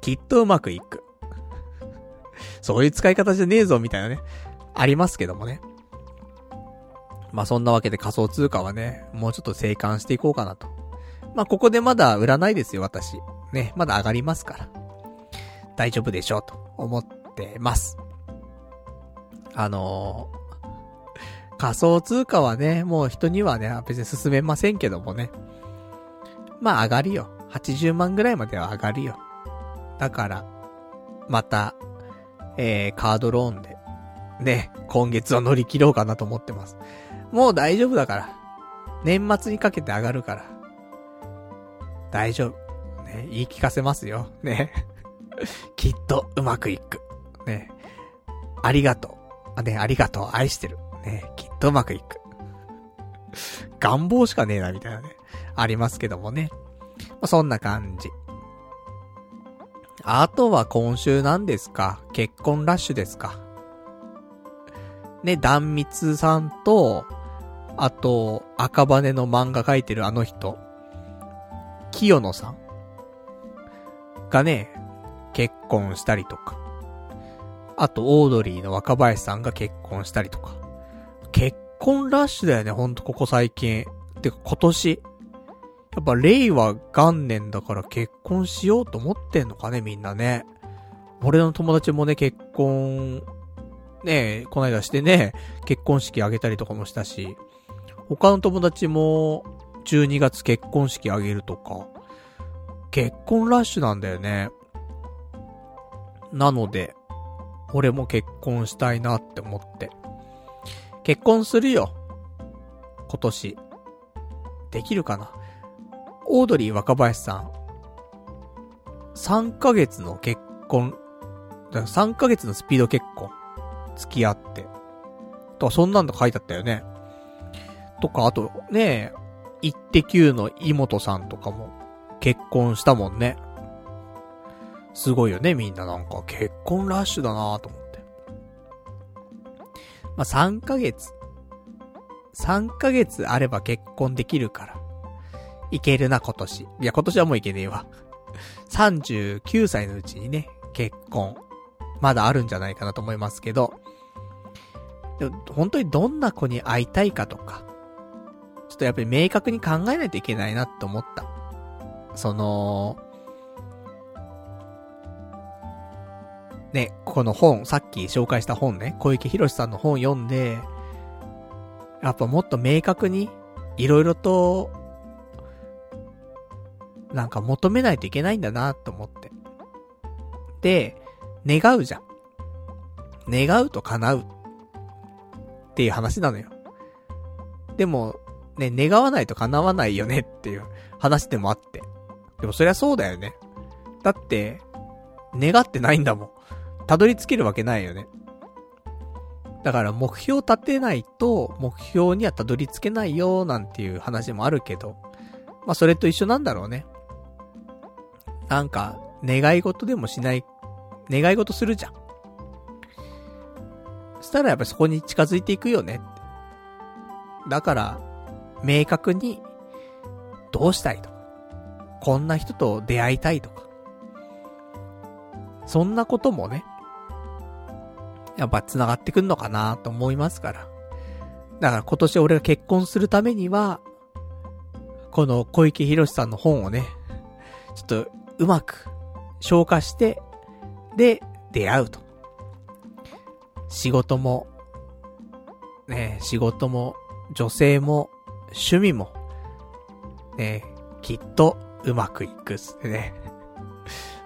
きっとうまくいく。そういう使い方じゃねえぞみたいなね、ありますけどもね。まあそんなわけで仮想通貨はね、もうちょっと静観していこうかなと。まあここでまだ売らないですよ、私。ね、まだ上がりますから。大丈夫でしょうと思ってます。あのー、仮想通貨はね、もう人にはね、別に進めませんけどもね。まあ上がるよ。はちじゅうまんぐらいまでは上がるよ。だから、また、えー、カードローンで、ね、今月を乗り切ろうかなと思ってます。もう大丈夫だから。年末にかけて上がるから。大丈夫。ね、言い聞かせますよ。ね。きっとうまくいく。ね。ありがとう。あ、ね、ありがとう。愛してる。ね。きっとうまくいく。願望しかねえな、みたいなね。ありますけどもね。まあ、そんな感じ。あとは今週なんですか？結婚ラッシュですか？ね、壇蜜さんと、あと、赤羽の漫画描いてるあの人、清野さんがね、結婚したりとか、あとオードリーの若林さんが結婚したりとか、結婚ラッシュだよね、ほんとここ最近。てか今年、やっぱ令和元年だから結婚しようと思ってんのかね、みんなね。俺の友達もね、結婚、ねえ、こないだしてね、結婚式あげたりとかもしたし、他の友達もじゅうにがつ結婚式あげるとか、結婚ラッシュなんだよね。なので、俺も結婚したいなって思って。結婚するよ。今年。できるかな。オードリー若林さん。さんかげつの結婚、さんかげつのスピード結婚。付き合ってとかそんなんと書いてあったよね。とかあとね、イッテ Q の井本さんとかも結婚したもんね。すごいよね、みんななんか結婚ラッシュだなぁと思って。まあ、さんかげつさんかげつあれば結婚できるからいけるな今年。いや今年はもういけねえわ。さんじゅうきゅうさいのうちにね結婚。まだあるんじゃないかなと思いますけど、でも本当にどんな子に会いたいかとか、ちょっとやっぱり明確に考えないといけないなって思った。その、ね、この本、さっき紹介した本ね、小池博さんの本読んで、やっぱもっと明確に、いろいろと、なんか求めないといけないんだなと思って。で、願うじゃん。願うと叶うっていう話なのよ。でもね、願わないと叶わないよねっていう話でもあって。でもそりゃそうだよね。だって願ってないんだもん。たどり着けるわけないよね。だから目標を立てないと目標にはたどり着けないよなんていう話もあるけど、まあそれと一緒なんだろうね。なんか願い事でもしない、願い事するじゃん。そしたらやっぱりそこに近づいていくよね。だから明確にどうしたいとか、こんな人と出会いたいとか、そんなこともね、やっぱ繋がってくんのかなと思いますから。だから今年俺が結婚するためには、この小池博さんの本をね、ちょっとうまく消化して、で、出会うと。仕事も、ね、仕事も、女性も、趣味も、ね、きっとうまくいくっすね。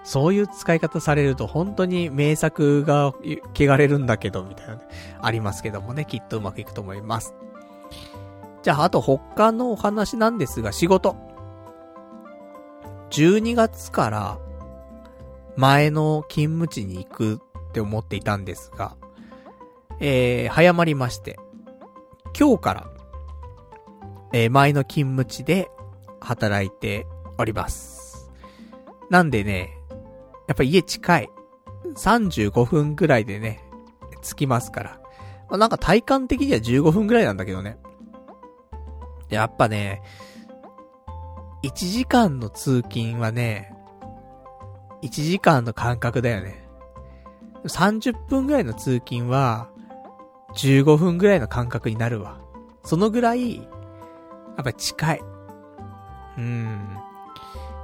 そういう使い方されると本当に名作が汚れるんだけどみたいな、ね、ありますけどもね、きっとうまくいくと思います。じゃああと他のお話なんですが、仕事じゅうにがつから前の勤務地に行くって思っていたんですが、えー、早まりまして今日から、えー、前の勤務地で働いております。なんでね、やっぱ家近い。さんじゅうごふんくらいでね、着きますから。まあ、なんか体感的にはじゅうごふんくらいなんだけどね。やっぱね、いちじかんの通勤はね、いちじかんの間隔だよね。さんじゅっぷんくらいの通勤は、じゅうごふんくらいの間隔になるわ。そのぐらい、やっぱ近い。うーん。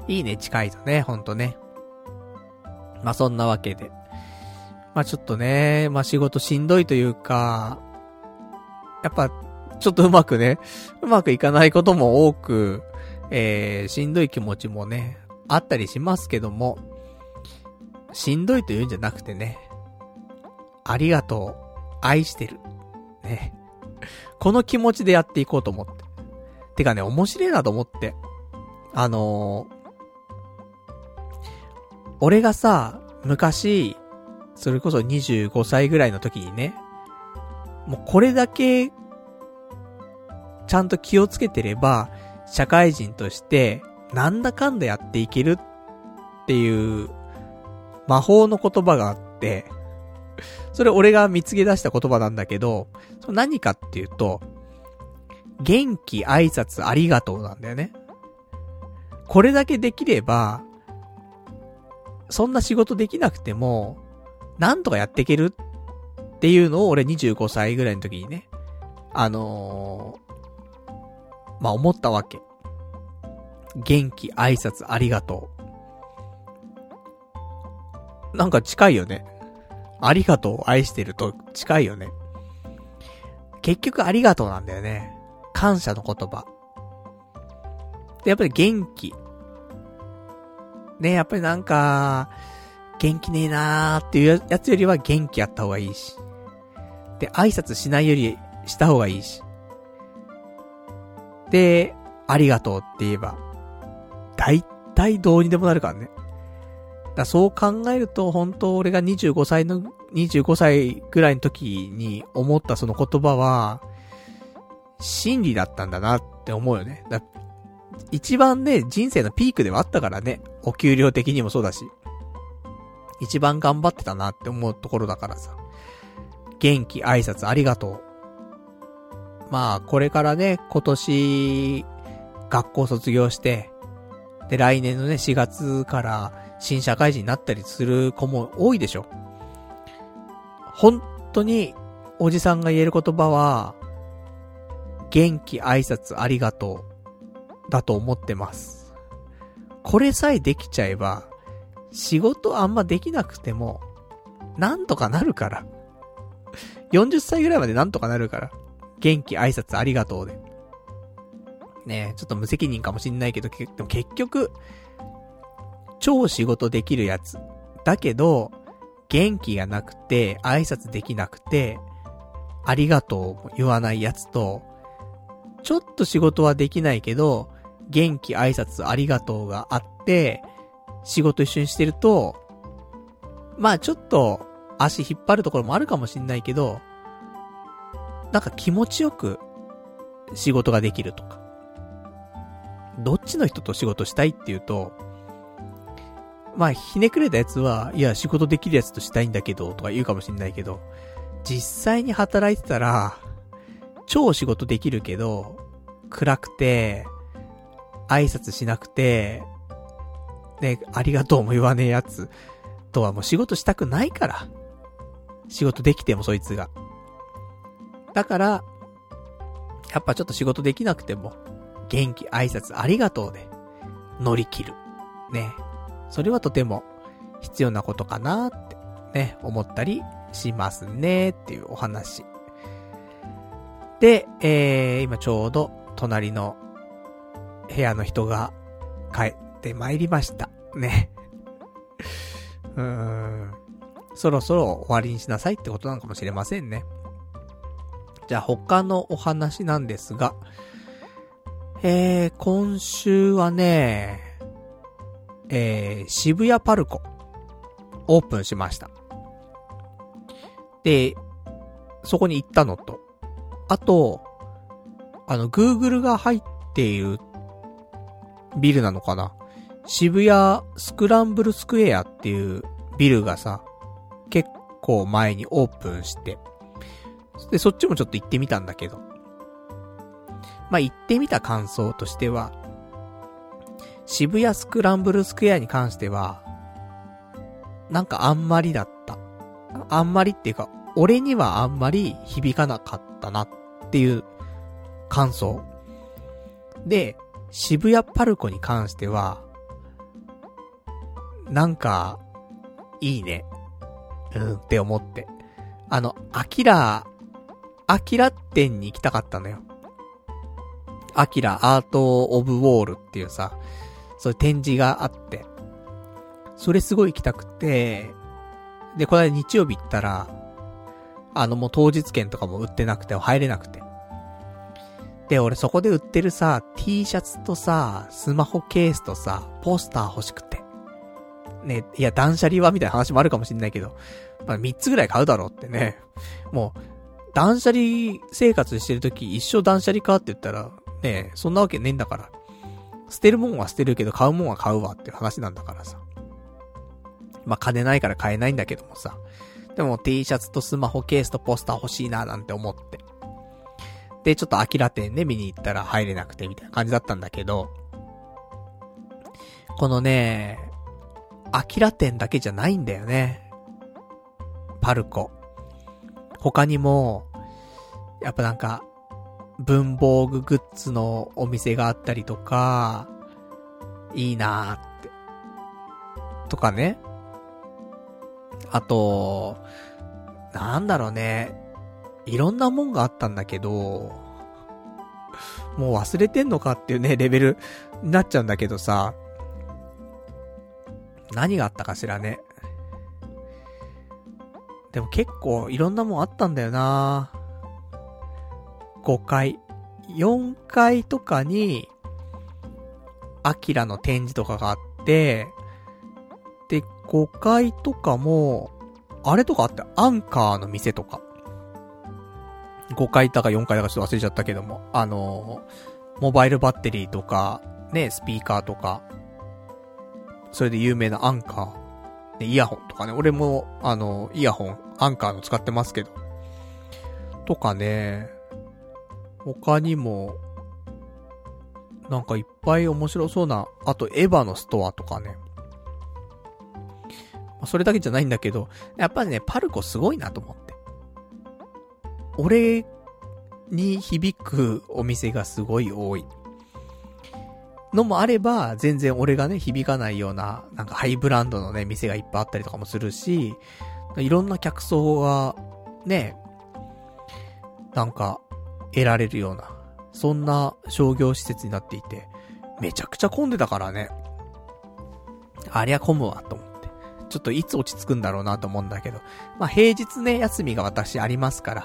いいね、近いとね、ほんとね。まあ、そんなわけで。まあ、ちょっとね、まあ、仕事しんどいというか、やっぱ、ちょっとうまくね、うまくいかないことも多く、えー、しんどい気持ちもね、あったりしますけども、しんどいというんじゃなくてね、ありがとう、愛してる。ね。この気持ちでやっていこうと思って。てかね、面白いなと思って。あのー、俺がさ、昔、それこそにじゅうごさいぐらいの時にね、もうこれだけ、ちゃんと気をつけてれば、社会人として、なんだかんだやっていけるっていう、魔法の言葉があって、それ俺が見つけ出した言葉なんだけど、それ何かっていうと、元気、挨拶、ありがとうなんだよね。これだけできれば、そんな仕事できなくてもなんとかやっていけるっていうのを俺にじゅうごさいぐらいの時にね、あのー、まあ思ったわけ。元気、挨拶、ありがとう。なんか近いよね。ありがとう、愛してると近いよね。結局ありがとうなんだよね。感謝の言葉。でやっぱり元気。ね、やっぱりなんか元気ねえなーっていうやつよりは元気やった方がいいし、で挨拶しないよりした方がいいし、でありがとうって言えばだいたいどうにでもなるからね。だそう考えると本当俺がにじゅうごさいのにじゅうごさいぐらいの時に思ったその言葉は真理だったんだなって思うよね。だ一番ね、人生のピークではあったからね。お給料的にもそうだし。一番頑張ってたなって思うところだからさ。元気、挨拶、ありがとう。まあ、これからね、今年、学校卒業して、で、来年のね、しがつから新社会人になったりする子も多いでしょ。本当に、おじさんが言える言葉は、元気、挨拶、ありがとう。だと思ってます。これさえできちゃえば、仕事あんまできなくても、なんとかなるから。よんじゅっさいぐらいまでなんとかなるから。元気、挨拶、ありがとうで。ねえ、ちょっと無責任かもしんないけど、でも結局、超仕事できるやつ。だけど、元気がなくて、挨拶できなくて、ありがとうも言わないやつと、ちょっと仕事はできないけど、元気、挨拶、ありがとうがあって、仕事一緒にしてると、まあちょっと足引っ張るところもあるかもしんないけど、なんか気持ちよく仕事ができるとか。どっちの人と仕事したいっていうと、まあひねくれたやつは、いや仕事できるやつとしたいんだけどとか言うかもしんないけど、実際に働いてたら超仕事できるけど暗くて挨拶しなくてね、ありがとうも言わねえやつとはもう仕事したくないから、仕事できてもそいつがだからやっぱちょっと仕事できなくても元気、挨拶、ありがとうで乗り切るね、それはとても必要なことかなってね思ったりしますねっていうお話で、えー、今ちょうど隣の部屋の人が帰ってまいりましたねうーん、そろそろ終わりにしなさいってことなのかもしれませんね。じゃあ他のお話なんですが、えー、今週はね、えー、渋谷パルコオープンしました。で、そこに行ったのと、あと、あの、Google が入っているビルなのかな？渋谷スクランブルスクエアっていうビルがさ、結構前にオープンして、で、そっちもちょっと行ってみたんだけど、まあ、行ってみた感想としては、渋谷スクランブルスクエアに関しては、なんかあんまりだった。あんまりっていうか、俺にはあんまり響かなかったなっていう感想。で、渋谷パルコに関しては、なんか、いいね。うんって思って。あの、アキラ、アキラ店に行きたかったのよ。アキラアートオブウォールっていうさ、そういう展示があって、それすごい行きたくて、で、この間日曜日行ったら、あのもう当日券とかも売ってなくて、入れなくて。で、俺そこで売ってるさ、T シャツとさ、スマホケースとさ、ポスター欲しくて。ね、いや断捨離はみたいな話もあるかもしんないけど、まあみっつぐらい買うだろうってね。もう、断捨離生活してるとき一生断捨離かって言ったら、ね、そんなわけねえんだから。捨てるもんは捨てるけど、買うもんは買うわっていう話なんだからさ。まあ、金ないから買えないんだけどもさ。でも T シャツとスマホケースとポスター欲しいななんて思って。で、ちょっとアキラ店ね、見に行ったら入れなくてみたいな感じだったんだけど、このね、アキラ店だけじゃないんだよね。パルコ。他にも、やっぱなんか、文房具グッズのお店があったりとか、いいなーって。とかね。あと、なんだろうね。いろんなもんがあったんだけど、もう忘れてんのかっていうね、レベルになっちゃうんだけどさ。何があったかしらね。でも結構いろんなもんあったんだよなー。ごかい、よんかいとかに、アキラの展示とかがあって、で、ごかいとかも、あれとかあって、アンカーの店とか。ごかいだかよんかいだかちょっと忘れちゃったけども、あの、モバイルバッテリーとか、ね、スピーカーとか、それで有名なアンカー、でイヤホンとかね、俺も、あの、イヤホン、アンカーの使ってますけど、とかね、他にも、なんかいっぱい面白そうな、あとエヴァのストアとかね。それだけじゃないんだけど、やっぱりね、パルコすごいなと思って。俺に響くお店がすごい多い。のもあれば、全然俺がね、響かないような、なんかハイブランドのね、店がいっぱいあったりとかもするし、いろんな客層が、ね、なんか、得られるようなそんな商業施設になっていて、めちゃくちゃ混んでたからね、ありゃ混むわと思って、ちょっといつ落ち着くんだろうなと思うんだけど、まあ平日ね、休みが私ありますから、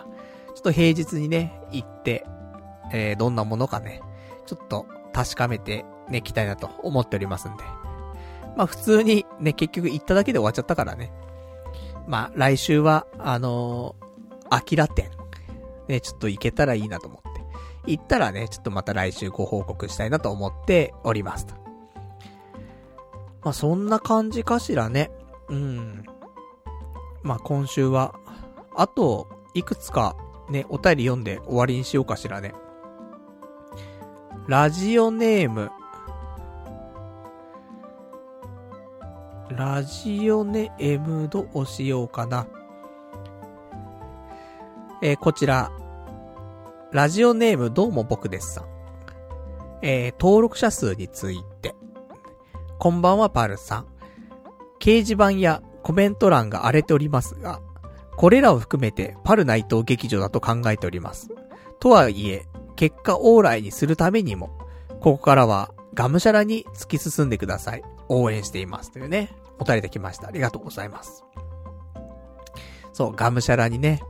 ちょっと平日にね行って、えー、どんなものかねちょっと確かめてねきたいなと思っておりますんで、まあ普通にね結局行っただけで終わっちゃったからね、まあ、来週は、あのー、アキラ展。ね、ちょっと行けたらいいなと思って。行ったらね、ちょっとまた来週ご報告したいなと思っておりますと。まあ、そんな感じかしらね。うん。まあ、今週は、あと、いくつか、ね、お便り読んで終わりにしようかしらね。ラジオネーム。ラジオネームどうしようかな。えー、こちら。ラジオネームどうも僕ですさん。えー、登録者数について。こんばんはパルさん。掲示板やコメント欄が荒れておりますが、これらを含めてパル内藤劇場だと考えております。とはいえ、結果往来にするためにも、ここからはがむしゃらに突き進んでください。応援していますというね、お便りできました。ありがとうございます。そう、がむしゃらにね、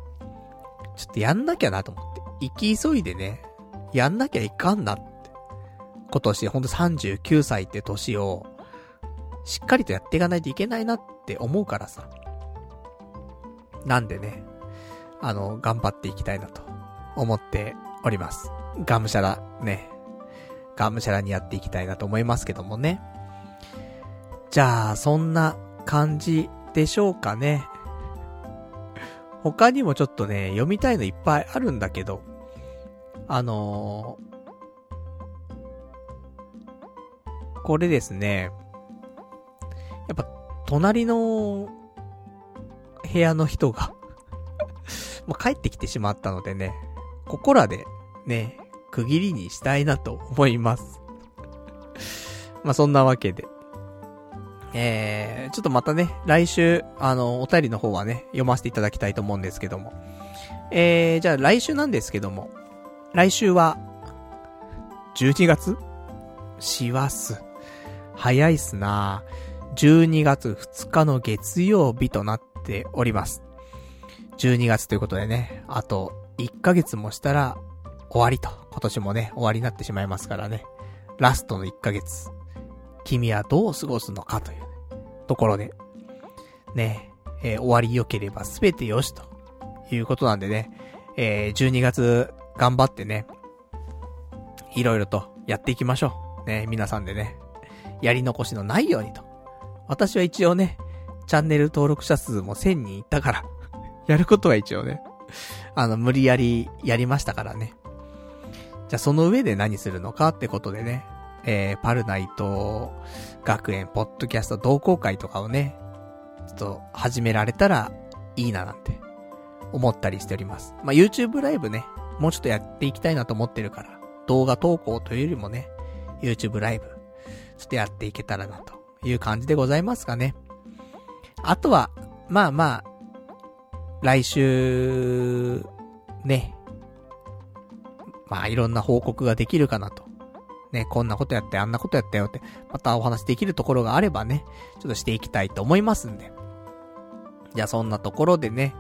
ちょっとやんなきゃなと思って、行き急いでね、やんなきゃいかんなって、今年ほんとさんじゅうきゅうさいって年をしっかりとやっていかないといけないなって思うからさ、なんでね、あの頑張っていきたいなと思っております。がむしゃらね、がむしゃらにやっていきたいなと思いますけどもね。じゃあ、そんな感じでしょうかね。他にもちょっとね、読みたいのいっぱいあるんだけど、あのー、これですね、やっぱ、隣の部屋の人が、もう帰ってきてしまったのでね、ここらでね、区切りにしたいなと思います。まあ、そんなわけで。えー、ちょっとまたね、来週、あの、お便りの方はね、読ませていただきたいと思うんですけども。えー、じゃあ来週なんですけども、来週は、じゅうにがつ?しわす。早いっすなぁ。じゅうにがつふつかの月曜日となっております。じゅうにがつということでね、あといっかげつもしたら終わりと。今年もね、終わりになってしまいますからね。ラストのいっかげつ。君はどう過ごすのかというところでね、えー、終わり良ければ全て良しということなんでね、えー、じゅうにがつ頑張ってね、いろいろとやっていきましょうね、皆さんでね、やり残しのないようにと。私は一応ね、チャンネル登録者数もせんにんいったからやることは一応ね、あの無理やりやりましたからね。じゃあその上で何するのかってことでね、えー、パルナイト学園ポッドキャスト同好会とかをね、ちょっと始められたらいいななんて思ったりしております。まあ、YouTube ライブね、もうちょっとやっていきたいなと思ってるから、動画投稿というよりもね、 YouTube ライブちょっとやっていけたらなという感じでございますかね。あとはまあまあ来週ね、まあいろんな報告ができるかなとね、こんなことやってあんなことやったよって、またお話できるところがあればね、ちょっとしていきたいと思いますんで。じゃあそんなところでね、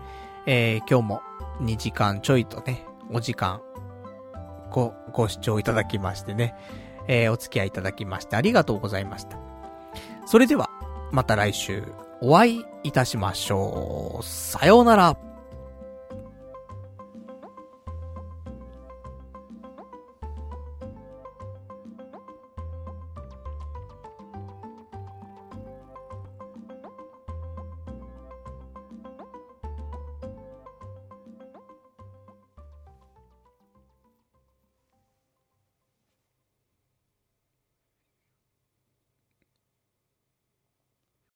えー、今日もにじかんちょいとね、お時間ご、ご視聴いただきましてね、えー、お付き合いいただきましてありがとうございました。それでは、また来週お会いいたしましょう。さようなら。